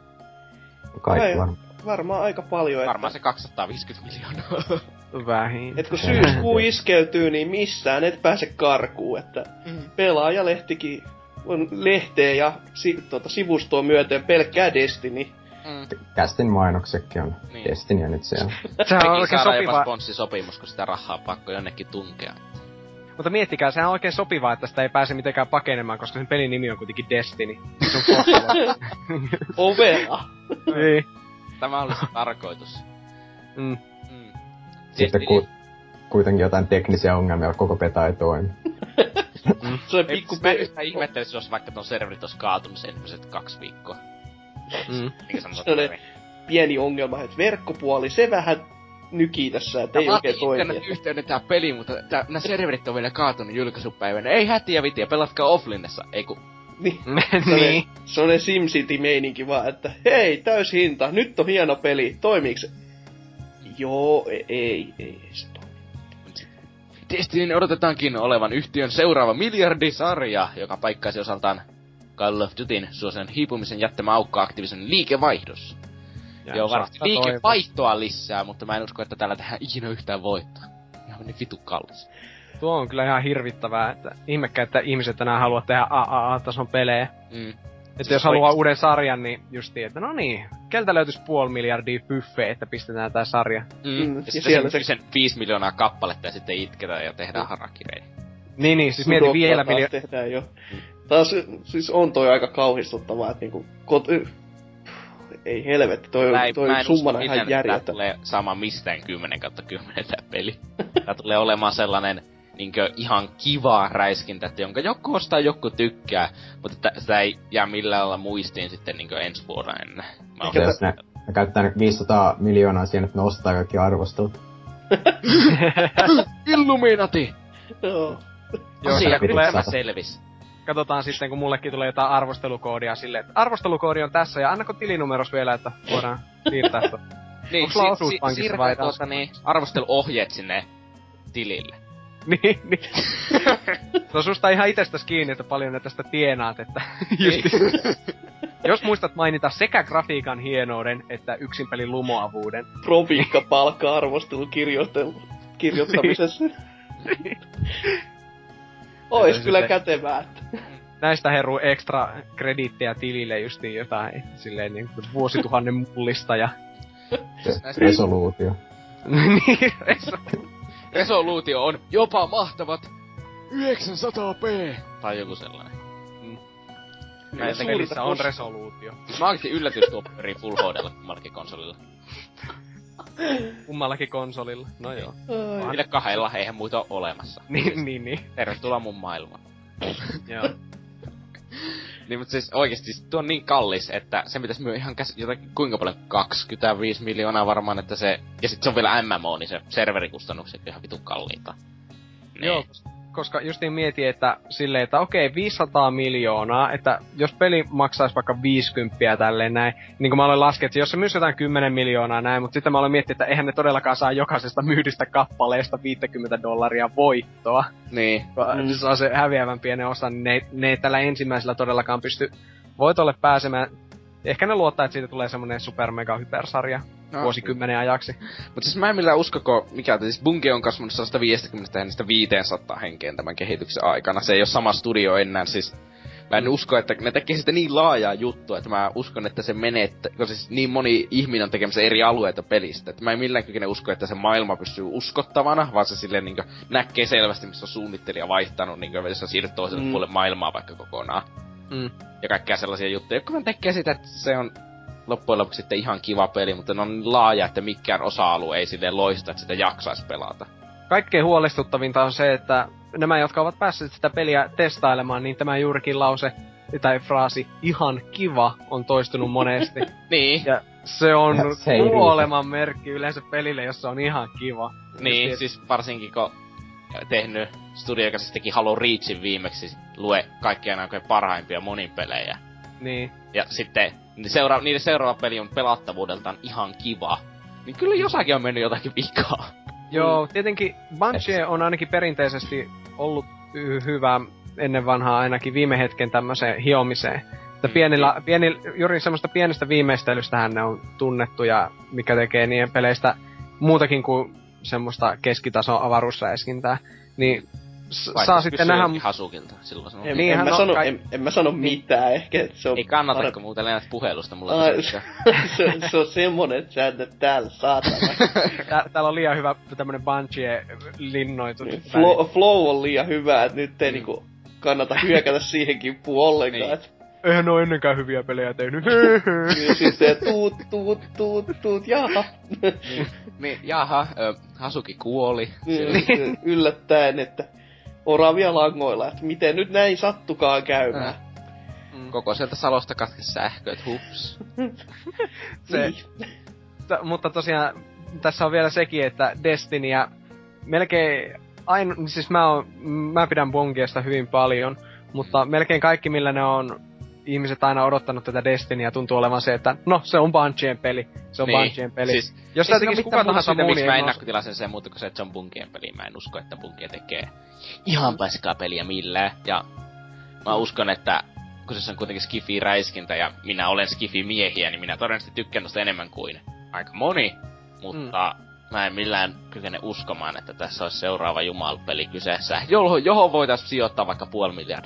Kaikki varmaan aika paljon, varmaan että... se $250 million. Vähin. Et kun syyskuu iskeytyy, niin missään et pääse karkuun, että pelaajalehtikin on lehteä ja sivustoa myöten pelkkää Destiny. Kästin mainoksekin on niin. Destiny nyt siellä. Sehän on oikein sopiva. Sponssisopimus, kun sitä rahaa pakko jonnekin tunkea. Mutta miettikää, sehän on oikein sopivaa, että sitä ei pääse mitenkään pakenemaan, koska sen pelin nimi on kuitenkin Destiny. Se on kohtava. Ovea! Niin. Tämä oli se tarkoitus. Sitten kuitenkin jotain teknisiä ongelmia, koko peta ei toimi. Se on pikku pelissä ihmettelyssä, jos vaikka ton serverit ois kaatunut sen ensimmäiset 2 viikkoa. Pieni ongelma, että verkkopuoli, se vähän nykii tässä, et ei oikein toimi. Tämä yhteyden tää peli, mutta nää serverit on vielä kaatunut julkaisupäivänä. Ei hätiä vitiä, pelatkaa offlinessa, ei ku... Niin. Se on ne SimCity-meininki vaan, että hei, täyshinta, nyt on hieno peli, toimiiks? Joo, ei se toimi. Destinyn odotetaankin olevan yhtiön seuraava miljardisarja, joka paikkaisi osaltaan Call of Dutyn suosion hiipumisen jättämä aukko Activisionin liikevaihdossa. Joo, varmasti liikevaihtoa lisää, mutta mä en usko, että tällä tehdään ikinä yhtään voittaa. Ihan meni vitu kallis. Tuo on kyllä ihan hirvittävää, että ihmekään, että ihmiset enää haluaa tehdä AAA-tason pelejä. Että siis jos haluaa uuden sarjan, niin just niin, että no niin, keltä löytyis 500 miljardia buffet, että pistetään tää sarja. Ja sitten sen 5 miljoonaa kappaletta ja sitten itketään ja tehdään harakireja. Niin, siis mieti vielä tehdään jo. Taas siis on toi aika kauhistuttavaa, että niinku... Ei helvetti, toi summana ihan järjettä. Tää tulee sama mistään 10/10 tää peli. Tää tulee olemaan sellainen... niinkö ihan kivaa räiskintä, että jonka joku ostaa, joku tykkää, mutta sitä ei jää millään lailla muistiin sitten niinkö ensi vuonna ennen. Jos ne käyttää 500 miljoonaa siihen, että ne ostaa kaikki arvostelut. Illuminati! Joo. Asia kyllä tämä selvisi. Katsotaan sitten, kun mullekin tulee jotain arvostelukoodia silleen, että arvostelukoodi on tässä ja annako tilinumeros vielä, että voidaan siirtää sitä. Niin, siirretään niin arvosteluohjeet sinne tilille. Niin. Se on susta ihan itsestäsi kiinni, että paljon tästä tienaat, että... Jos muistat mainita sekä grafiikan hienouden, että yksin pelin lumoavuuden. Proviikka palkkaa arvostelun kirjoittamisessa. Ois kyllä kätevää. Näistä heruu ekstra krediittejä tilille justiin jotain, silleen niin kuin vuosituhannen mullista ja... Resoluutio. Niin, resoluutio on jopa mahtavat 900p! Tai joku sellainen. Näissä pelissä on resoluutio. Mä oonkin yllätystuopperi Full HD kummallakin konsolilla. Kummallakin konsolilla? No joo. Niille kahdella eihän muita ole olemassa. Niin. Tervetuloa mun maailmaan. Joo. Niin, mutta siis oikeesti tuo on niin kallis, että se pitäis myö ihan jotakin kuinka paljon, 25 miljoonaa varmaan, että se... Ja sit se on vielä MMO, niin se serverikustannukset on ihan vitun kalliita. Nee. Joo, koska justiin mietin, että silleen, että okei, 500 miljoonaa, että jos peli maksaisi vaikka 50 tälleen näin, niin kuin mä aloin laskea, että jos se myys jotain 10 miljoonaa näin, mutta sitten mä aloin miettiä, että eihän ne todellakaan saa jokaisesta myydystä kappaleesta $50 voittoa. Niin. Se on se häviävän pienen osan, ne ei tällä ensimmäisellä todellakaan pysty voitolle pääsemään. Ehkä ne luottaa, että siitä tulee semmonen super mega hypersarja vuosikymmenen ajaksi. Mutta siis mä en millään uskoko mikä, että siis Bungie on kasvanut 150 hengistä 500 henkeen tämän kehityksen aikana. Se ei oo sama studio enää, siis mä en usko, että ne tekee sitä niin laajaa juttua, että mä uskon, että se menee, kun siis niin moni ihminen on tekemässä eri alueita pelistä. Että mä en millään kykene usko, että se maailma pysyy uskottavana, vaan se silleen niinkö näkee selvästi, missä on suunnittelija vaihtanut, niinkö jos on siirryt toiselle puolelle maailmaa vaikka kokonaan. Ja kaikkea sellaisia juttuja, jotka ne tekee sitä, että se on loppujen lopuksi sitten ihan kiva peli, mutta ne on niin laaja, että mikään osa-alue ei silleen loista, että sitä jaksaisi pelata. Kaikkein huolestuttavinta on se, että nämä, jotka ovat päässeet sitä peliä testailemaan, niin tämä juurikin lause tai fraasi, ihan kiva, on toistunut monesti. Niin. Ja se on kuoleman merkki yleensä pelille, jos se on ihan kiva. Niin, ja siis varsinkin kun tehnyt studio, joka siis teki Halo Reachin viimeksi, lue kaikkien aikojen parhaimpia monin pelejä. Niin. Ja sitten niiden seuraava peli on pelattavuudeltaan ihan kiva. Niin kyllä jossakin on mennyt jotakin vikaa. Joo, tietenkin Bungie on ainakin perinteisesti ollut hyvä ennen vanhaa ainakin viime hetken tämmöiseen hiomiseen. Että juuri semmoista pienestä viimeistelystähän ne on tunnettu ja mikä tekee niiden peleistä muutakin kuin semmoista keskitason avaruusräiskintää. Niin saa sitten nähdä... Hazukilta silloin sanon. En mä sano mitään ehkä, että se on... Ei kannatakko muuten lennät puhelusta, mulla on se on semmonen, että sä et täällä saatana. Täällä on liian hyvä tämmönen Bungie linnoitu. Niin, flow on liian hyvä, että nyt ei niinku kannata hyökätä siihen kippuun ollenkaan. Niin. Eihän oo ennenkään hyviä pelejä tehnyt. Niin siis se tuut, jaha. Niin, jaha, Hazuki kuoli. Niin, yllättäen, että oravia langoilla, että miten nyt näin sattukaan käymään. Koko sieltä salosta katkes sähköt, hups. Mutta tosiaan, tässä on vielä sekin, että Destinyä melkein... Siis mä pidän Bungiesta hyvin paljon, mutta melkein kaikki millä ne on... Ihmiset aina odottanut tätä Destinyä tuntuu olevan se, että no, se on Bungien peli. Se on niin. Bungien peli. Siis, jos ei tekis kuka tahansa muu, niin mä ennakkotilasin sen muuta kuin se, että se on Bungien peli. Mä en usko, että Bungie tekee ihan paskaa peliä millään. Ja mä uskon, että kun se on kuitenkin Skifi-räiskintä ja minä olen Skifi-miehiä, niin minä todennäköisesti tykkään tosta enemmän kuin aika moni. Mutta mä en millään kykene uskomaan, että tässä olisi seuraava jumalpeli kyseessä, johon voitaisiin sijoittaa vaikka $500 million.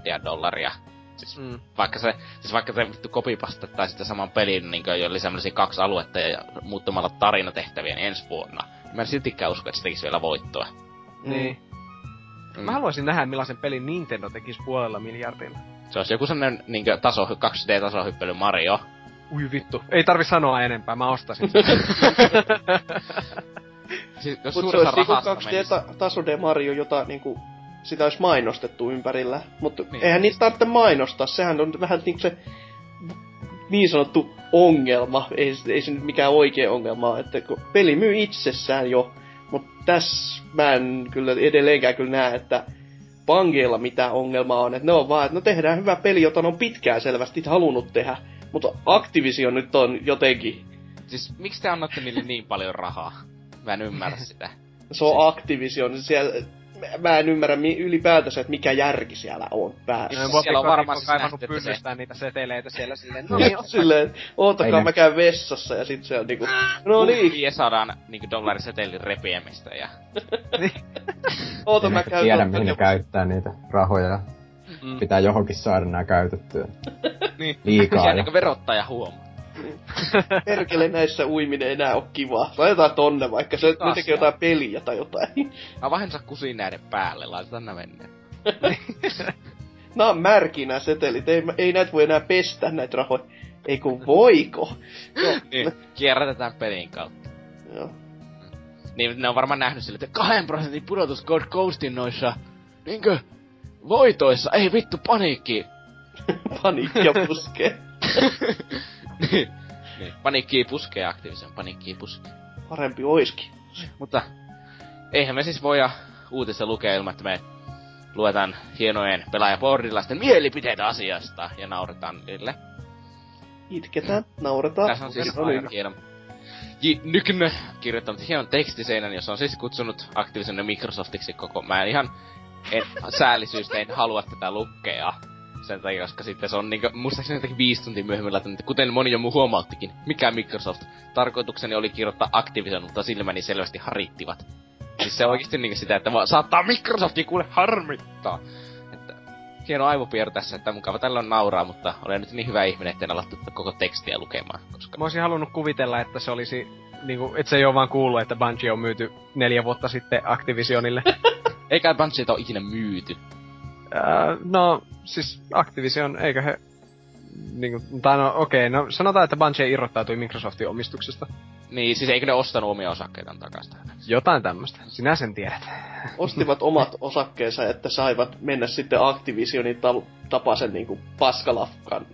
Siis, vaikka se vittu kopipastattais sitä saman pelin niinkö jo lisäämällisiä 2 aluetta ja muuttamalla tarinatehtävien ensi vuonna. Mä en siltikään usko, että se tekis vielä voittoa. Niin. Mä haluaisin nähdä, millaisen pelin Nintendo tekis $500 million. Se olisi joku sellanen niinkö 2D-tasohyppely Mario. Ui vittu, ei tarvi sanoa enempää, mä ostasin sitä. Siis, jos mut se olisi joku 2D-tasohyppely Mario, jota niinku... Sitä olisi mainostettu ympärillä, mutta niin. Eihän niitä tarvitse mainostaa, sehän on vähän niinku se niin sanottu ongelma, ei se nyt mikään oikea ongelma ole, että kun peli myy itsessään jo, mutta tässä mä en kyllä edelleenkään kyllä näe, että Bungiella mitään ongelmaa on, että ne on vaan, että no tehdään hyvä peli, jota on pitkään selvästi halunnut tehdä, mutta Activision nyt on jotenkin. Siis miksi te annatte niille niin paljon rahaa? Mä en ymmärrä sitä. Se on Activision, siellä... Mä en ymmärrä ylipäätänsä, että mikä järki siellä on päässä. No, siellä on varmaan siis nähty, että se... niitä seteleitä siellä silleen, no niin, silleen, ootakaa mä käyn vessassa ja sit se on niinku... No niin. $500 niinku $setelin repiämistä ja... Oota mä käyn... Tiedä mihin käyttää niitä rahoja. Pitää johonkin saada nää käytettyä. Niin. Liikaa. Siellä niinku verottaja huomaa. Perkele näissä uiminen enää oo kivaa. Laitetaan tonne vaikka, se ne tekee jotain peliä tai jotain. Mä vahensa kusin näiden päälle, laitetaan nää menneen. Nää on märkinä setelit, ei näitä voi enää pestä näitä rahoja. Ei kun voiko. Niin, kierrätetään pelin kautta. Joo. Niin ne on varmaan nähnyt sille, että 2% pudotus God Coastin noissa, niinkö, voitoissa. Ei vittu, paniikki. Paniikkia puskee. Niin. Paniikkii puskee Activision, paniikkii puskee. Parempi oiski. Mutta eihän me siis voida uutista lukea ilman, että me luetaan hienojen pelaajapordilaisten mielipiteitä asiasta ja nauretaan niille. Itketään, nauretaan. Tässä on siis aivan hieno. Nykyn kirjoittanut hienon tekstiseinän, jossa on siis kutsunut Activision ja Microsoftiksi koko... Mä en ihan säälisyystä en halua tätä lukea. Sen takia, koska sitten se on niinku, muistaakseni jotenkin 5 tuntia myöhemmin laittanut, kuten moni jo mun huomauttikin, mikä Microsoft, tarkoitukseni oli kirjoittaa Activision, mutta silmäni selvästi harittivat. Siis se on oikeesti niinku sitä, että saattaa Microsoftin kuule harmittaa. Että, hieno aivopiirro tässä, että mukava tällä on nauraa, mutta olen nyt niin hyvä ihminen, että en ala koko tekstiä lukemaan. Koska... Mä olisin halunnut kuvitella, että se olisi, niinku, et se ei oo vaan kuullut, että Bungie on myyty 4 vuotta sitten Activisionille. Eikä Bungieta oo ikinä myyty. No, siis Activision, eikö he... Niinku, tai no okei, no sanotaan, että Bungie irrottautui Microsoftin omistuksesta. Niin, siis eikö ne ostanut omia osakkeitaan takaisin? Jotain tämmöstä, sinä sen tiedät. Ostivat omat osakkeensa, että saivat mennä sitten Activisionin tapaisen niinku paskalafkan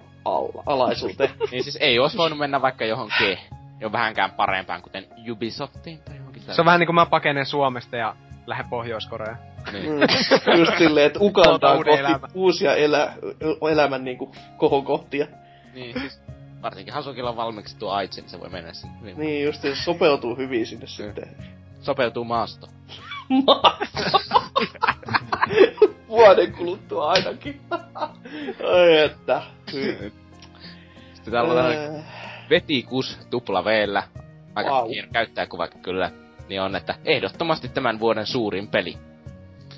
alaisuuteen. Niin siis ei olisi voinut mennä vaikka johonkin jo vähänkään parempaan, kuten Ubisoftiin tai johonkin tämmöistä. Se on vähän niinku mä pakenen Suomesta ja lähden Pohjois-Koreaan. Niin. Just silleen, että ukantaa kohti elämä. Uusia elämän niinku kohokohtia. Niin, siis varsinkin Hazukilla on valmiiksi tuo AIDS, niin se voi mennä sinne. Niin, niin just se sopeutuu hyvin sinne sitten. Sopeutuu maasto. Vuoden kuluttua ainakin. Ai että. Sitten täällä on tällainen Vetikus W-llä. Aika wow. Käyttäjäkuva kyllä. Niin on, että ehdottomasti tämän vuoden suurin peli.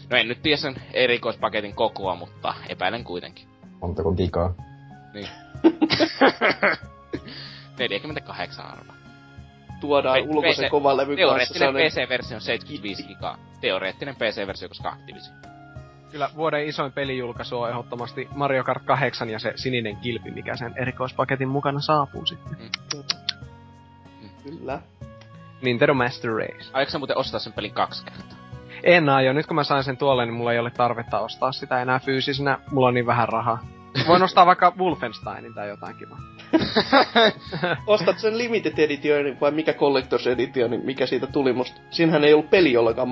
No en nyt tiedä sen erikoispaketin kokoa, mutta epäilen kuitenkin. Montako gigaa? Niin. 48 arvaa. Tuodaan ulkoisen kovan levyn kanssa. Teoreettinen PC-versio on 75 gigaa. Teoreettinen PC-versio, koska Activision. Kyllä vuoden isoin pelijulkaisu on ehdottomasti Mario Kart 8 ja se sininen kilpi, mikä sen erikoispaketin mukana saapuu sitten. Kyllä. Nintendo Master Race. Aiotko sä muuten ostaa sen pelin 2 kertaa? En aio. Nyt kun mä sain sen tuolle, niin mulla ei ole tarvetta ostaa sitä enää fyysisenä. Mulla on niin vähän rahaa. Voin ostaa vaikka Wolfensteinin tai jotain kivaa. Ostat sen Limited Editionin vai mikä Collector's Edition, mikä siitä tuli musta? Siinähän ei ollut peli ollenkaan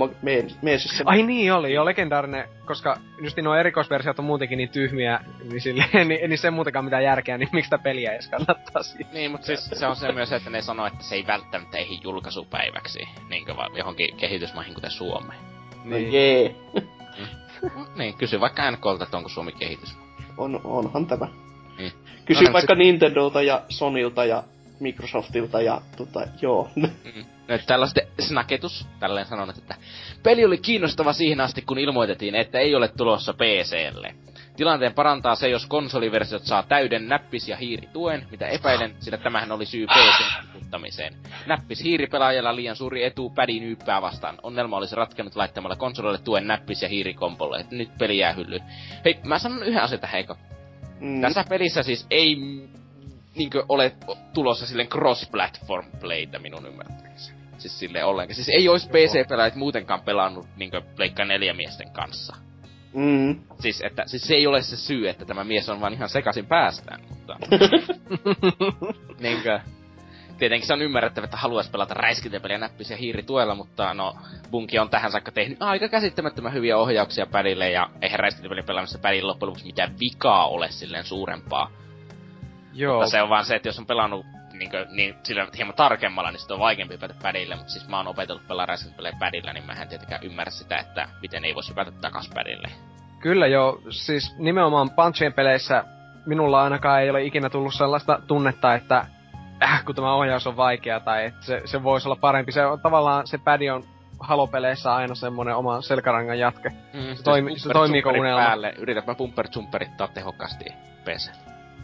meesissä. Ai niin oli, joo, legendaarinen, koska just nuo erikoisversiot on muutenkin niin tyhmiä, niin silleen, niin se muutenkaan mitään järkeä, niin miksi sitä peliä edes kannattaa siihen? Niin, mutta siis se on se myös, että ne sanoo, että se ei välttämättä eihin julkaisupäiväksi, niinkö vaan johonkin kehitysmaihin kuten Suomeen. Niin. Jee. Niin, kysy vaikka NK:lta, että onko Suomi kehitysmaa. Onhan tämä. Mm. Kysy vaikka Nintendolta ja Sonylta ja Microsoftilta ja joo. No, tällaista snaketus, tälleen sanon, että peli oli kiinnostava siihen asti, kun ilmoitettiin, että ei ole tulossa PC:lle. Tilanteen parantaa se, jos konsoliversiot saa täyden näppis- ja hiirituen, mitä epäilen, sillä tämähän oli syy PC:n tukuttamiseen. Näppis-hiiripelaajalla liian suuri etu pädin yppää vastaan. Onnelma olisi ratkennut laittamalla konsolille tuen näppis- ja hiirikompolle, että nyt peli jää hyllyyn. Hei, mä sanon yhden asian tähän, eikö? Tässä pelissä siis ei niinkö ole tulossa silleen cross-platform-playtä minun ymmärtääkseni. Siis silleen ollenkaan. Siis ei ois PC-pelaajat muutenkaan pelannut niinkö Pleikka 4 miesten kanssa. Mm. Siis, että, se ei ole se syy, että tämä mies on vaan ihan sekaisin päästään, mutta... niinkö... Tietenkin se on ymmärrettävä, että haluaisi pelata räiskintäpeliä näppisiä hiirituella, mutta no... Bungie on tähän saakka tehnyt aika käsittämättömän hyviä ohjauksia padille, ja eihän räiskintäpelin pelaamista padille loppujen lopuksi mitään vikaa ole silleen suurempaa. Joo. Mutta se on vaan se, että jos on pelannut niinkö, niin sillä hieman tarkemmalla, niin sitten on vaikeampi hypätä padille, mutta siis mä oon opetellut pelaa räiskintäpelejä padillä, niin mä en tietenkään ymmärrä sitä, että miten ei voisi hypätä takas padille. Kyllä joo, siis nimenomaan Bungien peleissä minulla ainakaan ei ole ikinä tullut sellaista tunnetta, että kun tämä ohjaus on vaikea tai että se voisi olla parempi. Se on tavallaan, se pädi on halopeleissä aina semmonen oma selkärangan jatke. Se toimiiko unelma. Päälle. Yritäpä pumper-jumperittaa tehokkaasti PC.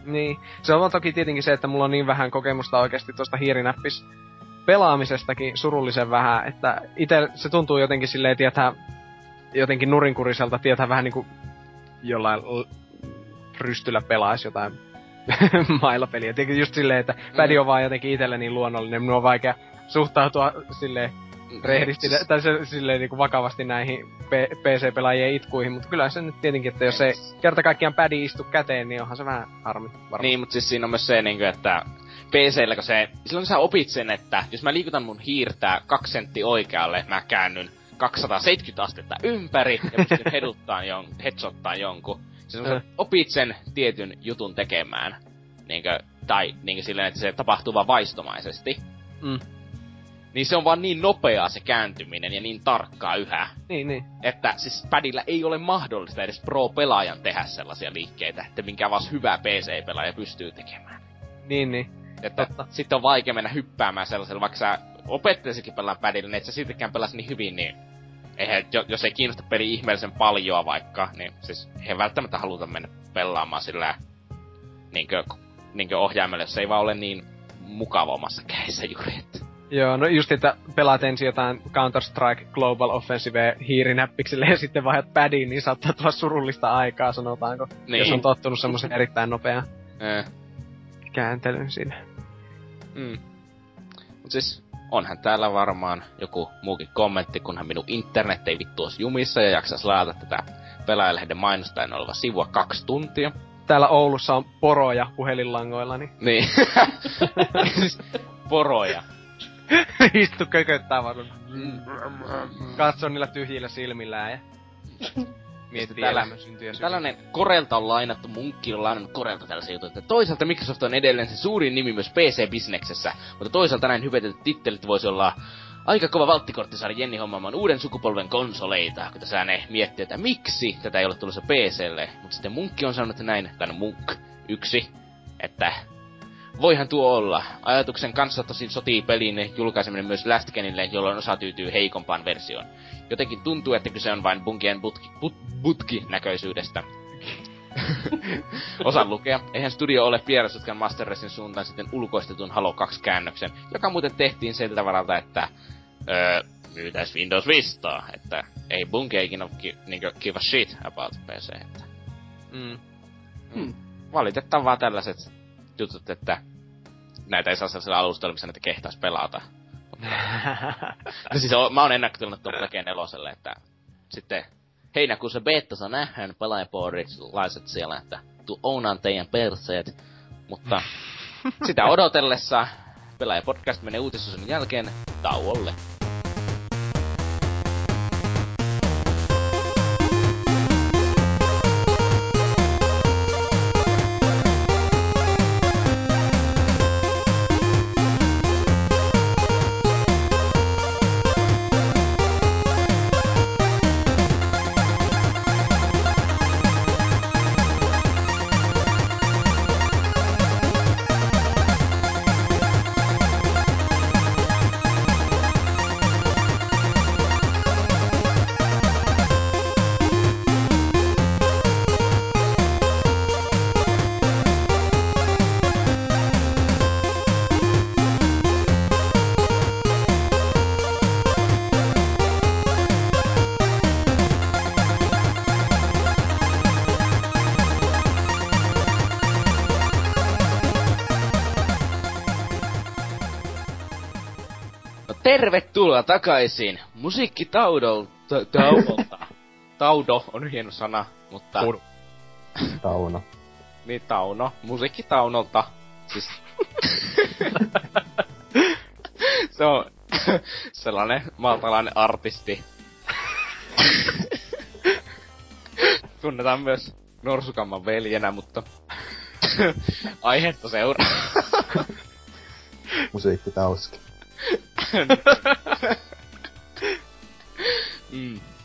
Niin. Se on toki tietenkin se, että mulla on niin vähän kokemusta oikeasti tuosta hiirinäppis pelaamisestakin surullisen vähän, että itse se tuntuu jotenkin silleen tietää jotenkin nurinkuriselta, tietää vähän niinku jollain rystyllä pelaisi jotain mailapeliä. Tietenkin just silleen, että pädi on vaan jotenkin itselle niin luonnollinen. Minun on vaikea suhtautua silleen rehdisti, tai silleen niin kuin vakavasti näihin PC-pelaajien itkuihin, mutta kyllä se nyt tietenkin, että jos ei kerta kaikkiaan pädi istu käteen, niin onhan se vähän harmi. Varmasti. Niin, mutta siis siinä on myös se, niin kuin, että PC-llä, kun se... Silloin sä opit sen, että jos mä liikutan mun hiirtää 2 senttiä oikealle, mä käännyn 270 astetta ympäri ja pystyn headshottaa jonkun. Siis opit sen tietyn jutun tekemään, niinkö, tai niinkö silleen, että se tapahtuu vaan vaistomaisesti. Mm. Niin se on vaan niin nopeaa se kääntyminen ja niin tarkkaa yhä. Niin. Että siis padilla ei ole mahdollista edes pro-pelaajan tehdä sellaisia liikkeitä, että minkään vaan hyvä PC-pelaaja pystyy tekemään. Niin. Että sitten on vaikea mennä hyppäämään sellaisella, vaikka sä opettelisitkin pelaa padilla, niin et sä siltikään pelasi niin hyvin, niin... Eihän, jos ei kiinnosta peli ihmeellisen paljoa vaikka, niin siis eihän välttämättä haluta mennä pelaamaan sillä niinkö ohjaimella, jos ei vaan ole niin mukava omassa kädessä juuri. Joo, no just, että pelaat ensin jotain Counter-Strike Global Offensive hiirinäppikselle ja sitten vaihdat padiin, niin saattaa tulla surullista aikaa, sanotaanko, niin. Jos on tottunut semmoisen erittäin nopeaan kääntelyn siinä. Mm. Mut siis... Onhan täällä varmaan joku muukin kommentti, kunhan minun internet ei vittu olisi jumissa ja jaksaisi laata tätä pelaajalehden mainostajana oleva sivua 2 tuntia. Täällä Oulussa on poroja puhelinlangoilla, niin. Siis poroja. Istu kököttää vaan. Katso niillä tyhjillä silmillään ja... Miettii elämän syntyä syviä. Tällainen Korelta on lainattu, Munkki on lainannut Korelta tällaisia juttuja, että toisaalta Microsoft on edelleen se suurin nimi myös PC-bisneksessä, mutta toisaalta näin hyvetetyt tittelit voisi olla aika kova valttikortti saada Jenni hommaamaan uuden sukupolven konsoleita, kun tässä ne miettii, että miksi tätä ei ole tulossa PClle, mutta sitten Munkki on sanonut näin, tai Munk 1, että voihan tuo olla. Ajatuksen kanssa tosin sotii pelin julkaiseminen myös Last Genille, jolloin osa tyytyy heikompaan versioon. Jotenkin tuntuu, että kyse on vain Bungien butkinäköisyydestä. Osan lukea. Eihän studio ole pieräsutkan Master Racing suuntaan sitten ulkoistetun Halo 2-käännöksen, joka muuten tehtiin siltä varalta, että myytäis Windows Vistaa, että ei Bungie ikinä give a shit about PC. Että. Valitettavaa tällaiset jutut, että näitä ei saa sellaisella alustalla, missä näitä kehtais pelata. No siis mä oon ennakkotilannut tuon Plekeen eloselle, että sitten heinäkuussa beetassa nähdään pelaajaporilaiset siellä, että tuu ounaan teidän perseet. Mutta sitä odotellessa Pelaajapodcast menee uutisosan jälkeen tauolle. Tervetuloa takaisin musiikkitauolta. Taudo on hieno sana, mutta... Tauno. Niin, Tauno. Musiikkitaunolta. Siis... Se on sellainen maltalainen artisti. Tunnetaan myös Norsukamman veljenä, mutta... Aihetta seuraa. Musiikkitauski.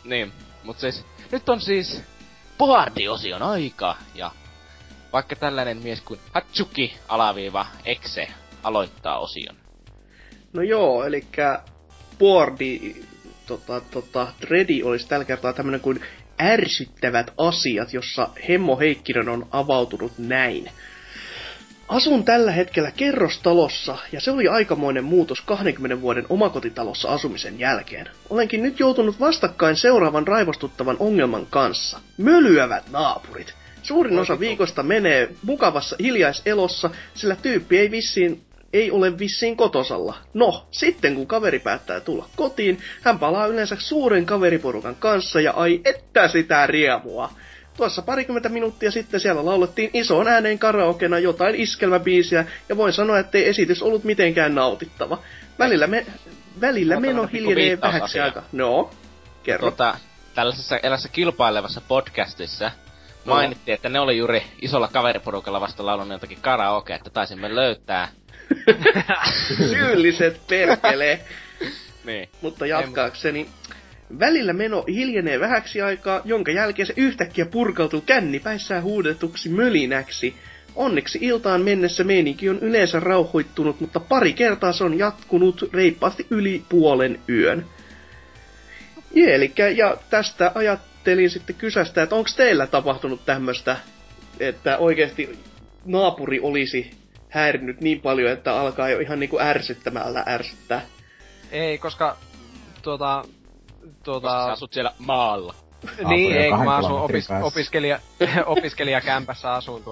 Niin, mut siis, nyt on siis boardiosion aika, ja vaikka tällainen mies kuin Hazuki _EXE aloittaa osion. No joo, elikkä boardi, Dredi olisi tällä kertaa tämmönen kuin ärsyttävät asiat, jossa Hemmo Heikkinen on avautunut näin. Asun tällä hetkellä kerrostalossa, ja se oli aikamoinen muutos 20 vuoden omakotitalossa asumisen jälkeen. Olenkin nyt joutunut vastakkain seuraavan raivostuttavan ongelman kanssa. Mölyävät naapurit. Suurin osa viikosta menee mukavassa hiljaiselossa, sillä tyyppi ei ole vissiin kotosalla. No, sitten kun kaveri päättää tulla kotiin, hän palaa yleensä suuren kaveriporukan kanssa, ja ai että sitä riemua. Tuossa parikymmentä minuuttia sitten siellä laulettiin isoon ääneen karaokena jotain iskelmäbiisiä, ja voin sanoa, ettei esitys ollut mitenkään nautittava. Välillä meno hiljenee vähäksi aikaa. No, kerro. Tällaisessa erässä kilpailevassa podcastissa mainittiin, että ne oli juuri isolla kaveriporukalla vasta laulun jotakin karaokea, että taisimme löytää. Syylliset perkelee. Niin. Mutta jatkaakseni... Välillä meno hiljenee vähäksi aikaa, jonka jälkeen se yhtäkkiä purkautuu kännipäissään huudetuksi mölinäksi. Onneksi iltaan mennessä meininki on yleensä rauhoittunut, mutta pari kertaa se on jatkunut reippaasti yli puolen yön. Elikkä, ja tästä ajattelin sitten kysästä, että onko teillä tapahtunut tämmöstä, että oikeesti naapuri olisi häirinyt niin paljon, että alkaa jo ihan niinku ärsyttämällä ärsyttää. Ei, koska koska sä asut siellä maalla. Niin, ei, kun mä asun opiskelijakämpässä asuun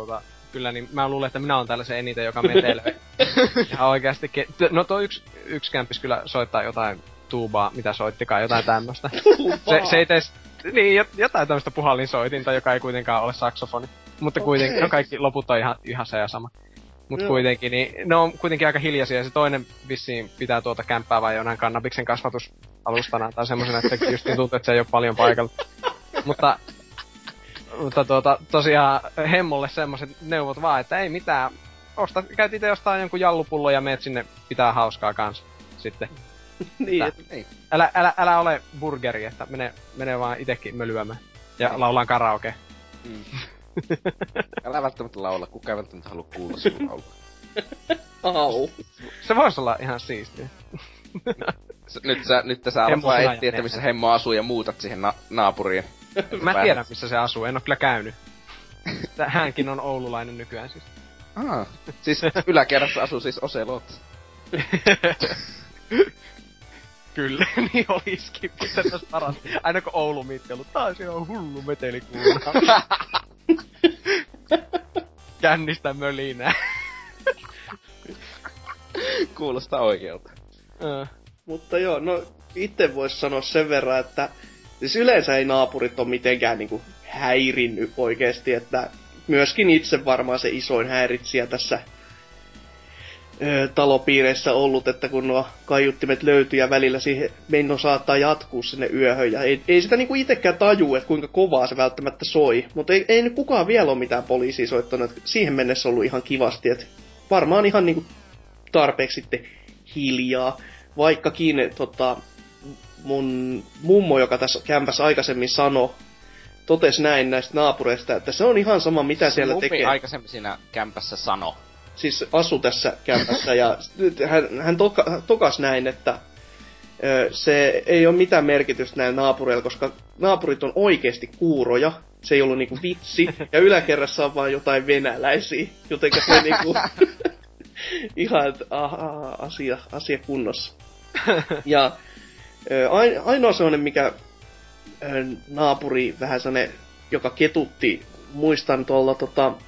Kyllä, niin mä luulen, että minä oon tällaisen eniten, joka metelöi. Ihan oikeasti. No tuo yksi kämpis kyllä soittaa jotain tuubaa, mitä soittikaan, jotain tämmöstä. Se ei tees... Niin, jotain tämmöstä puhallinsoitinta, joka ei kuitenkaan ole saksofoni. Mutta kuitenkin, no kaikki loput on ihan se ja sama. Mut kuitenkin, niin ne on kuitenkin aika hiljaisia, ja se toinen vissiin pitää kämppää vai jonain kannabiksen kasvatusalustana tai semmosena, että just tuntuu, että se ei oo paljon paikalla. Mutta tosiaan Hemmolle semmoset neuvot vaan, että ei mitään, käyt ite ostaa jonkun jallupullon ja meet sinne pitää hauskaa kans sitten. Niin, ei. Älä ole burgeri, että mene vaan itekin mölyämään ja laulaan karaoke. Älä välttämättä laula, kukaan ei välttämättä halua kuulla sun laulua. Au. Se vois olla ihan siistiä. Nyt sä alat vaan etsiä, että missä Hemmo asuu ja muutat siihen naapuriin. Mä tiedän missä se asuu, en oo kyllä käynyt. Hänkin on oululainen nykyään siis. Ah, siis yläkerrassa asuu siis Oselot. Kyllä, niin olisikin, mutta se on paras. Aina kun Oulu miitti ollut, taas siinä on hullu metelikuuna. Kännistä mölinää. Kuulostaa oikealta. Mutta joo, no itse vois sanoa sen verran, että siis yleensä ei naapurit ole mitenkään niinku häirinnyt oikeesti, että myöskin itse varmaan se isoin häiritsijä tässä talopiireissä ollut, että kun nuo kaiuttimet löytyy ja välillä siihen menno saattaa jatkuu sinne yöhön ja ei sitä niinku itekään tajuu, että kuinka kovaa se välttämättä soi, mutta ei nyt kukaan vielä ole mitään poliisia soittanut, että siihen mennessä ollut ihan kivasti, että varmaan ihan niinku tarpeeksi sitten hiljaa, vaikkakin mun mummo, joka tässä kämpässä aikaisemmin sanoi, totesi näin näistä naapureista, että se on ihan sama mitä se siellä tekee. Aikaisemmin siinä kämpässä sano. Siis asu tässä kämpässä ja hän tokas näin, että se ei ole mitään merkitystä näillä naapureilla, koska naapurit on oikeesti kuuroja. Se ei ollut niinku vitsi ja yläkerrassa on vaan jotain venäläisiä, jotenka se niinku ihan asia kunnossa. Ja ainoa sellainen, mikä naapuri vähän sellainen, joka ketutti, muistan tuolla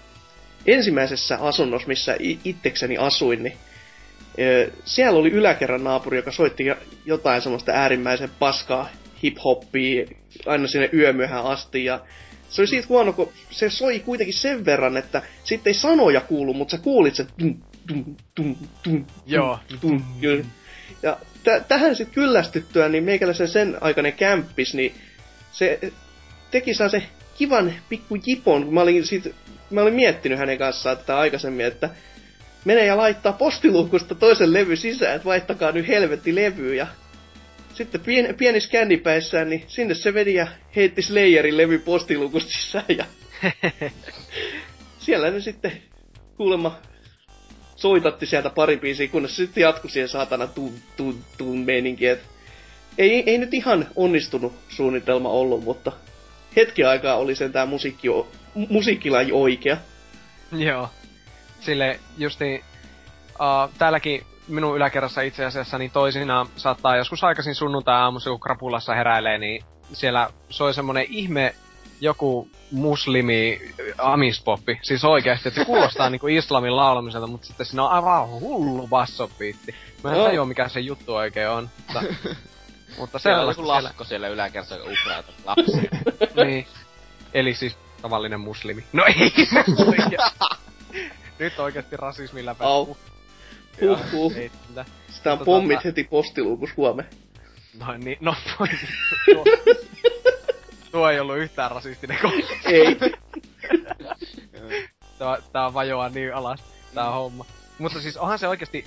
ensimmäisessä asunnossa, missä itsekseni asuin, niin siellä oli yläkerran naapuri, joka soitti jotain semmoista äärimmäisen paskaa hip-hoppia aina sinne yömyöhään asti. Ja se oli siitä huono, kun se soi kuitenkin sen verran, että sitten ei sanoja kuulu, mutta sä kuulit se tum, tum, tum, tum, joo. Tum, tum. Ja tähän sitten kyllästyttyä, niin meikäläisen sen aikainen kämppis, niin se teki saa se kivan pikku jipon, kun mä olin miettinyt hänen kanssaan tätä aikaisemmin, että menee ja laittaa postiluukusta toisen levy sisään, että vaihtakaa nyt helvetti levyä. Ja sitten pieni skännipäissään, niin sinne se vedi ja heitti Slayerin levy postiluukusta sisään. Ja siellä ne sitten kuulemma soitatti sieltä pari biisiä, kunnes sitten jatkui siihen saatana tun meininki. Ei nyt ihan onnistunut suunnitelma ollut, mutta hetken aikaa oli sen tää musiikkilaji oikea. Joo. Sille justi täälläkin minun yläkerrassa itse asiassa niin toisinaan saattaa joskus aikaisin sunnuntai-aamuisin, kun krapulassa heräilee, niin siellä soi semmonen ihme joku muslimi amispoppi. Siis oikeesti, että se kuulostaa niinku islamin laulamiselta, mutta sitten siinä on aivan hullu bassopiitti. Mä en tajua mikä se juttu oikein on, mutta siellä on lahko siellä yläkerrassa ukraita lapsia. Niin. Eli siis tavallinen muslimi. No ei se nyt oikeesti rasismilla päällä. Huhhuh. Sitä on pommit heti postiluukus huomenna. No niin, no voi. Tuo ei ollut yhtään rasistinen kohta. Ei. Tää vajoaa niin alas, tää homma. Mutta siis onhan se oikeesti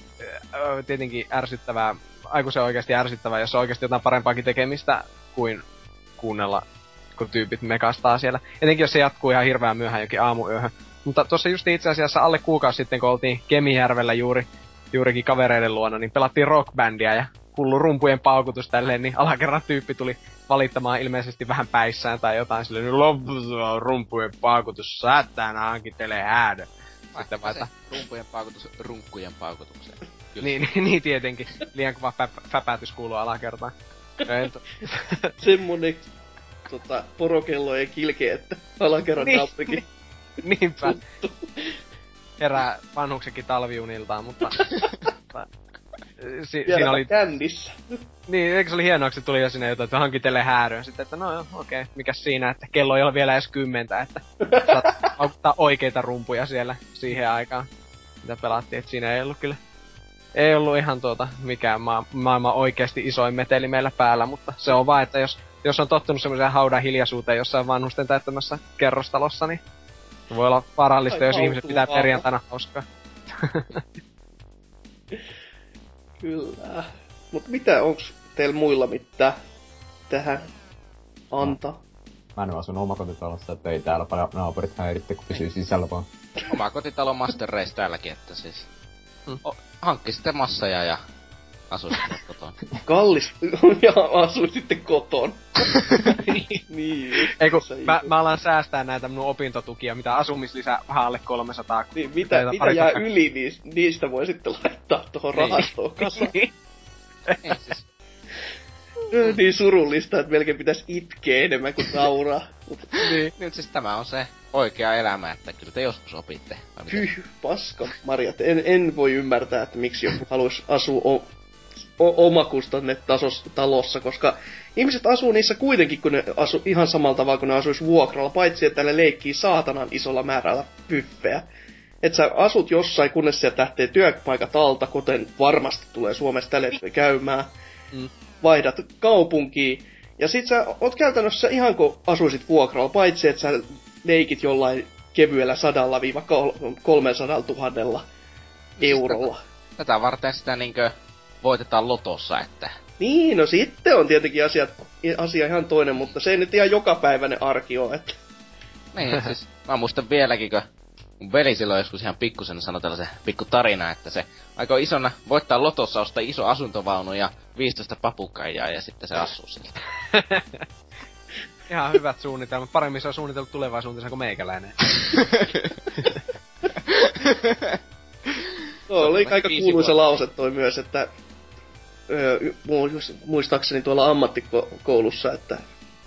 tietenkin ärsyttävää, aikuisen oikeesti ärsyttävää, jos on oikeesti jotain parempaakin tekemistä kuin kuunnella, kun tyypit mekastaa siellä. Etenkin jos se jatkuu ihan hirveän myöhään jokin aamuyöhön. Mutta tuossa just itse asiassa alle kuukausi sitten, kun oltiin Kemijärvellä juurikin kavereiden luona, niin pelattiin rockbändiä ja hullu rumpujen paukutus tälleen, niin alakerran tyyppi tuli valittamaan ilmeisesti vähän päissään tai jotain silleen, niin loppuun rumpujen paukutus, satana hankitelee häädö. Sitten vaita. Rumpujen paukutus runkkujen paukutukseen. Niin tietenkin, liian kuva fäpäätys kuuluu alakertaan. Semmonen porokellojen kilke, että alakerran naappikin. Niinpä. Herää vanhuksenkin talviuniltaan, mutta siinä oli kännissä. Niin, eikö se oli hienoa, että tuli jo sinne jotain, että hankitelle häädöön. Sitten, että no joo, okei, mikäs siinä, että kello ei ole vielä edes 10, että saat auttaa oikeita rumpuja siellä siihen aikaan, mitä pelattiin. Että siinä ei ollut kyllä, ei ollut ihan mikään maailman oikeasti isoin meteli meillä päällä, mutta se on vaan, että jos on tottunut semmoiseen haudan hiljaisuuteen jossain vanhusten täyttämässä kerrostalossa, niin voi olla vaarallista, jos ihmiset pitää perjantaina hauskaa. Kyllä. Mut mitä, onks teillä muilla mitään tähän antaa? Mä en oo asunut omakotitalossa, et ei täällä naapurit häiritte, kun pysyy sisällä vaan. Omakotitalo on Master Race täälläkin, että siis hankki sitten masseja ja asui sitten koton. Kallis, ja asui sitten koton. Niin. Eiku, mä alan säästää näitä mun opintotukia, mitä asumislisä vähän alle 300. Niin, mitä jää yli, niistä voi sitten laittaa tuohon rahastoon kasaan. Siis. Niin surullista, että melkein pitäisi itkeä enemmän kuin nauraa. Niin. Nyt siis tämä on se oikea elämä, että kyllä te joskus opitte. Hyh, paska, marjat. En voi ymmärtää, että miksi joku haluaisi asua omakustannetasossa talossa, koska ihmiset asuu niissä kuitenkin, kun ne asuu ihan samalla tavalla kuin ne asuis vuokralla, paitsi että ne leikkii saatanan isolla määrällä pyffejä. Että sä asut jossain, kunnes sieltä lähtee työpaikat alta, kuten varmasti tulee Suomessa tälle käymään. Mm. Vaihdat kaupunkiin, ja sit sä oot käytännössä ihan kun asuisit vuokralla, paitsi että sä leikit jollain kevyellä 100-300 000 eurolla. Tätä varten sitä niinkö voitetaan lotossa, että... Niin, no sitten on tietenkin asia ihan toinen, mutta se ei nyt ihan jokapäiväinen arki oo, että... Niin, siis mä muistan vieläkin, kun mun veli silloin joskus ihan pikkusen sanoi tällaisen pikku tarina, että se aikoi isona voittaa lotossa ostaa iso asuntovaunu ja 15 papukaijaa ja sitten se asuu siltä. Ihan hyvät suunnitelmat. Paremmin se on suunnitellut tulevaisuutensa kuin meikäläinen. No, oli aika kuuluisa lause toi myös, että muistaakseni tuolla ammattikoulussa, että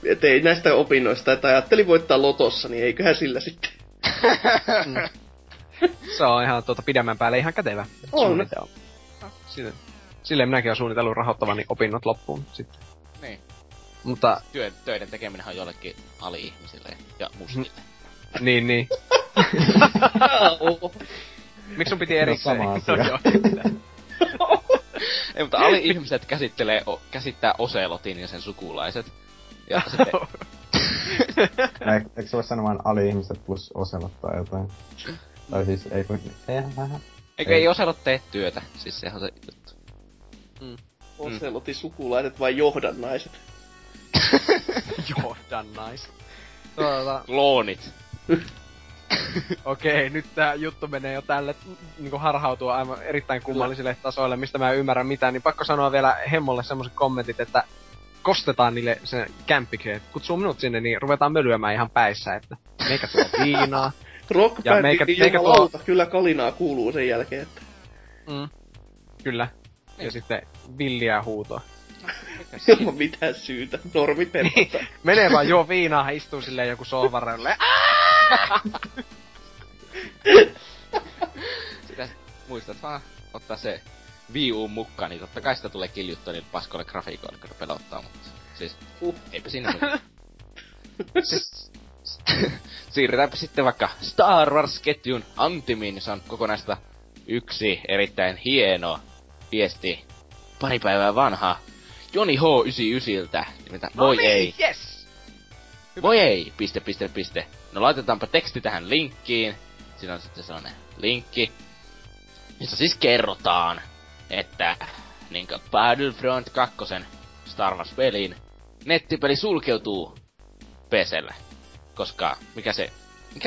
et ei näistä opinnoista, että ajattelin voittaa lotossa, niin eiköhän sillä sitten. Se on ihan pidemmän päälle ihan kätevä. On. Silleen minäkin olen suunnitellut rahoittavani opinnot loppuun sitten. Niin. Mutta... Töiden tekeminen on jollekin ali-ihmisille ja mustille. Niin. Miksi sun piti erikseen? No, sama asia. Ei, mutta ali-ihmiset käsittää Oselotin ja sen sukulaiset. Ja sitten... Eikö se voi sanoa vain ali-ihmiset plus Oselot tai jotain? Tai siis ei kun... Eikö ei Oselot tee työtä? Siis sehän on se juttu. Mm. Oselotin sukulaiset vai johdannaiset? Johdannaiset. Kloonit. Okei, nyt tää juttu menee jo tälle niinku harhautua aivan erittäin kummallisille tasoille, mistä mä en ymmärrä mitään, niin pakko sanoa vielä Hemmolle semmoset kommentit, että kostetaan niille sen kämpikseen, että kutsuu minut sinne, niin ruvetaan mölyämään ihan päissä, että meikä tuo viinaa. Rockbändi, jumalauta, kyllä kalinaa kuuluu sen jälkeen, että... Mm, kyllä. Ja sitten villiä huutoa. Ilman mitään syytä, normi perhata. Menee vaan, juo viinaa, istuu silleen joku sohvarelle. Sitä muistat vaan ottaa se Wii U:n mukaan, niin totta kai sitä tulee kiljuttua niille paskoille grafiikoille, kun ne pelottaa, mutta siis eipä siinä mitään. Siirretäänpä sitten vaikka Star Wars-ketjun antimiin, jossa on kokonaista yksi erittäin hieno viesti, pari päivää vanha, Joni H99-ltä, nimeltä voi ei. Yes. Voi ei, ... No laitetaanpa teksti tähän linkkiin. Siinä on sitten sellainen linkki, jossa siis kerrotaan, että niinkö Battlefront 2 Star Wars -pelin nettipeli sulkeutuu PC:llä. Koska mikä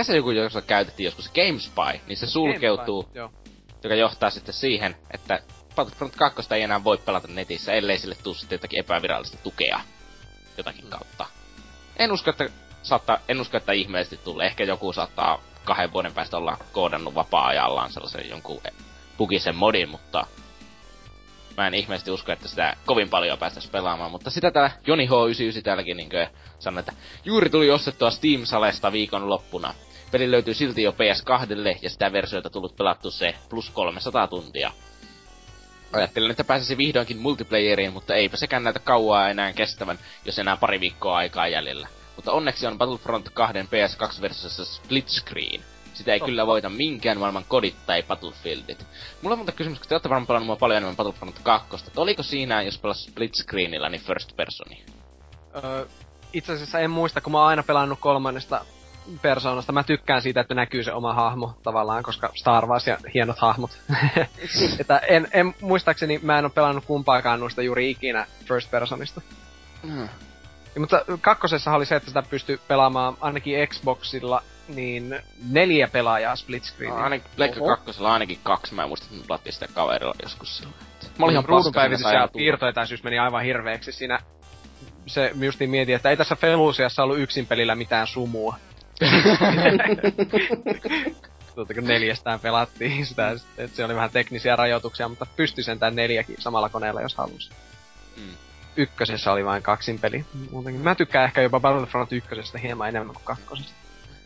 se joku jossa käytettiin joskus, GameSpy, niin se sulkeutuu, joka johtaa sitten siihen, että Battlefront 2 ei enää voi pelata netissä, ellei sille tuu sitten jotakin epävirallista tukea jotakin kautta. En usko, että ihmeellisesti tulee. Ehkä joku saattaa 2 vuoden päästä olla koodannut vapaa-ajallaan sellaisen jonkun bugisen modin, mutta mä en ihmeellisesti usko, että sitä kovin paljon päästäis pelaamaan, mutta sitä täällä Joni H99 täälläkin niinkö sanoi, että juuri tuli ostettua Steam-salesta viikonloppuna. Peli löytyy silti jo PS2:lle ja sitä versioita tullut pelattu se plus 300 tuntia. Ajattelin, että pääsisi vihdoinkin multiplayeriin, mutta eipä sekään näytä kauaa enää kestävän, jos enää pari viikkoa aikaa jäljellä. Mutta onneksi on Battlefront 2 PS2-versiossa split screen. Sitä ei kyllä voita minkään maailman kodit tai Battlefieldit. Mulla on monta kysymys, kun te ootte varmaan pelannut paljon enemmän Battlefront 2. Oliko siinä, jos pelas split screenillä, niin first personi? Itse asiassa en muista, kun mä oon aina pelannut kolmannesta persoonasta. Mä tykkään siitä, että näkyy se oma hahmo tavallaan, koska Star Wars ja hienot hahmot. Että en muistaakseni, mä en oo pelannut kumpaakaan noista juuri ikinä first personista. Mutta kakkosessa oli se, että sitä pystyi pelaamaan ainakin Xboxilla niin 4 pelaajaa split screen. No, ainakin Pleikka 2:lla ainakin 2, mä muistan, että me pelattiin sitä kaverilla joskus silloin. Mä olin ihan ruudunpäivitys ja piirtoetäisyys meni aivan hirveeksi siinä. Se justiin mietin, että ei tässä Felusiassa ollut yksin pelillä mitään sumua. Tuota, kun 4 pelattiin sitä, että se oli vähän teknisiä rajoituksia, mutta pystyi sentään 4 samalla koneella, jos halusi. Mm. Ykkösessä oli vain kaksin peli. Muutenkin. Mä tykkään ehkä jopa Battlefront 1 hieman enemmän kuin 2.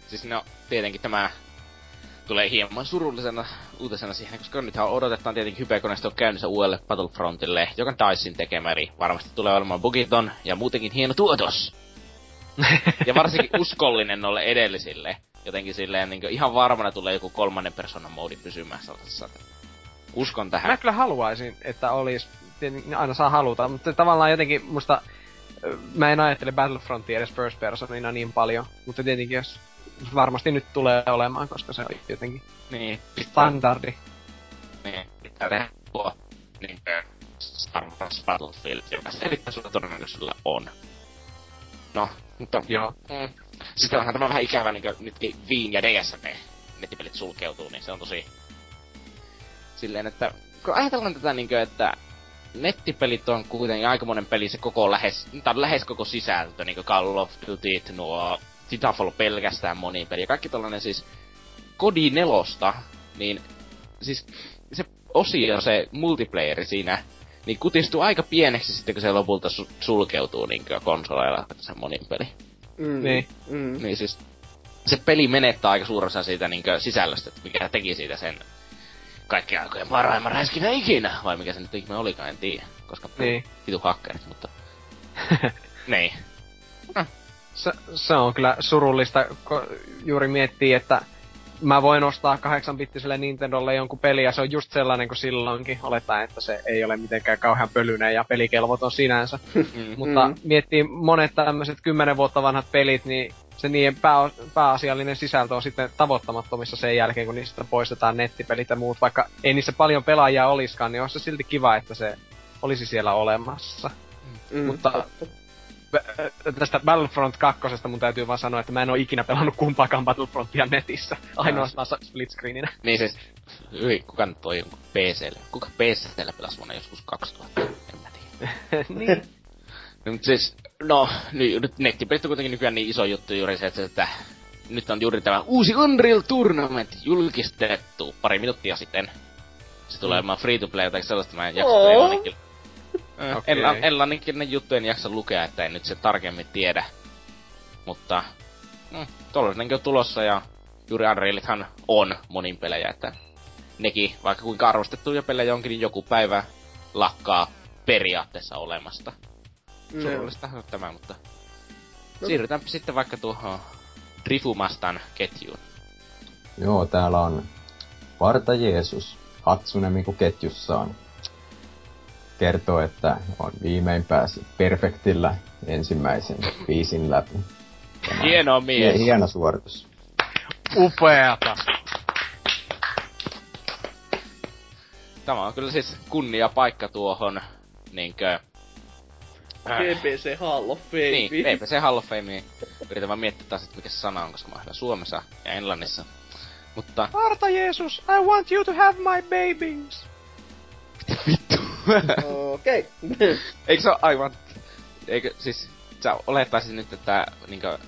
Siis no, tietenkin tämä tulee hieman surullisena uutisena siihen, koska nythän odotetaan tietenkin hypekoneisto käynnissä uudelle Battlefrontille, joka on Dicen tekemä, eli varmasti tulee olemaan bugiton ja muutenkin hieno tuotos. Ja varsinkin uskollinen noille edellisille. Jotenkin silleen niin ihan varmana tulee joku 3. persoonan moodi pysymään sellaisessa. Uskon tähän. Mä kyllä haluaisin, että olis. Aina saa haluta, mutta tavallaan jotenkin musta. Mä en ajattele Battlefrontia edes first personina niin paljon, mutta tietenkin jos varmasti nyt tulee olemaan, koska se on jotenkin niin, standardi. Niin, pitää tuo niin Star Wars Battlefield, joka selittää sulla todennäköisyydellä on. No, mutta joo. Sitten onhan tämä vähän ikävä, niin nytkin Viin ja DSN nettipelit sulkeutuu, niin se on tosi silleen, että kun ajatellaan tätä niinkö, että nettipelit on kuitenkin aikamoinen peli, se koko lähes koko sisältö, niinku Call of Duty, nuo Titanfall pelkästään monipeli ja kaikki tollanen siis Kodi 4:sta, niin siis se osio, se multiplayeri siinä, niin kutistuu aika pieneksi sitten, kun se lopulta sulkeutuu niinku konsoleilla se monipeli. Mm. Niin. Mm. Niin siis se peli menettää aika suuren osan siitä niinku sisällöstä, mikä teki siitä sen kaikkien aikojen parhaimman räiskinä ikinä, vai mikä se nyt ihme olikaan, en tiedä, koska niin. Hitu hakkerit, mutta niin. Se on kyllä surullista, kun juuri miettii, että mä voin ostaa 8-bittiselle Nintendolle jonkun peli, ja se on just sellainen kuin silloinkin, oletaan, että se ei ole mitenkään kauhean pölyinen ja pelikelvoton sinänsä. Mutta miettii monet tämmöiset 10 vuotta vanhat pelit, niin se niiden pääasiallinen sisältö on sitten tavoittamattomissa sen jälkeen, kun niistä poistetaan nettipelit ja muut. Vaikka ei niissä paljon pelaajia oliskaan, niin on se silti kiva, että se olisi siellä olemassa. Mm. Mutta tästä Battlefront 2:sta mun täytyy vaan sanoa, että mä en oo ikinä pelannut kumpaakaan Battlefrontia netissä. Ainoastaan split-screeninä. Niin siis, kuka nyt toi jonkun PC:llä? Kuka PC:llä pelasi vuonna joskus 2000? En mä tiedä. Niin. Mut siis, no, nyt nettipelit on kuitenkin nykyään niin iso juttu juuri se, että nyt on juuri tämä uusi Unreal Tournament julkistettu pari minuuttia sitten. Se tulee olemaan free to play tai sellaista, mä en jaksa teillä. Okay. Ellanninkin ne juttuja en jaksa lukea, että en nyt se tarkemmin tiedä. Mutta tollainen on tulossa ja juuri Unrealithan on monin pelejä, että nekin, vaikka kuinka arvostettuja pelejä onkin, niin joku päivä lakkaa periaatteessa olemasta. Surullista tämä, mutta siirrytään sitten vaikka tuohon Drifumastan ketjuun. Joo, täällä on Varta Jeesus, Hatsune Miku ketjussaan. Kertoo, että on viimein päässyt perfektillä ensimmäisen biisin läpi. Tämä hieno mies. Hieno suoritus. Upeata. Tämä on kyllä siis kunnia paikka tuohon niinkö PPC Hall of Fame. Niin, PPC Hall of Fame. Yritän vaan miettiä taas, että mikä sana on, koska mä oon hyvä Suomessa ja Englannissa. Mutta Varta Jeesus, I want you to have my babies. Mitä vittu? Okei. Okay. Eikö se oo aivan. Eikö siis sä olettaisit nyt, että niinkö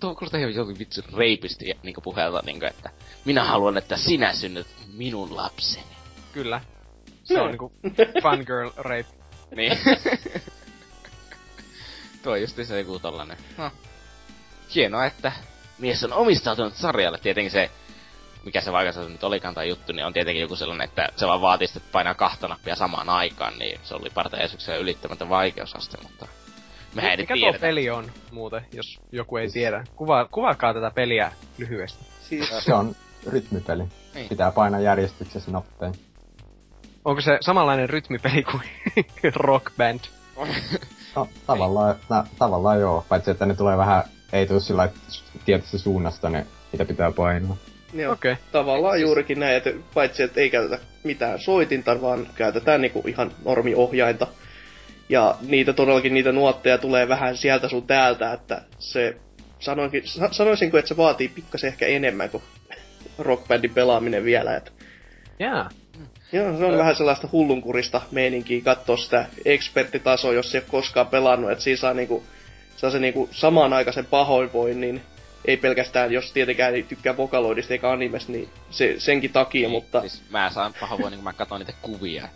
tuo kuulostaa ihan jokin vitsi reipisti niinkö puheelta niinkö, että minä haluan, että sinä synnyt minun lapseni. Kyllä. Se on niinku fangirl rape. Niin. Tuo just se joku tollanen. No. Hienoa, että mies on omistautunut sarjalle. Tietenkin se, mikä se vaikassa nyt olikaan tai juttu, niin on tietenkin joku sellainen, että se vaan vaatii, että painaa 2 nappia samaan aikaan, niin se oli partajeesuksella ylittämättä vaikeusaste, mutta mehän ei tiedetä. Mikä tuo peli on muuten, jos joku ei tiedä? Kuvaakaa tätä peliä lyhyesti. Se on rytmipeli. Niin. Pitää painaa järjestyksessä nappeja. Onko se samanlainen rytmipeli kuin Rock Band? No, tavallaan joo, paitsi että ne tulee vähän, ei tule sillä tietystä suunnasta, ne mitä pitää painaa. Joo, okay. Tavallaan siis juurikin näin, että paitsi että ei käytetä mitään soitinta, vaan käytetään niinku ihan normiohjainta. Ja niitä todellakin, niitä nuotteja tulee vähän sieltä sun täältä, että se Sanoisinko, että se vaatii pikkasen ehkä enemmän kuin Rock Bandin pelaaminen vielä. Että... Yeah. Joo, se on vähän sellaista hullunkurista meininkiä katsoa sitä eksperttitasoa, jos ei ole koskaan pelannut. Että siinä saa, niinku, se niinku samanaikaisen pahoinvoinnin. Ei pelkästään, jos tietenkään ei tykkää vokaloidista eikä animesta, niin se, senkin takia, mutta... Siis mä saan pahoinvoinnin, kun mä katson niitä kuvia.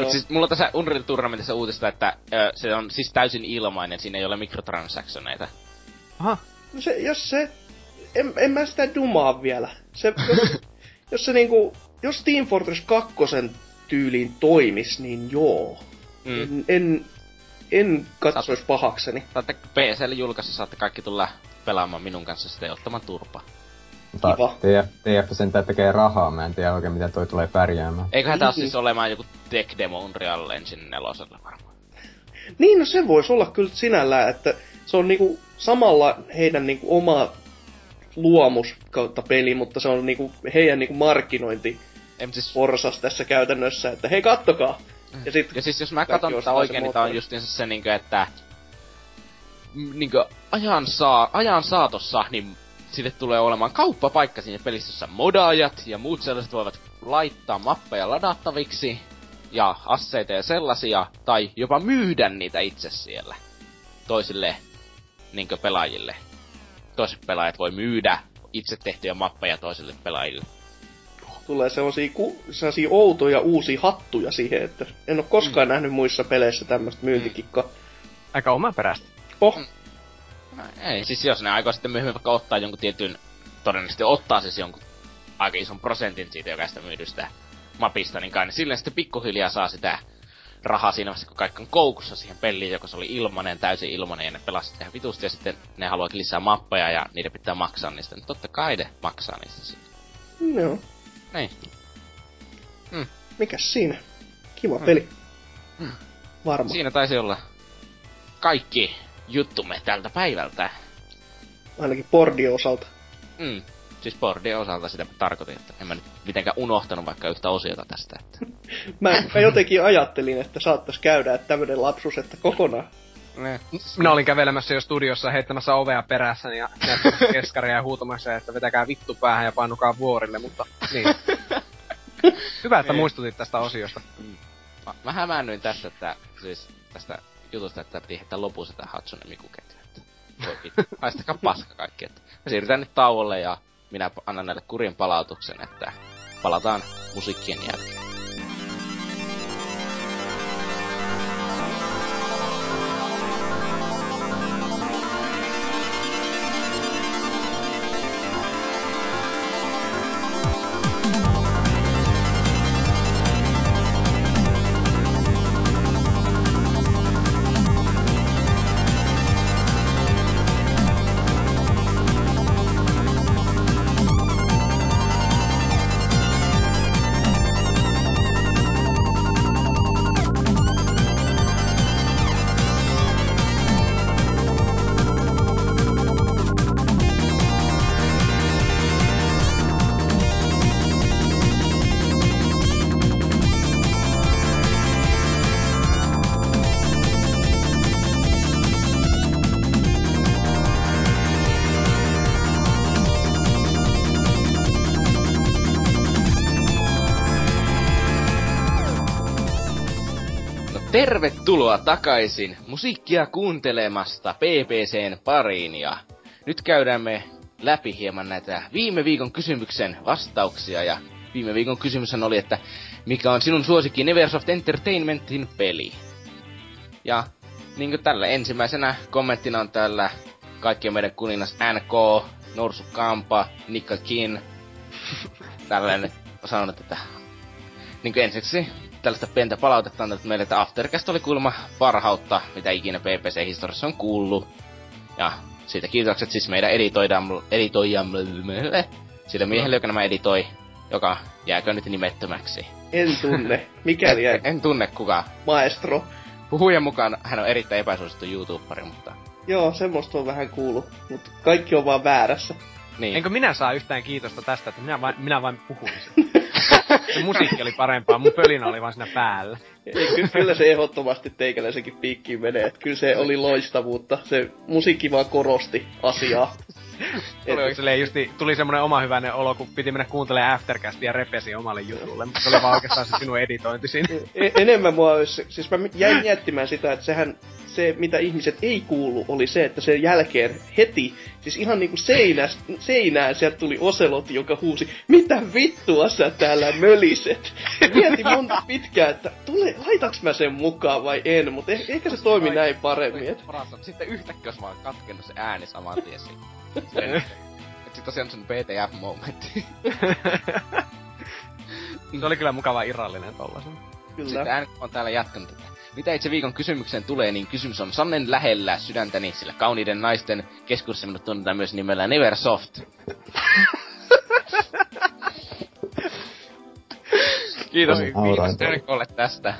Mut siis mulla on tässä Unreal Tournamentissa uutista, että se on siis täysin ilmainen, siinä ei ole mikrotransaktioneita. Aha. No se, jos se... En mä sitä dumaa vielä. Se, jos se niinku... Jos Team Fortress 2 tyyliin toimis, niin joo. Mm. En katsois pahakseni. Saatte PC:lle julkaisi, saatte kaikki tulla pelaamaan minun kanssa sitä ja ottamaan turpaa. Kiva. TF sentää tekee rahaa, mä en tiedä oikein miten toi tulee pärjäämään. Eiköhän tää siis olemaan joku tech demo Unreal Engine 4:llä varmaan. Niin, no se vois olla kyllä sinällään, että se on niinku samalla heidän niinku oma luomus kautta peli, mutta se on niinku heidän niinku markkinointi porsas tässä käytännössä, että hei kattokaa! Ja siis jos mä katson tätä oikein, niin tää on justiinsa se niinkö, että... Niinkö ajan saatossa, niin sille tulee olemaan kauppapaikka sinne pelissä, jossa modaajat ja muut sellaiset voivat laittaa mappeja ladattaviksi. Ja asseita ja sellaisia, tai jopa myydä niitä itse siellä. Toisille niinkö pelaajille. Toiset pelaajat voi myydä itse tehtyjä mappeja toisille pelaajille. Tulee sellaisia outoja uusia hattuja siihen, että en oo koskaan nähnyt muissa peleissä tämmöstä myyntikikkaa. Aika omaperäistä. No, ei, siis jos ne aikoo sitten myöhemmin vaikka ottaa jonkun tietyn, todennäköisesti ottaa siis jonkun aika ison prosentin siitä jokaista myydystä mapista, niin kai ne silleen sitten pikkuhiljaa saa sitä rahaa siinä vasta, kun kaikki on koukussa siihen peliin, joka se oli ilmanen, täysin ilmanen, ja ne pelasivat ihan vitusti, ja sitten ne haluakin lisää mappeja, ja niiden pitää maksaa niistä, niin totta kai ne maksaa niistä sitten. No. Niin. Mikäs siinä? Kiva peli. Varmaan. Siinä taisi olla kaikki juttumme tältä päivältä. Ainakin Bordion osalta. Siis Bordion osalta sitä tarkoitin, että en mä nyt mitenkään unohtanut vaikka yhtä osiota tästä. Että... mä jotenkin ajattelin, että saattais käydä, että tämmönen lapsus, että kokonaan. Minä olin kävelemässä jo studiossa heittämässä ovea perässäni ja näyttämässä keskaria ja huutamassa, että vetäkää vittu päähän ja painukaa vuorille, mutta niin. Hyvä, että muistutit tästä osiosta. Mä hämäännyin tästä, että siis tästä jutusta, että piti heittää lopussa tää Hatsune Miku-ketju, että voi vittu, haistakaa paska kaikki, että mä siirrytään nyt tauolle ja minä annan näille kurin palautuksen, että palataan musiikkien jälkeen. Tervetuloa takaisin musiikkia kuuntelemasta PPCn pariin ja nyt käydään me läpi hieman näitä viime viikon kysymyksen vastauksia ja viime viikon kysymyshän oli, että mikä on sinun suosikki Neversoft Entertainmentin peli? Ja niinku tällä ensimmäisenä kommenttina on täällä kaikkien meidän kuningas NK, Norsu Kampa, Nikka Kin, tällainen on sanonut, että niinku ensiksi tällaista pientä palautetta antanut meille, että Aftercast oli kuulemma parhautta, mitä ikinä PPC-historiassa on kuullut. Ja siitä kiitokset siis meidän editoijamme, sillä miehelle, joka nämä editoi, joka jääkö nyt nimettömäksi. En tunne. Mikäli en tunne kuka. Maestro. Puhujan mukaan hän on erittäin epäsuosittu YouTuberi, mutta... Joo, semmoista on vähän kuullut, mutta kaikki on vaan väärässä. Niin. Enkö minä saa yhtään kiitosta tästä, että minä vain puhun sen. musiikki oli parempaa, mun pölinä oli vaan siinä päällä. Kyllä se ehdottomasti teikäläisenkin piikkiin menee, että kyllä se oli loistavuutta. Se musiikki vaan korosti asiaa. Tuli semmonen oma hyvänen olo, kun piti mennä kuuntelemaan Aftercastia ja repesi omalle jutulle, mutta se oli vaan oikeastaan se sinun editointi siinä. Enemmän mua olisi, siis mä jäin miettimään sitä, että sehän se, mitä ihmiset ei kuulu, oli se, että sen jälkeen heti, siis ihan niinku seinään sieltä tuli Oselot, joka huusi, mitä vittua sä täällä möliset? Mietin monta pitkään, että laitaks mä sen mukaan vai en, mutta ehkä se toimi näin paremmin. Sitten yhtäkkiä olisi vaan katkenut se ääni saman tien siihen. Et sit tosiaan sen BTF-momentti. Se oli kyllä mukava irrallinen tollasen. Kyllä. Sitten ääni on täällä jatkanut. Mitä itse viikon kysymykseen tulee, niin kysymys on sangen lähellä sydäntäni, sillä kauniiden naisten keskuudessa minut tunnetaan myös nimellä Neversoft. Kiitos, Terkolle tästä.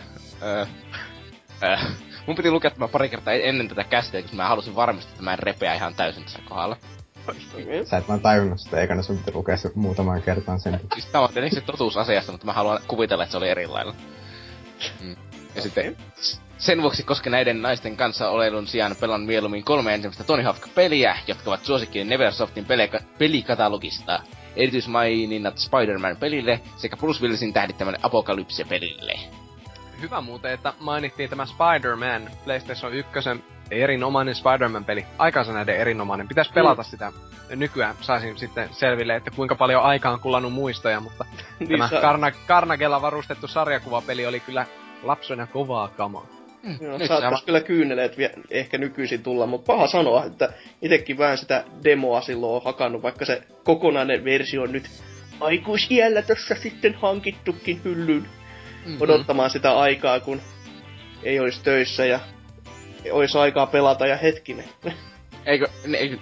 Mun piti lukea tämä pari kertaa ennen tätä käsitteä, koska mä halusin varmistaa, että mä en repeä ihan täysin tässä kohdalla. Sä et vaan tajunnut sitä, eikä ne sun piti lukea se muutamaan kertaan sen. Siis tää on tietenkin se totuus asiasta, mutta mä haluan kuvitella, että se oli eri lailla. Ja sitten sen vuoksi, koska näiden naisten kanssa oleilun sijaan pelaan mieluummin 3 ensimmäistä Tony Hawk-peliä, jotka ovat suosikkini Neversoftin pelikatalogista. Erityismaininnat Spider-Man-pelille sekä Bruce Willisin tähdittämän Apocalypse-pelille. Hyvä muuten, että mainittiin tämä Spider-Man, PlayStation 1, erinomainen Spider-Man-peli. Aikansa näiden erinomainen. Pitäis pelata sitä nykyään. Saisin sitten selville, että kuinka paljon aikaa on kulannut muistoja, mutta tämä Carnagella varustettu sarjakuvapeli oli kyllä lapsena kovaa kamaa. No, saattais kyllä kyyneleet ehkä nykyisin tulla, mutta paha sanoa, että itekin vähän sitä demoa silloin on hakannut, vaikka se kokonainen versio on nyt aikuisiällä tossa sitten hankittukin hyllyn. Odottamaan sitä aikaa, kun ei olisi töissä ja olisi aikaa pelata ja hetkinen. Eikö,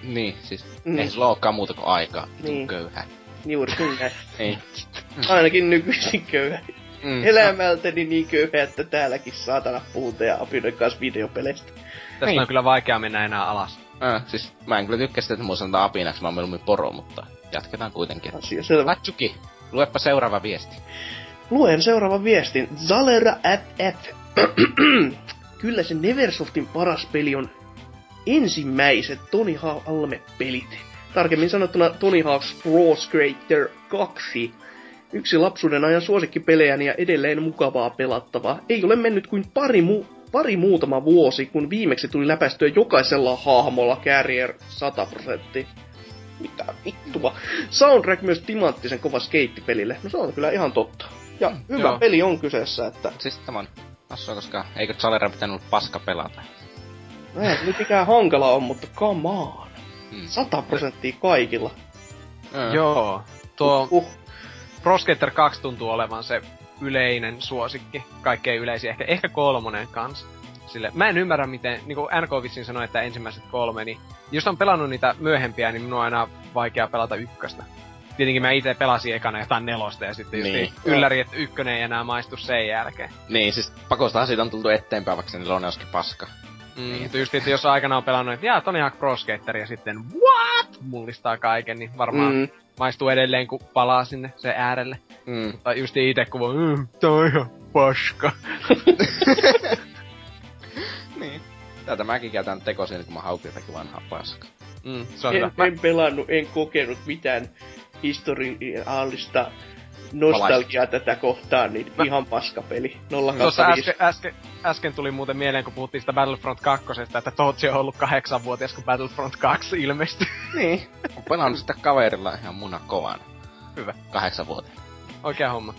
niin siis, ei sulla olekaan muuta kuin aikaa, niin. Köyhä. Juuri köyhä. Ei. Ainakin nykyisin köyhä. Elämältäni niin köyhä, että täälläkin saatana puhuta ja apinoin kanssa videopeleistä. Tästä on kyllä vaikea mennä enää alas. Siis mä en kyllä tykkää sitä, että mua sanotaan apinaksi, mä oon mieluummin poro, mutta jatketaan kuitenkin. Asia selvä. Hatsuki, luepa seuraava viesti. Luen seuraava viestin. Zalera FF. Kyllä se Neversoftin paras peli on ensimmäiset Tony Hawk Alme-pelit. Tarkemmin sanottuna Tony Hawk's Pro Skater 2. Yksi lapsuuden ajan suosikkipelejäni ja edelleen mukavaa pelattavaa. Ei ole mennyt kuin muutama vuosi, kun viimeksi tuli läpäistyä jokaisella hahmolla Carrier 100%. Mitä vittua. Soundtrack myös timanttisen kova skeittipelille. No se on kyllä ihan totta. Ja hyvä peli on kyseessä, että... Siis tämä on hassua, koska eikö Chalera pitänyt olla paska pelata? No ei, se nyt ikään hankala on, mutta come on. 100% kaikilla. Joo. Tuo... Pro Skater 2 tuntuu olevan se yleinen suosikki, kaikkein yleisin, ehkä 3 kanssa. Sille, mä en ymmärrä miten, niinku NK Vitsin sanoi, että ensimmäiset 3, niin jos on pelannut niitä myöhempiä, niin minun on aina vaikea pelata 1. Tietenkin mä itse pelasin ekana jotain 4 ja sitten niin. Just ylläri, että 1 ei enää maistu sen jälkeen. Niin, siis pakostahan siitä on tultu eteenpäin, vaikka se 4 olisikin paska. Niin. Just, että jos aikana on pelannut, että jaa, Tony Hawk Pro Skater ja sitten what? Mullistaa kaiken, niin varmaan... Maistuu edelleen, kun palaa sinne sen äärelle. Tai justi ite, kun voi, tää on ihan paska. Niin. Täältä mäkin käytän tekosin, kun mä haukin jotakin vanhaa paskaa. Se on en pelannut, en kokenut mitään historiallista nostalgiaa tätä kohtaan, niin ihan paskapeli. 0-5. Äsken tuli muuten mieleen, kun puhuttiin sitä Battlefront 2, että Tootsi on ollut 8-vuotias, kun Battlefront 2 ilmestyi. Niin. On pelannut sitä kaverilla ihan munakovana. Hyvä. 8-vuotias. Oikea homma.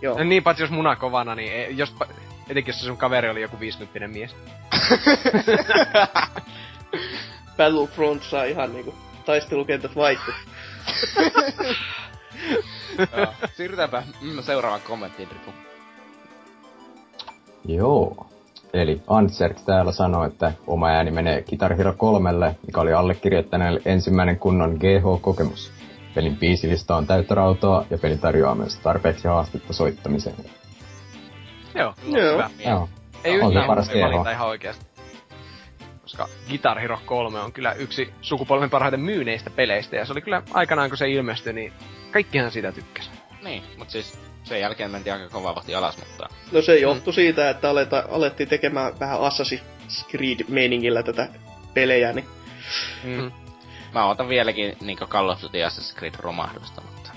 Joo. No niin, paitsi jos munakovana, niin etenkin jos sun kaveri oli joku 50-vuotias mies. Battlefront saa ihan niinku taistelukentät vaihtu. Siirrytäänpä seuraavaan kommenttiin, Drifu. Joo. Eli Antserk täällä sanoi, että oma ääni menee Guitar Hero 3:lle, mikä oli allekirjoittaneelle ensimmäinen kunnon GH-kokemus. Pelin biisilista on täyttä rautaa ja peli tarjoaa myös tarpeeksi haastetta soittamiseen. Joo, hyvä. Joo. Ei yhtään valinta ihan oikeasti. Koska Guitar Hero 3 on kyllä yksi sukupolven parhaiten myyneistä peleistä, ja se oli kyllä aikanaan, kun se ilmestyi, niin kaikkihan sitä tykkäsi. Niin, mutta siis sen jälkeen mentiin aika kovaa vahti alas, mutta... No se johtui siitä, että alettiin tekemään vähän Assassin's Creed-meiningillä tätä pelejä, niin... Mm. Mä ootan vieläkin niinku Call of Duty Assassin's Creed-romahdusta, mutta...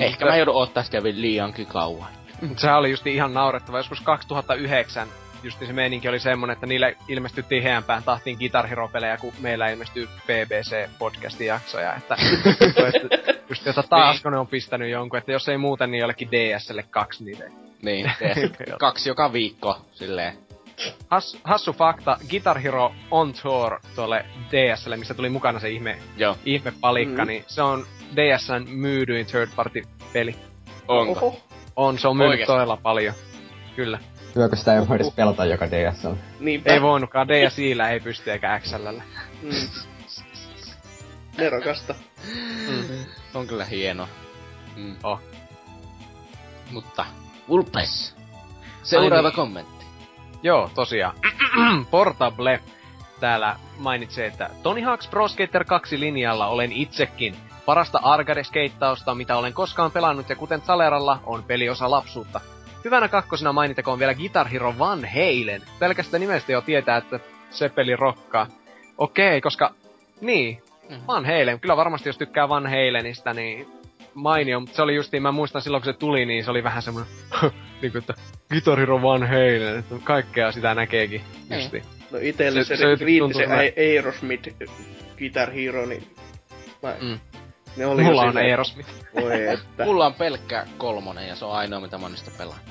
Ehkä mä joudun odottaa sitä vielä liiankin kauan. Sehän oli justi ihan naurettava. Joskus 2009 justi se meininki oli semmonen, että niille ilmestyttiin heämpään tahtiin Guitar Hero-pelejä, kun meillä ilmestyy BBC-podcastin jaksoja, että... Just jota taas kone on pistänyt jonkun, että jos ei muuten, niin jollekin DSlle 2 niitä. Niin, DS 2 joka viikko, silleen. Hassu fakta, Guitar Hero on tour tuolle DSlle, missä tuli mukana se ihme palikka, niin se on DSn myydyin third party peli. Onko? Oho. On, se on myynyt todella paljon. Kyllä. Hyökö sitä ei voida pelata joka DS on? Niinpä. Ei voinutkaan, DSillä ei pysty eikä XLllä. Nerokasta. On kyllä hieno. Oh. Mutta, Vulpes! Seuraava kommentti. Joo, tosiaan. Portable täällä mainitsee, että Tony Hawk's Pro Skater 2 linjalla olen itsekin. Parasta arcade-skeittausta, mitä olen koskaan pelannut, ja kuten Taleralla on peliosa lapsuutta. Hyvänä kakkosena mainitakoon vielä Guitar Hero Van Halen. Pelkästä nimestä jo tietää, että se peli rokkaa. Okei, koska... Niin. Van Halen. Kyllä varmasti, jos tykkää Van Halenista, niin mainio. Mutta se oli justiin, mä muistan silloin, kun se tuli, niin se oli vähän semmoinen... niin kuin, että Guitar Hero Van Halen. Että kaikkea sitä näkeekin justiin. No itelle se kriittisen Aerosmith Guitar Hero, niin... Ne oli mulla on Aerosmith. Voi että. Mulla on pelkkä 3 ja se on ainoa, mitä mä oon niistä pelannut.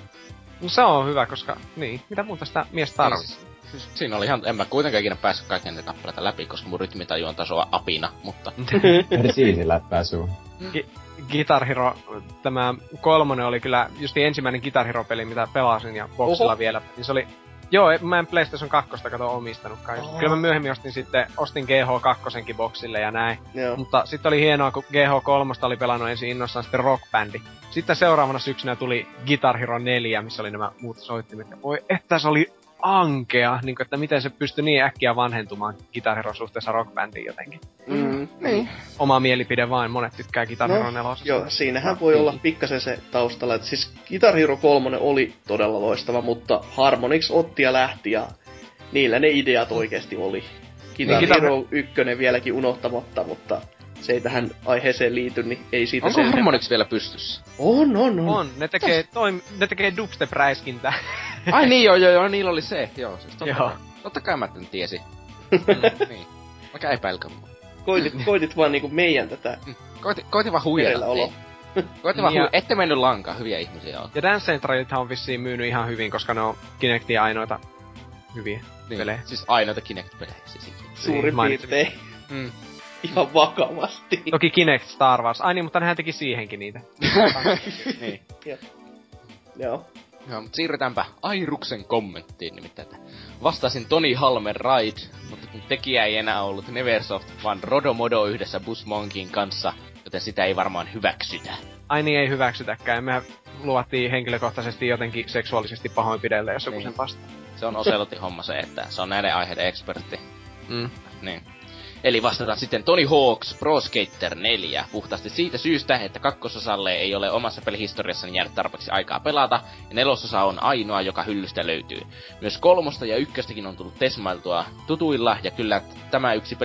No se on hyvä, koska... Niin, mitä muuta sitä mies tarvitsee? Niin. Siinä oli ihan, en mä kuitenkaan ikinä päässyt kaiken niitä kappaleita läpi, koska mun rytmitajuon taso on apina, mutta... Siisillä et pääsuu. Guitar Hero, tämä 3 oli kyllä just ensimmäinen Guitar Hero-peli, mitä pelasin ja boxilla vielä. Niin se oli, joo, mä en PlayStation 2 kato omistanutkaan. Just. Kyllä mä myöhemmin ostin GH2 boxille ja näin. Joo. Mutta sitten oli hienoa, kun GH3 oli pelannut ensin innossaan sitten Rock Bandi. Sitten seuraavana syksynä tuli Guitar Hero 4, missä oli nämä muut soittimet. Voi että se oli... ankea, niin kuin, että miten se pystyi niin äkkiä vanhentumaan Guitar Hero suhteessa Rock Bandiin jotenkin. Niin. Oma mielipide vain, monet tykkää Guitar Hero 4. Joo, siinähän voi olla pikkasen se taustalla, että siis Guitar Hero 3 oli todella loistava, mutta Harmonix otti ja lähti ja niillä ne ideat oikeesti oli. Guitar Hero 1 vieläkin unohtamatta, mutta se ei tähän aiheeseen liity, niin ei siitä sen... Onko Harmonix vielä pystyssä? On. Ne tekee dubstep-räiskintää. Ai niin, joo, niillä oli se. Joo, siis totta kai mä tän tiesin. Niin. Mäkä epäilkä mua. Koitit vaan niinku meidän tätä... Koitin vaan huijata. Ette mennyt lankaan, hyviä ihmisiä on. Ja Dance Centralithan on vissiin myynyt ihan hyvin, koska ne on Kinectin ainoita hyviä pelejä. Siis ainoita Kinect-pelejä. Suurin piirtein. Ihan vakavasti. Toki Kinect Star Wars. Ai niin, mutta nehän teki siihenkin niitä. Niin. Joo. No, mutta siirrytäänpä Airuksen kommenttiin nimittäin. Vastasin Toni Halmen Raid, mutta kun tekijä ei enää ollut Neversoft, vaan Rodomodo yhdessä Busmonkin kanssa, joten sitä ei varmaan hyväksytä. Ai niin, ei hyväksytäkään. Me luvattiin henkilökohtaisesti jotenkin seksuaalisesti pahoinpidellä, jos joku sen vastaa. Se on Oselotin homma se, että se on näiden aiheiden ekspertti. Niin. Eli vastataan sitten Tony Hawk's Pro Skater 4 puhtaasti siitä syystä, että kakkososalle ei ole omassa pelihistoriassani jäänyt tarpeeksi aikaa pelata, ja nelososa on ainoa, joka hyllystä löytyy. Myös 3 ja 1 on tullut tesmailtua tutuilla, ja kyllä tämä yksi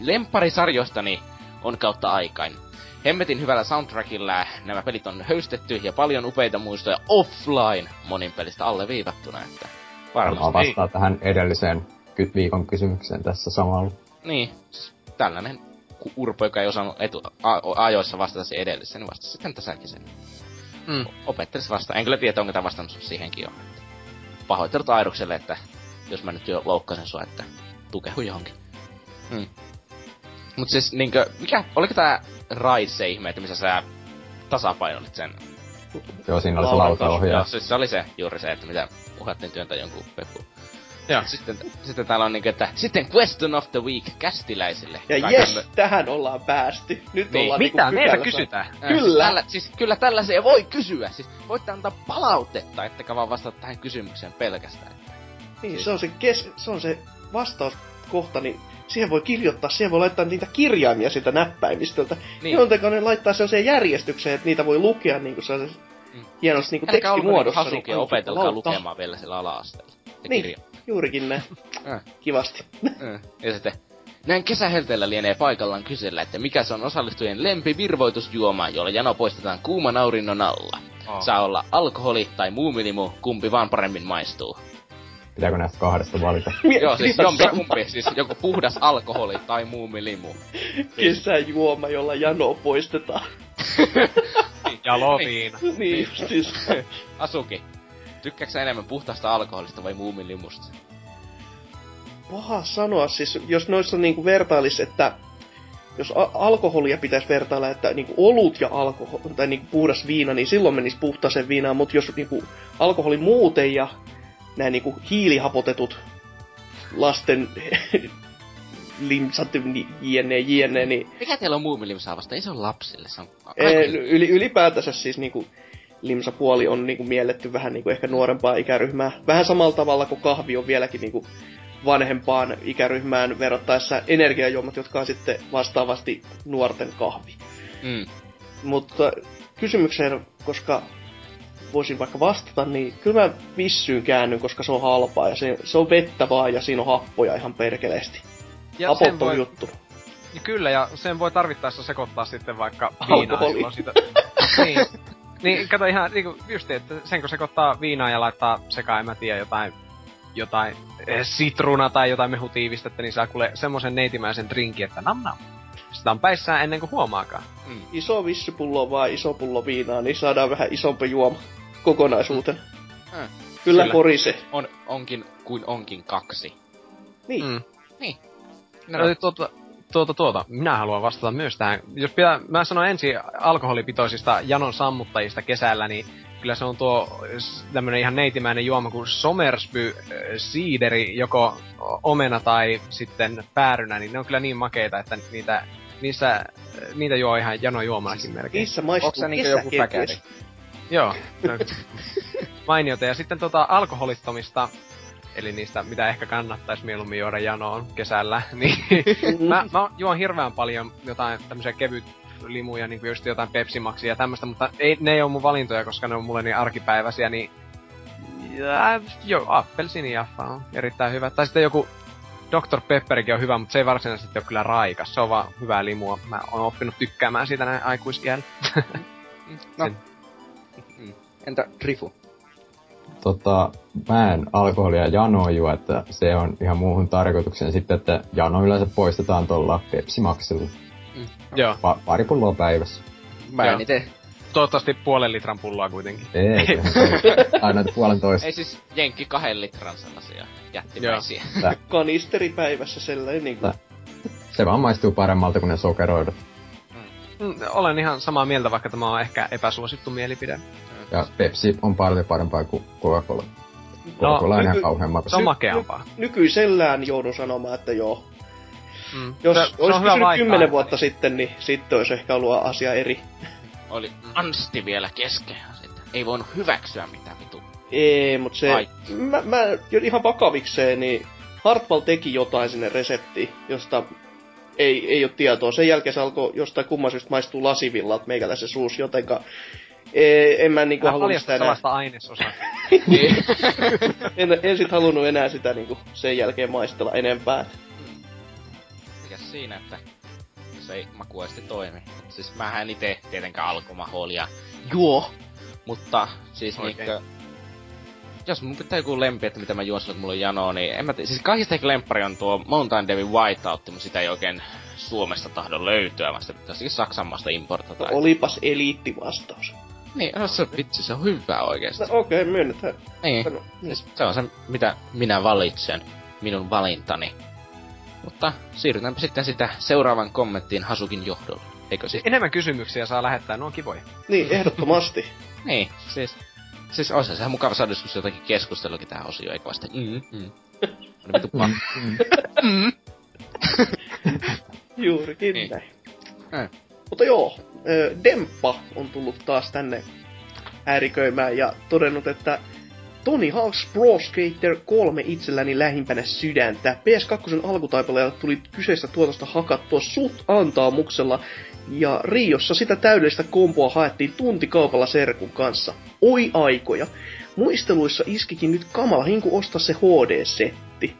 lempparisarjoistani on kautta aikain. Hemmetin hyvällä soundtrackilla nämä pelit on höystetty, ja paljon upeita muistoja offline monin pelistä alleviivattuna, että varmaan vastaa tähän edelliseen viikon kysymykseen tässä samalla. Niin, tällainen urpo, joka ei osannut ajoissa vastata siihen edellisessä, niin vastasi sitten tässäkin sen. Opettelis vastaan. En kyllä tiedä, onko tämä vastannut siihenkin jo. Pahoittelut Airukselle, että jos mä nyt jo loukkasin sua, että tukehu johonkin. Mut siis niinkö, oliko tää Rise se ihme, että missä sä tasapainolit sen? Joo, siinä oli se lautaohjaa. Joo, siis se oli se, juuri se, että mitä uhattiin työntää jonkun peppuun. Ja. Sitten täällä on niinku, että sitten Question of the Week kästiläisille. Ja tähän ollaan päästy. Nyt niin. Ollaan niinku pykälässä. Mitä? Meiltä kysytään. Kyllä. Kyllä tällaisia voi kysyä. Siis voitte antaa palautetta, ettekä vaan vastata tähän kysymykseen pelkästään. Niin, se on se vastaus kohtani siihen voi kirjoittaa, siihen voi laittaa niitä kirjaimia sitä näppäimistöltä. Niin. Jonteko ne laittaa sellaiseen järjestykseen, että niitä voi lukea niinku sellaisessa hienosti niinku tekstimuodossa. Älkää olko niinku opetelkaa lukemaan vielä siellä ala-asteella. Niin, kirja. Juurikin näin. Kivasti. Ja sitten, näin kesähelteellä lienee paikallaan kysellä, että mikä se on osallistujien lempivirvoitusjuoma, jolla jano poistetaan kuuman aurinnon alla. Oh. Saa olla alkoholi tai muumilimu, kumpi vaan paremmin maistuu. Pitääkö näistä kahdesta valita? Joo, siis jompikumpi, siis joku puhdas alkoholi tai muumilimu. Kesäjuoma, jolla jano poistetaan. Ja loviina. Niin, siis. Asuki, tykkääksä enemmän puhtaasta alkoholista vai muumilimusta? Paha sanoa, siis jos noissa niinku vertailis, että jos alkoholia pitäisi vertailla, että niinku olut ja alkoholi, tai niinku puhdas viina, niin silloin menisi puhtaaseen viinaan, mutta jos niinku alkoholi muuten ja nää niinku hiilihapotetut lasten limsat jne, niin... Mikä teillä on muumilimsaa vasta? Ei se ole lapsille, se on... Ylipäätänsä siis niinku limsapuoli on niinku mielletty vähän niinku ehkä nuorempaa ikäryhmää. Vähän samalla tavalla kuin kahvi on vieläkin niinku vanhempaan ikäryhmään verrattaessa energiajuomat, jotka on sitten vastaavasti nuorten kahvi. Mm. Mutta kysymykseen, koska voisin vaikka vastata, niin kyllä mä vissyyn käännyn, koska se on halpaa ja se on vettä vaan ja siinä on happoja ihan perkeleesti. Hapottomu juttu. Ja kyllä, ja sen voi tarvittaessa sekoittaa sitten vaikka viinaa. Alkoholi. Sitä... niin. Niin, kato ihan niinku just, että sen kun sekoittaa viinaa ja laittaa sekaan, en mä tiedä, jotain sitruuna tai jotain mehutiivistettä, niin saa kuule semmosen neitimäisen drinkin, että nam nam. Sitä on päissään ennen kuin huomaakaan. Mm. Iso vissypullo vaan iso pullo viinaa, niin saadaan vähän isompi juoma kokonaisuuten. Kyllä korise. Onkin kuin onkin kaksi. Niin. Mm. Niin. No, minä haluan vastata myös tähän. Jos pitää, mä sanon ensin alkoholipitoisista janon sammuttajista kesällä, niin kyllä se on tuo tämmönen ihan neitimäinen juoma kuin Somersby siideri, joko omena tai sitten päärynä, niin ne on kyllä niin makeita, että niitä juo ihan janojuomaakin melkein. Niissä maistuu niinku joku päkäri. Joo. No, mainiota. Ja sitten alkoholittomista, eli niistä, mitä ehkä kannattaisi mieluummin juoda janoon kesällä, niin mä juon hirveän paljon jotain tämmöisiä kevytlimuja, niin kuin just jotain Pepsi Maxia ja tämmöistä, mutta ne ei oo mun valintoja, koska ne on mulle niin arkipäiväisiä, niin appelsiinijaffa on erittäin hyvä. Tai sitten joku Dr. Pepperikin on hyvä, mutta se ei varsinaisesti ole kyllä raikas, se on vaan hyvää limua. Mä oon oppinut tykkäämään siitä näin aikuisiän. No. Entä Drifu? Mä en alkoholia janoa, että se on ihan muuhun tarkoitukseen sitten, että jano yleensä poistetaan tuolla Pepsi Maxilla. Mm. Joo. Pari pulloa päivässä. Mä en ite. Toivottavasti 0,5 litran pulloa kuitenkin. Ei. Aina puolentoista. Ei siis jenki 2 litran sellaisia jättimäisiä. Kanisteri päivässä sellainen niinku. Se vaan maistuu paremmalta kuin ne sokeroidut. Olen ihan samaa mieltä, vaikka tämä on ehkä epäsuosittu mielipide. Ja Pepsi on paljon parempaa kuin Coca-Cola. Coca-Cola on ihan kauhean makea. Se on makeampaa. Nykyisellään joudun sanomaan, että joo. Mm. Jos olisi kysynyt 10 vuotta sitten, niin sitten olisi ehkä ollut asia eri. Oli ansti vielä kesken. Ei voinut hyväksyä mitään vitu. Ei, mut se... Mä ihan vakavikseen, niin Hartwall teki jotain sinne reseptiin, josta... Ei oo tietoa. Sen jälkeen se alkoi jostain kumman syystä maistuu lasivillat meikäläisen suus, jotenka en mä niinku halua sitä enää. Paljasta ainesosaa. en sit halunnut enää sitä niinku sen jälkeen maistella enempää. Mikäs siinä, että se ei makuaisti toimi. Mut siis mähän en ite tietenkään alkoholia juo, mutta siis niinkö... Jos mun pitää joku lempi, että mitä mä juon silloin, että mulla on janoa, niin en mä siis kaikista ehkä lemppari on tuo Mountain Dew Whiteout, mutta sitä ei oikein Suomesta tahdo löytyä, vaan sitä pitäisikin Saksan maasta importata. No, olipas eliittivastaus. Niin, se vitsi, se on hyvä oikeesti. No, okei, myönnetään. Niin. Niin. Siis se on se, mitä minä valitsen. Minun valintani. Mutta siirrytäänpä sitten sitä seuraavan kommenttiin Hazukin johdolla. Eikö siis? Enemmän kysymyksiä saa lähettää, nuo on kivoja. Niin, ehdottomasti. Niin, siis... on sehän mukava saada joskus jotakin keskustelukin tähän osioon, eikä vasta On vitu pakko. Juurikin niin. Näin. Mutta joo, Demppa on tullut taas tänne ääriköimään ja todennut, että Tony Hawk's Pro Skater 3 itselläni lähimpänä sydäntä. PS2 alkutaipaleella tuli kyseistä tuotosta hakattua sut antaamuksella, ja Riossa sitä täydellistä kompoa haettiin tuntikaupalla serkun kanssa. Oi aikoja! Muisteluissa iskikin nyt kamala hinku ostaa se HD-setti.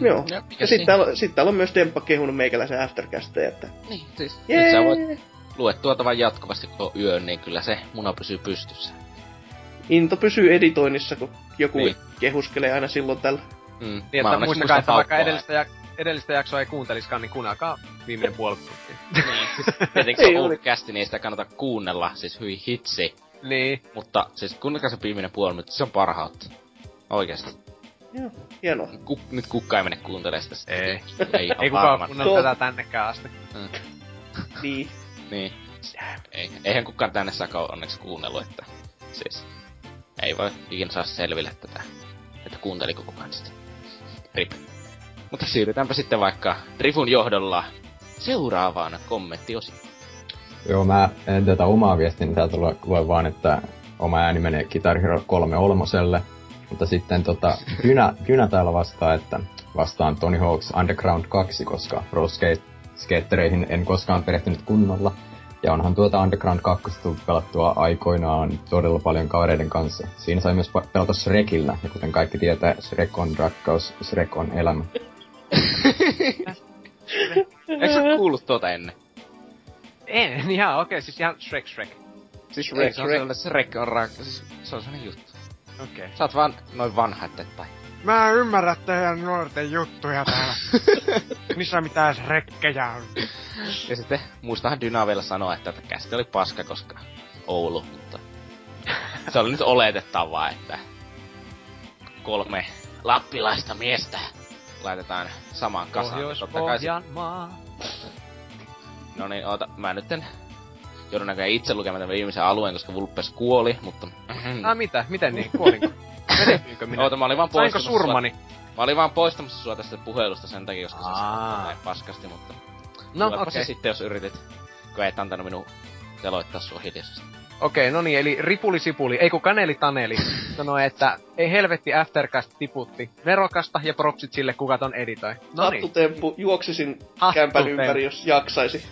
Joo. Ja sit täällä on myös Demppa kehunut meikäläisen aftercasteen, että... Niin, siis nyt sä voit luettua tavan jatkuvasti koko yön, niin kyllä se muna pysyy pystyssä. Into pysyy editoinnissa, kun joku kehuskelee aina silloin tällä. Niin, että muistakaa, että vaikka edellistä jaksoa ei kuunteliskaan, niin kuunnelkaa viimeinen puoli tuntia. Niin, siis tietenkin se on ollut kästi, niin sitä kannata kuunnella, siis hyi hitsi. Niin. Mutta siis kuunnelkaa se viimeinen puoli, mutta se on parhautta. Oikeesti. Joo, hienoa. Nyt kukka ei mene kuuntelemaan sitä sitten. Ei kukaan kuunnella tätä tännekään asti. Niin. Eihän kukaan tänne saakka onneksi kuunnellut, että siis... Ei voi ikinä saa selville tätä, että kuunteliko kukaan sitä. Rip. Mutta siirrytäänpä sitten vaikka Drifun johdolla seuraavaan kommenttiosioon. Joo, mä en tätä omaa viestiä, niin täältä luen vaan, että oma ääni menee Guitar Hero 3 Olmoselle. Mutta sitten Kynä täällä vastaa, että vastaan Tony Hawk's Underground 2, koska pro skatereihin en koskaan perehtynyt kunnolla. Ja onhan tuota Underground 2 tullut pelattua aikoinaan todella paljon kavereiden kanssa. Siinä sai myös pelata Shrekillä, ja kuten kaikki tietää, Shrek on rakkaus, Shrek on elämä. Eikö sä kuullut tuota ennen? En, ihan okei, siis ihan Shrek. Siis Shrek on rakkaus, siis se on sellainen juttu. Okei. Sä oot vaan noin vanha, tai... Mä en ymmärrä teidän nuorten juttuja täällä. Missä mitään rekkejä on. Ja sitten muistahan Dynaa vielä sanoa, että kästi oli paska, koska Oulu, mutta... Se oli nyt oletettavaa, että... 3 lappilaista miestä laitetaan samaan kasaan. Pohjois-Pohjanmaa. Noniin, oota, mä nytten... Joudun näköjään itse lukemaan tämän viimeisen alueen, koska Vulpes kuoli, mutta... mitä? Miten niin? Kuolinko? Menetyykö minä? Oota, sainko surmani? Mä olin vaan poistamassa sua tästä puhelusta sen takia, koska se näin paskasti, mutta... No, okei. Okay. Sitten, jos yritit, kun et antanut minun teloittaa sua hiljaisesti. Okei, no niin, eli ripulisipuli, ei kun kanelitaneli, sanoi, että ei helvetti aftercast tiputti. Verokasta ja propsit sille, kuka ton editoi. Noniin. Hattutemppu, juoksisin kämpän ympäri, jos jaksaisi.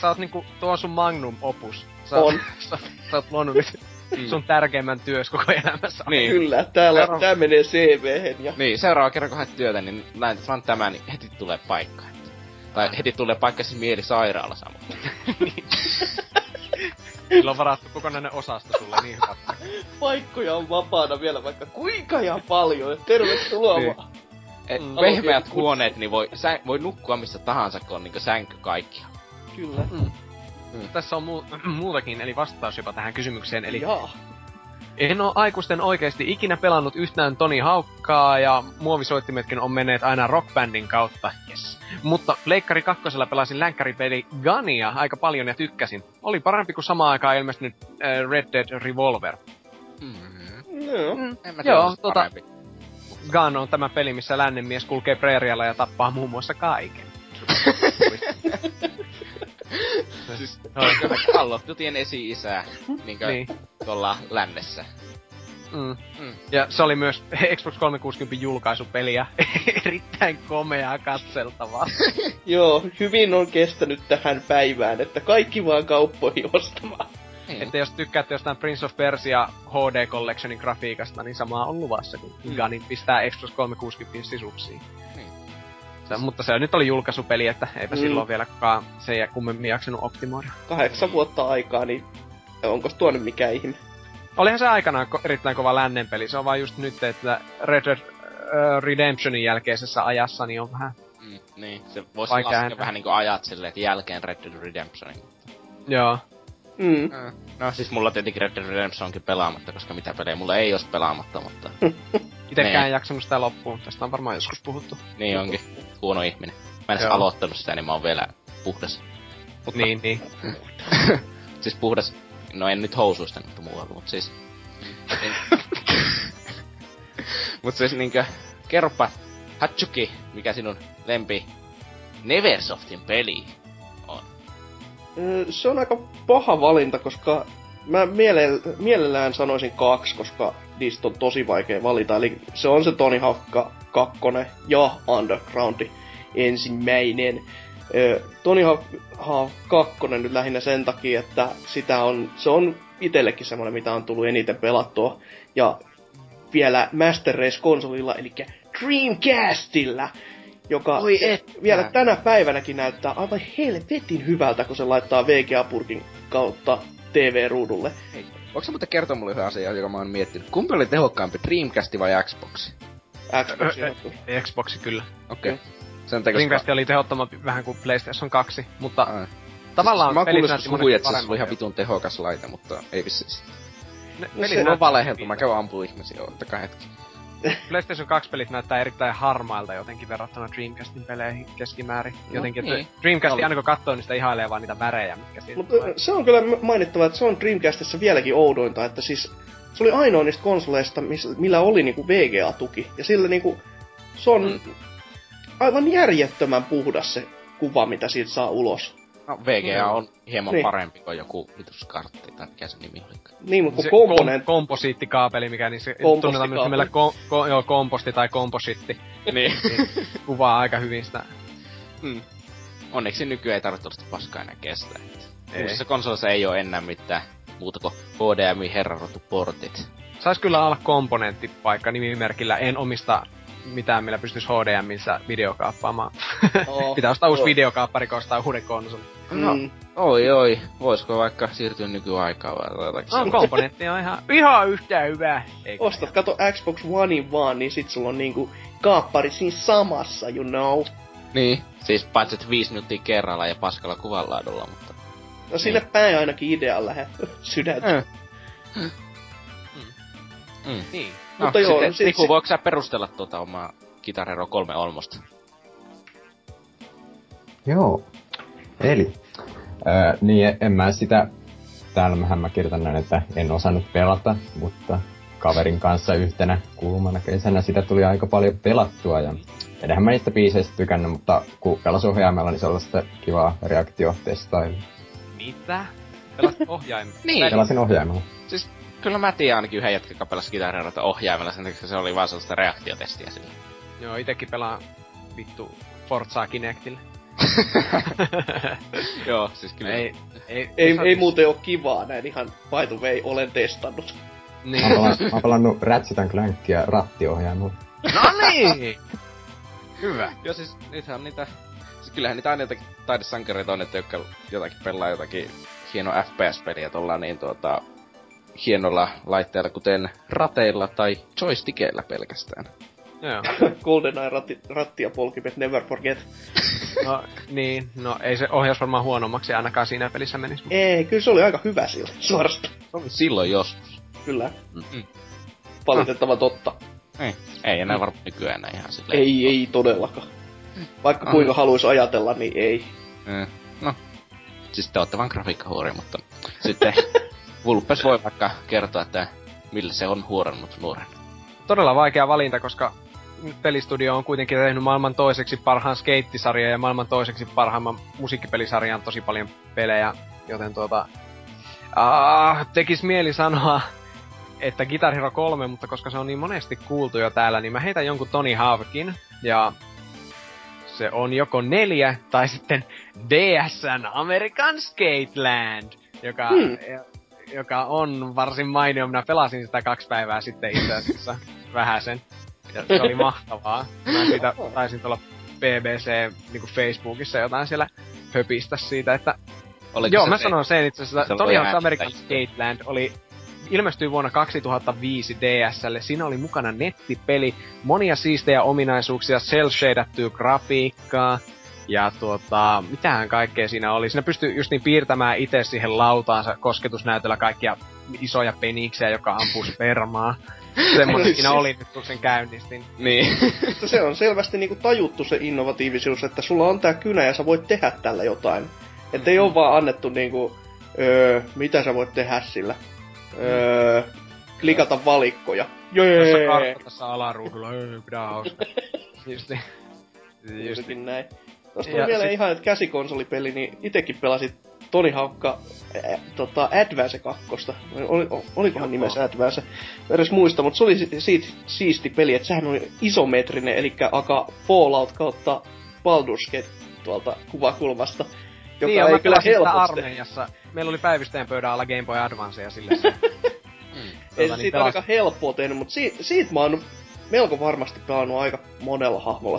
Sä oot niinku, tuo on sun magnum opus. Sä oot luonut nyt sun tärkeimmän työs koko elämässä. Niin. Kyllä, tää menee CV:hen ja... Niin, seuraava kerran kun haet työtä, niin laitat vaan tämän, niin heti tulee paikka. Tai heti tulee paikka siis mielisairaala samoin. Niin. Sillä on varattu kokonainen osasto sulle, niin hyvä. Paikkoja on vapaana vielä vaikka kuinka ja paljon, tervetuloa vaan. Pehmeät huoneet, niin voi nukkua missä tahansa, kun on niinku sänky kaikkia. Kyllä. Tässä on muutakin, eli vastaus jopa tähän kysymykseen, eli... Jaa. En oo aikuisten oikeesti ikinä pelannut yhtään Tony Hawkkaa, ja muovisoittimetkin on menneet aina rockbandin kautta. Yes. Mutta Pleikkari 2:lla pelasin länkkäripeli Gunia aika paljon ja tykkäsin. Oli parempi kuin samaan aikaan ilmestynyt Red Dead Revolver. En mä tiedä, parempi. Gun on tämä peli, missä lännenmies kulkee preerialla ja tappaa muun muassa kaiken. Siis onko kalloptutien esi-isää, niinkö tuolla lännessä. Ja se oli myös Xbox 360 julkaisupeliä, erittäin komeaa katseltavaa. Joo, hyvin on kestänyt tähän päivään, että kaikki vaan kauppoihin ostamaan. Että jos tykkäätte jostain Prince of Persia HD Collectionin grafiikasta, niin samaa on luvassa, kun Gunin pistää Xbox 360 sisuksiin. Mutta se nyt oli julkaisupeli, että eipä silloin vieläkaan se ei kummemmin jaksanut optimoida. 8 vuotta aikaa, niin onko tuonne mikään ihme? Olihan se aikanaan erittäin kova lännen peli. Se on vaan just nyt, että Red Dead Redemptionin jälkeisessä ajassa niin on vähän... niin, se voisi laskea vähän niinku ajat silleen, että jälkeen Red Dead Redemptionin. Joo. No siis mulla tietenkin Red Dead Redemption onkin pelaamatta, koska mitä pelejä mulla ei ois pelaamatta, mutta... Itekään en jaksanut sitä loppuun. Tästä on varmaan joskus puhuttu. Niin onkin. Huono ihminen. Mä en edes aloittanut sitä, niin mä oon vielä puhdas. Mutta... Niin. Siis puhdas... No en nyt housuista nyt muualla, mut siis... Mut siis niinkö... Kerropa, Hatsuki, mikä sinun lempi Neversoftin peli on? Se on aika paha valinta, koska Mä mielellään sanoisin 2, koska niistä on tosi vaikea valita. Eli se on se Tony Hawk 2 ja Underground ensimmäinen. Tony Hawk 2 nyt lähinnä sen takia, että se on itsellekin semmoinen, mitä on tullut eniten pelattua. Ja vielä Master Race-konsolilla, eli Dreamcastilla, joka vielä tänä päivänäkin näyttää aivan helvetin hyvältä, kun se laittaa VGA-purkin kautta TV-ruudulle. Hei, voiko sä muuten kertoa mulle yhden asian, joka mä oon miettinyt? Kumpi oli tehokkaampi, Dreamcast vai Xbox? Xbox kyllä. Okei. Okay. Dreamcast oli tehottomampi vähän kuin PlayStation 2, mutta tavallaan siis, pelit näytti monen paremmin. Mä se oli ihan vitun tehokas laite, mutta ei vissiin sitten. Pelit on valeheltu, mä käyn ampuu ihmisiä, ottakaa hetki. PlayStation 2-pelit näyttää erittäin harmailta jotenkin verrattuna Dreamcastin peleihin keskimäärin. Jotenkin, no, niin. Dreamcasti aina kun katsoo, niin sitä ihailee vaan niitä värejä, mitkä siitä mutta tulee. Se on kyllä mainittava, että se on Dreamcastissa vieläkin oudointa, että siis se oli ainoa niistä konsoleista, millä oli niinku VGA-tuki. Ja sillä niinku, se on aivan järjettömän puhdas se kuva, mitä siitä saa ulos. No, VGA on hieman parempi kuin joku vituskartti tai mikä se nimi olikaan. Niin, mutta kun komposiittikaapeli, mikä niin se tunnetaan myös nimellä komposti tai komposiitti. Niin. Kuvaa aika hyvin sitä. Onneksi nykyään ei tarvitse sitä paskaa enää kestää. Uusissa konsolissa ei oo enää mitään muuta kuin HDMI-herrarotu portit. Sais kyllä olla komponenttipaikka nimimerkillä en omista mitään, millä pystyis HDMissä videokaappaamaan. Pitää ostaa uusi videokaappari, kun ostaa uuden konsolin. No, voisko vaikka siirtyä nykyaikaan vai jotakin? No, komponentti on ihan yhtään hyvää. Ostat, kato Xbox Onein vaan, niin sit sulla on niinku kaappari siinä samassa, you know. Niin, siis paitsi 5 minuuttia kerralla ja paskalla kuvanlaadulla, mutta... No sinne päin ainakin ideaan lähde sydäntä. Niin. No, mutta joo, sitten, Tiku, voiko sä perustella tuota omaa Guitar Hero 3 Olmosta? Joo. Eli, niin en mä sitä, täällähän mä kirjoitan näin, että en osannut pelata, mutta kaverin kanssa yhtenä kulmana kesänä sitä tuli aika paljon pelattua. Ja enhän mä niistä biiseistä tykännyt, mutta kun pelas ohjaimella, niin sellaista kivaa reaktiotestailua. Mitä? Pelasit ohjaimella? Niin. Pelasin ohjaimella. Siis... Kyllä mä tiedän ainakin yhden jätkän, joka pelasi Guitar Heroita ohjaimella, sen takia se oli vaan sellaista reaktiotestiä sille. Joo, itekin pelaan vittu Forzaa Kinectille. Joo, siis kyllä... Ei muuten oo kivaa, näin ihan by the way, olen testannut. Niin. Mä oon pelannut Ratchet & Clankia rattiohjaimella. Noniin! Hyvä. Joo, siis niitä on niitä... Siis kyllähän niitä aina jotakin taidesankareita on, että jotka jotakin pelaa jotakin hieno FPS-peliä tuolla niin hienolla laitteella, kuten rateilla tai joystickilla pelkästään. Joo. GoldenEye rattia polkimet, never forget. No niin, no ei se ohjaus varmaan huonommaksi ainakaan siinä pelissä menisi. Ei, kyllä se oli aika hyvä silloin, suorastaan. Silloin joskus. Kyllä. Valitettava totta. Ei enää varmaan nykyään ihan silleen. Ei todellakaan. Vaikka kuinka haluaisi ajatella, niin ei. No, siis te ootte vaan grafiikkahuori, mutta sitten... Vulpes voi vaikka kertoa, että millä se on huorannut nuoren. Todella vaikea valinta, koska nyt pelistudio on kuitenkin tehnyt maailman toiseksi parhaan skeittisarjan ja maailman toiseksi parhaimman musiikkipelisarjan tosi paljon pelejä. Joten tekis mieli sanoa, että Guitar Hero 3, mutta koska se on niin monesti kuultu jo täällä, niin mä heitän jonkun Tony Hawkin. Ja se on joko 4 tai sitten DS:n American Skateland, joka... joka on varsin mainio. Minä pelasin sitä 2 päivää sitten itse asiassa vähäsen. Ja se oli mahtavaa. Mä siitä taisin tuolla BBC niinku Facebookissa jotain siellä höpistä siitä, että... Oliko joo, mä sanon sen itse asiassa. Todella American Skateland oli... Ilmestyi vuonna 2005 DS:lle. Siinä oli mukana nettipeli. Monia siistejä ominaisuuksia, cel-shadattua grafiikkaa. Ja mitähän kaikkea siinä oli. Siinä pystyi just niin piirtämään itse siihen lautaansa kosketusnäytöllä kaikkia isoja peniksejä, joka ampuu spermaa. Semmoinen siinä oli nyt, kun sen käynnistin. Niin. Se on selvästi niinku tajuttu se innovatiivisuus, että sulla on tää kynä ja sä voit tehdä tällä jotain. Että ei oo vaan annettu niinku, mitä sä voit tehdä sillä. Klikata valikkoja. Jee! Tässä kartta tässä alaruudulla, pidä hauska. Justi näin. Tuosta on vielä sit... ihan, että käsikonsolipeli, niin itekin pelasit Tony Hawkka Advance 2. Olikohan nimessä Advance? Edes muista, mutta se oli siisti peli, että sehän oli isometrinen, eli aika Fallout kautta Baldur's Gate tuolta kuvakulmasta. Joka niin, ei kyllä helposti. Armeijassa. Meillä oli päivystäjän pöydän alla Game Boy Advance ja sille se. Ei se siitä aika helppoa tehnyt, mutta siitä mä oon melko varmasti pelannut aika monella hahmolla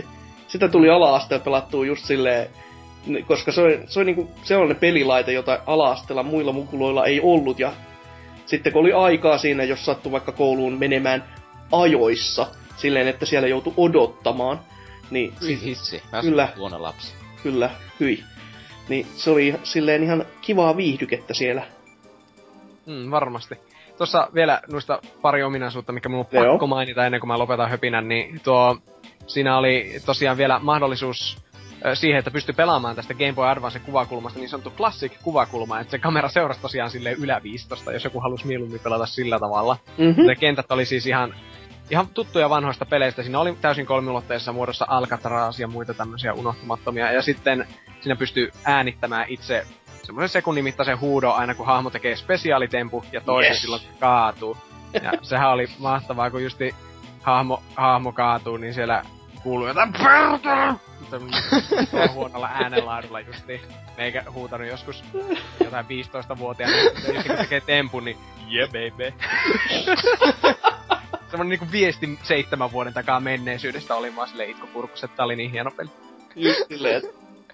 100%. Sitä tuli ala-asteella pelattua just silleen, koska se oli niinku sellainen pelilaite, jota ala-asteella muilla mukuloilla ei ollut. Ja sitten kun oli aikaa siinä, jos sattui vaikka kouluun menemään ajoissa, silleen että siellä joutui odottamaan. Niin hitsi, kyllä, huono lapsi. Kyllä, hyi. Niin se oli silleen ihan kivaa viihdykettä siellä. Varmasti. Tuossa vielä noista pari ominaisuutta, mikä mun on pakko mainita ennen kuin mä lopetan höpinän, niin siinä oli tosiaan vielä mahdollisuus siihen, että pystyi pelaamaan tästä Game Boy Advance kuvakulmasta, niin sanottu classic-kuvakulma, että se kamera seurasi tosiaan silleen yläviistosta, jos joku halusi mieluummin pelata sillä tavalla. Mm-hmm. Ne kentät oli siis ihan tuttuja vanhoista peleistä. Siinä oli täysin kolmiulotteisessa muodossa Alcatraz ja muita tämmöisiä unohtumattomia. Ja sitten siinä pystyi äänittämään itse semmoisen sekunnin mittaisen huudon aina, kun hahmo tekee spesiaalitempu ja toisen silloin kaatuu. Ja sehän oli mahtavaa, kun justi hahmo kaatuu, niin siellä kuuluu jotain perkele! Tuolla huonolla äänenlaadulla justiin. Meikä huutanut joskus jotain 15-vuotiaana, niin kun tekee tempun, niin yeah baby. Semmoinen niinku viesti 7 vuoden takaa menneisyydestä oli vaan silleen itkopurkussa, että tää oli niin hieno peli. Just silleen,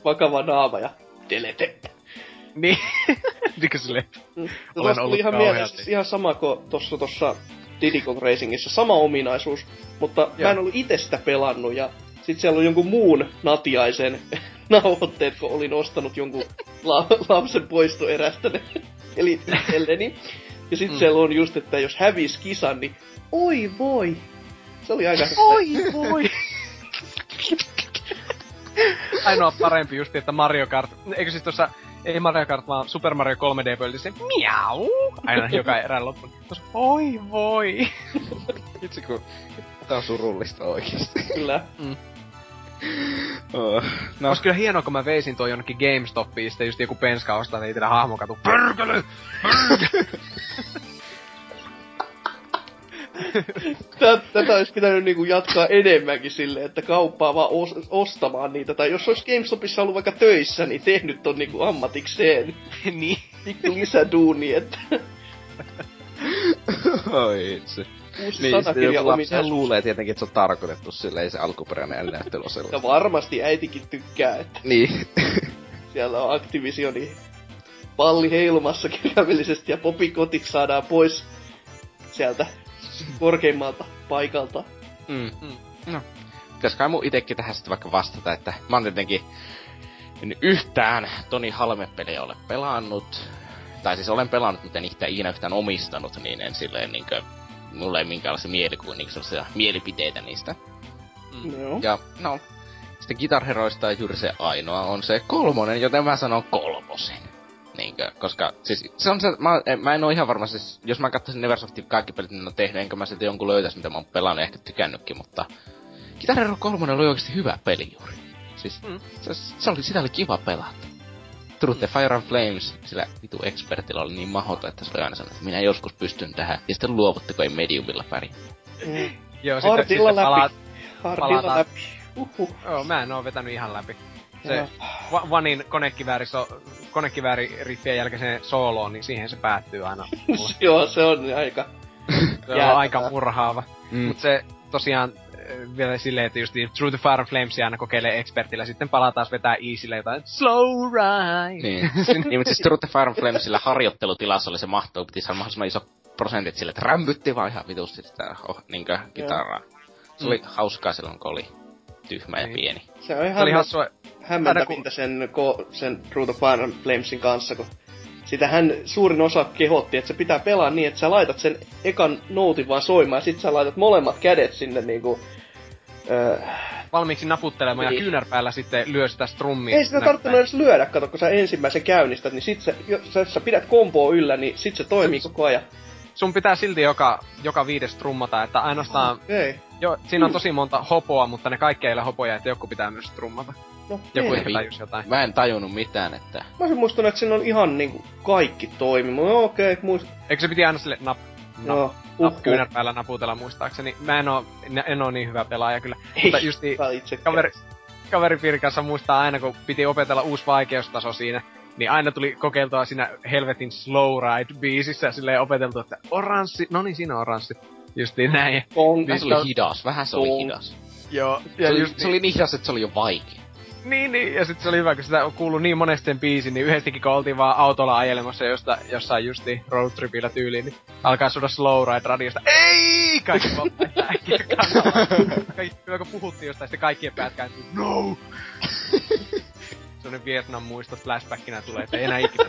vakava naama ja delete. Niin, niinkö silleen, olen ollut ihan mielessä ihan sama kuin tossa Diddy Kong Racingissa, sama ominaisuus, mutta mä en ollut itse sitä pelannut ja sit siellä oli jonkun muun natiaisen nauhoitteet, kun olin ostanut jonkun lapsen poistoerästä ne, eli itselleni. Ja sit siellä on just, että jos hävis kisan, niin oi voi! Se oli aika... Oi voi! Ainoa parempi justi, että Mario Kart... Eikö siis tossa... Ei Mario Kart, vaan Super Mario 3D-pöydässä se miau! Aina joka erään loppuun. Tossa oi voi! Itse kun... Tää on surullista oikeesti. Kyllä. Ois kyllä hienoa, kun mä veisin tuon jonnekin GameStopiin, sitten just joku penska ostaa, niin itellä hahmo katu. Pörkölö! Tätä olisi pitänyt niinku jatkaa enemmänkin silleen, että kauppaa vaan ostamaan niitä. Tai jos olisi GameStopissa ollut vaikka töissä, niin tehnyt ton niinku ammatikseen. Niin. Pikku lisäduuni, että... Oi itse. Uusi niin, sanakirja ominaisuus. Luulee tietenkin, että se on tarkoitettu silleen, se alkuperäinen älinäyttely on sellaista. Ja varmasti äitikin tykkää, että... Niin. Siellä on Activisioni palli heilumassa kirjaimellisesti ja Bobby Kotick saadaan pois sieltä korkeimmalta paikalta. No. Pitäis kai mun itekin tähän sitten vaikka vastata, että mä oon tietenkin yhtään Toni Halme-pelejä ole pelannut. Tai siis olen pelannut, mutta en ikinä yhtään omistanut, niin en silleen niinkö... Mulla ei minkäänlaista mielipiteitä niistä. Ja no, sitten Guitar-heroista juuri se ainoa on se 3, joten mä sanon 3. Niinkö, koska siis se on se, mä en oo ihan varma, siis jos mä katsoisin Neversoftin kaikki pelit, niin on tehnyt, enkä mä silti jonkun löytäis, mitä mä oon pelannut, ehkä tykännytkin, mutta... Guitar Hero 3 oli oikeesti hyvä peli juuri. Siis sitä oli kiva pelata. Truth the Fire and Flames, sillä vitu expertillä oli niin mahdoton, että se oli aina sanonut, että minä joskus pystyn tähän. Ja sitten luovutteko ei mediumilla pärjää. Joo, sitten palataan. Läpi. Joo, mä en oo vetänyt ihan läpi. Se Vanin konekivääri-rippien jälkeiseen sooloon, niin siihen se päättyy aina. Joo, se on aika... Se on aika murhaava. Mut se tosiaan vielä silleen, että just True to Fire and Flamesia aina kokeilee expertillä, sitten palaa taas vetää easylle jotain slow ride. Niin, mutta siis True to Fire and Flamesilla harjoittelutilassa oli se mahtava, piti saada mahdollisimman iso prosentit sille, että rämbytti vaan ihan vitusti sitä niinkö kitaraa. Se oli hauskaa silloin, kun oli tyhmä ja pieni. Se oli hämmentävintä sen True to Fire and Flamesin kanssa, kun sitähän suurin osa kehotti, että se pitää pelaa niin, että sä laitat sen ekan noutin vaan soimaan, ja sit sä laitat molemmat kädet sinne niinku... Valmiiksi naputtelemaan niin. Ja kyynärpäällä sitten lyö sitä strummiin. Ei sitä tarvittanut edes lyödä, kato, kun sä ensimmäisen käynnistät, niin sit sä, jos sä pidät komboa yllä, niin sit se toimii koko ajan. Sun pitää silti joka viides trummata, että ainoastaan... Joo, siinä on tosi monta hopoa, mutta ne kaikki ei ole hopoja, että joku pitää myös trummata. No, joku ehkä tajus jotain. Mä en tajunnut mitään, että... Mä olisin muistanut, että siinä on ihan niinku kaikki toimii. No okei, Eikö se piti aina sille kyynär päällä naputella muistaakseni? Mä en oo niin hyvä pelaaja kyllä. Ei, mutta justi kaveripiirikassa muistaa aina, kun piti opetella uusi vaikeustaso siinä. Niin aina tuli kokeiltua siinä helvetin Slow Ride-biisissä silleen opeteltu, että oranssi, noniin siinä on oranssi. Justiin näin. Se oli hidas, vähän se oli hidas. Joo. Se oli niin hidas, että se oli jo vaikea. Niin, ja sit se oli hyvä, kun sitä on kuullut niin monesti sen biisin, niin yhdestikin kun oltiin vaan autolla ajelemassa jossain justiin roadtripillä tyyliin, niin alkaa suoda Slow Ride-radiosta. Ei! Kaikki lopettaa äkkiä kannalla. Kun puhuttiin jostain, sitten kaikkien päät kääntyy. No! Sellainen Vietnam-muisto flashbackinä tulee, että ei enää ikinä.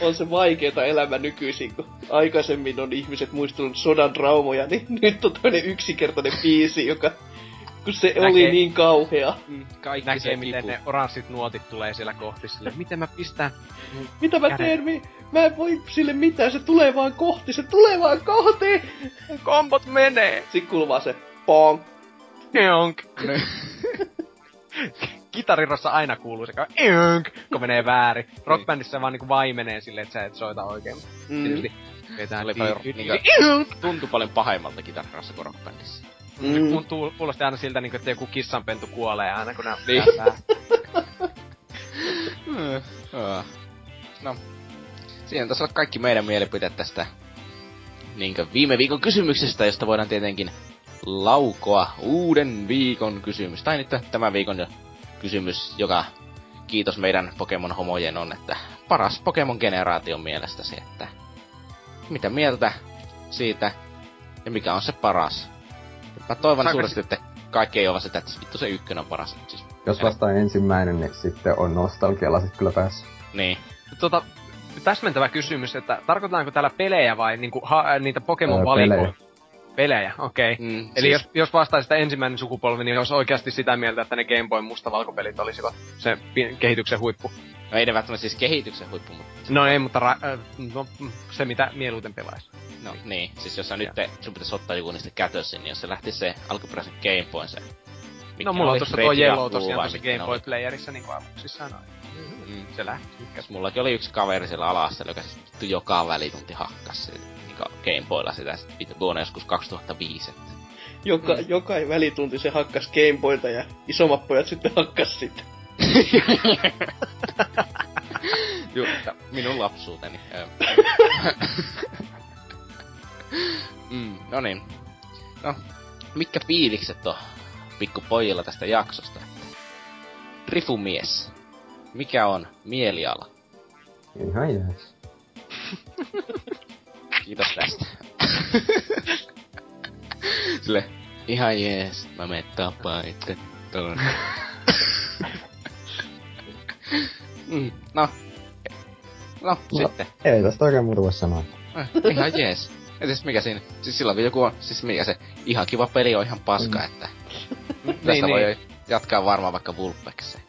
On se vaikeeta elämä nykyisin, kun aikaisemmin on ihmiset muistellut sodan traumoja, niin nyt on toinen yksinkertainen biisi, joka... Kun se oli niin kauhea. Kaikki näkee, se miten ne oranssit nuotit tulee siellä kohti sille. Miten mä pistän... Mitä mä teen? Mä en voi sille mitään, se tulee vaan kohti, se tulee vaan kohti! Kombot menee! Sit kuuluu vaan se... Pong! Pionk! Kitarirossa aina kuuluu se eönk, kun menee väärin. Rockbändissä vaan niinku vaimenee silleen, että sä et soita oikein. Tietysti vetään tuntuu paljon pahemmalta kitarirossa kuin rockbändissä. Kun kuulosti aina siltä, että joku kissanpentu kuolee aina, kun nää päästään. No, siinä taisi olla kaikki meidän mielipiteet tästä viime viikon kysymyksestä, josta voidaan tietenkin laukoa uuden viikon kysymys. Tai nyt tämän viikon kysymys, joka kiitos meidän Pokemon-homojen on, että paras Pokemon-generaation mielestäsi, että mitä mieltä siitä ja mikä on se paras. Mä toivon suuresti, että kaikki ei ole sitä, että vittu se ykkönen on paras. Siis, jos vastaa ensimmäinen, niin sitten on nostalgialasit kyllä päässyt. Niin. Täsmentävä kysymys, että tarkoitetaanko täällä pelejä vai niinku, niitä Pokemon-valikoja? Pelejä, okei. Okay. Eli jos vastaisi sitä ensimmäinen sukupolvi, niin olisi oikeasti sitä mieltä, että ne Game Boy mustavalkopelit olisivat se kehityksen huippu. No ei ne välttämättä siis kehityksen huippu, mutta... No ei, mutta se mitä mieluiten pelaisi. No niin, siis jos sä nyt sun pitäis ottaa joku niistä kätössä, niin jos se lähti se alkuperäisen Game Boyn se... No mulla on tuossa tuo Yellow tosiaan tuossa Game Boy Playerissa niinku avuksissaan noin. Se lähti. Mullakin oli yksi kaveri siellä alassa, joka siis vittu joka välitunti hakkas Game Boylla sitä sitten vuonna joskus 2005. Joka välitunti se hakkas Game Boyta ja isommat pojat sitten hakkas sitä. Joo, minun lapsuuteni. No niin. No, mitkä fiilikset on pikkupojilla tästä jaksosta? Drifumies, mikä on mieliala? Ihan jees. Kiitos tästä. Sille, ihan jees, mä menen tapaan itse tuon. No, sitten. Ei tästä oikein muuta voi sanoa. Ihan jees. Ja siis mikä siinä, siis silloin kun joku on, siis mikä se, ihan kiva peli on ihan paska, että... Tästä voi jatkaa varmaan vaikka Vulpekseen.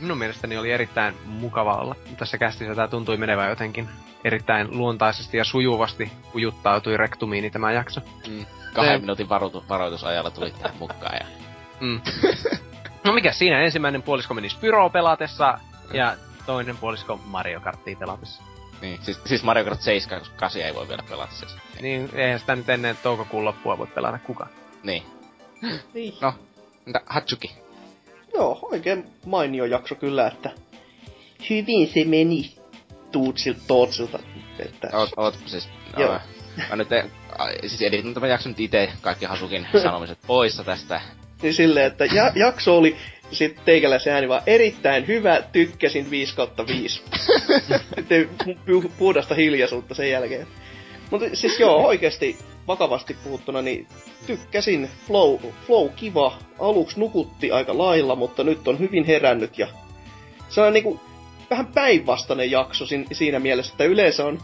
Minun mielestäni oli erittäin mukava olla. Tässä kästissä tää tuntui menevän jotenkin erittäin luontaisesti ja sujuvasti ujuttautui rektumiini tämä jakso. 2 minuutin varoitusajalla tuli tähän mukaan ja... No mikä siinä, ensimmäinen puolisko meni Spyroa pelatessa ja toinen puolisko Mario Karttia pelatessa. Niin, siis Mario Kart 7, koska 8 ei voi vielä pelata siis. Niin, eihän sitä nyt ennen toukokuun loppua voi pelata kukaan. Niin. No, entä Hazuki? Joo, oikein mainio jakso kyllä, että hyvin se meni Tootsilta, että... Oot siis... Joo. Mä nyt siis editin tämän jakson nyt ite kaikki Hazukin sanomiset poissa tästä. Niin silleen, että jakso oli sit teikäläisen ääni vaan erittäin hyvä, tykkäsin 5/5. Sitten puhdasta hiljaisuutta sen jälkeen. Mutta siis joo, oikeesti vakavasti puhuttuna, niin tykkäsin, flow kiva, aluksi nukutti aika lailla, mutta nyt on hyvin herännyt ja se on niinku vähän päinvastainen jakso siinä mielessä, että yleensä on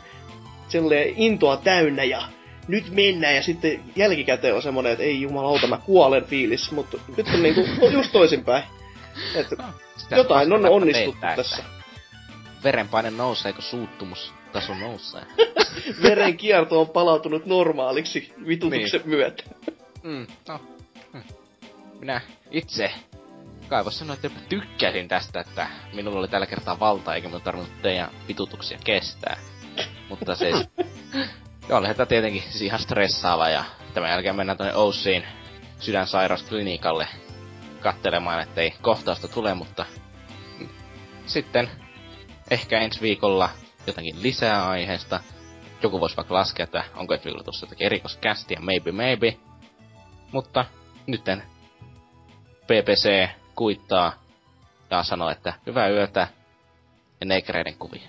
sellainen intoa täynnä ja nyt mennään ja sitten jälkikäteen on semmonen, että ei jumalauta mä kuolen fiilis, mutta nyt on niinku just toisinpäin, että jotain on onnistuttu tässä. Verenpaine nousee, eikö suuttumus? taso nousee. Veren kierto on palautunut normaaliksi vitutuksen niin myötä. Minä itse Kaivos sanoi, että tykkäsin tästä, että minulla oli tällä kertaa valtaa, eikä minun tarvinnut teidän vitutuksia kestää. Mutta siis, joo, lähdetään tietenkin siis ihan stressaava, ja tämän jälkeen mennään tuonne Oussiin sydänsairausklinikalle kattelemaan, ettei kohtausta tule, mutta sitten ehkä ensi viikolla jotakin lisää aiheesta. Joku voisi vaikka laskea, että onko ensi viikolla tuossa jotakin erikoiskästiä, maybe. Mutta nytten PPC kuittaa ja sanoo, että hyvää yötä ja neikreiden kuvia.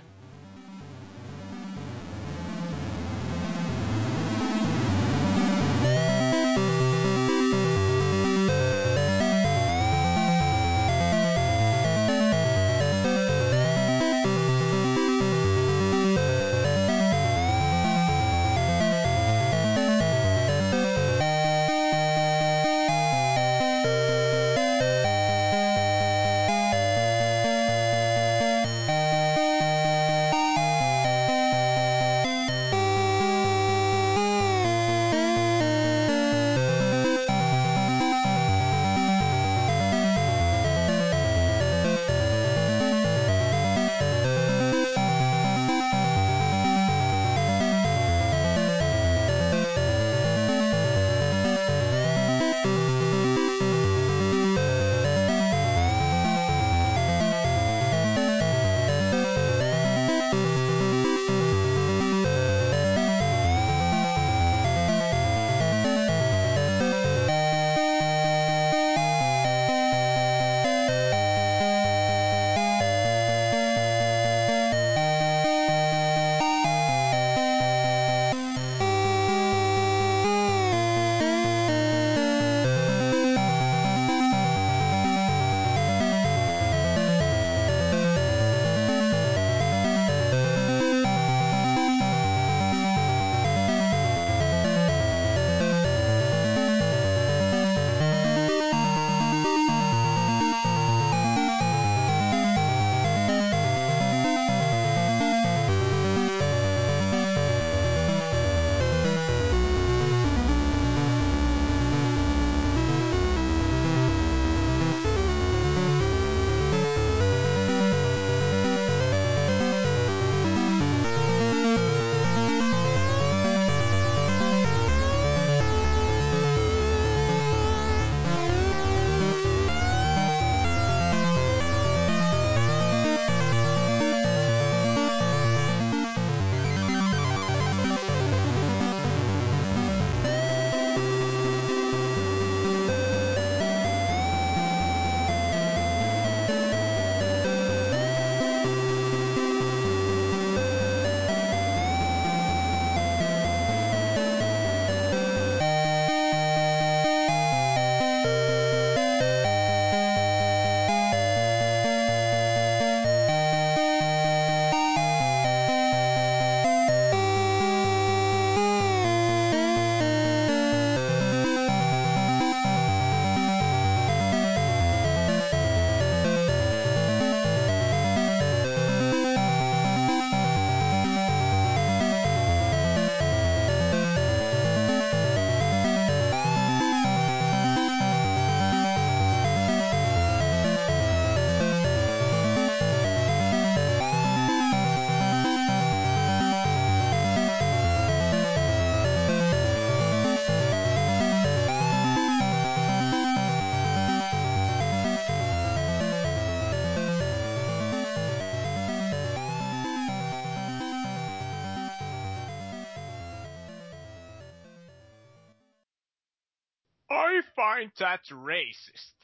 That's racist.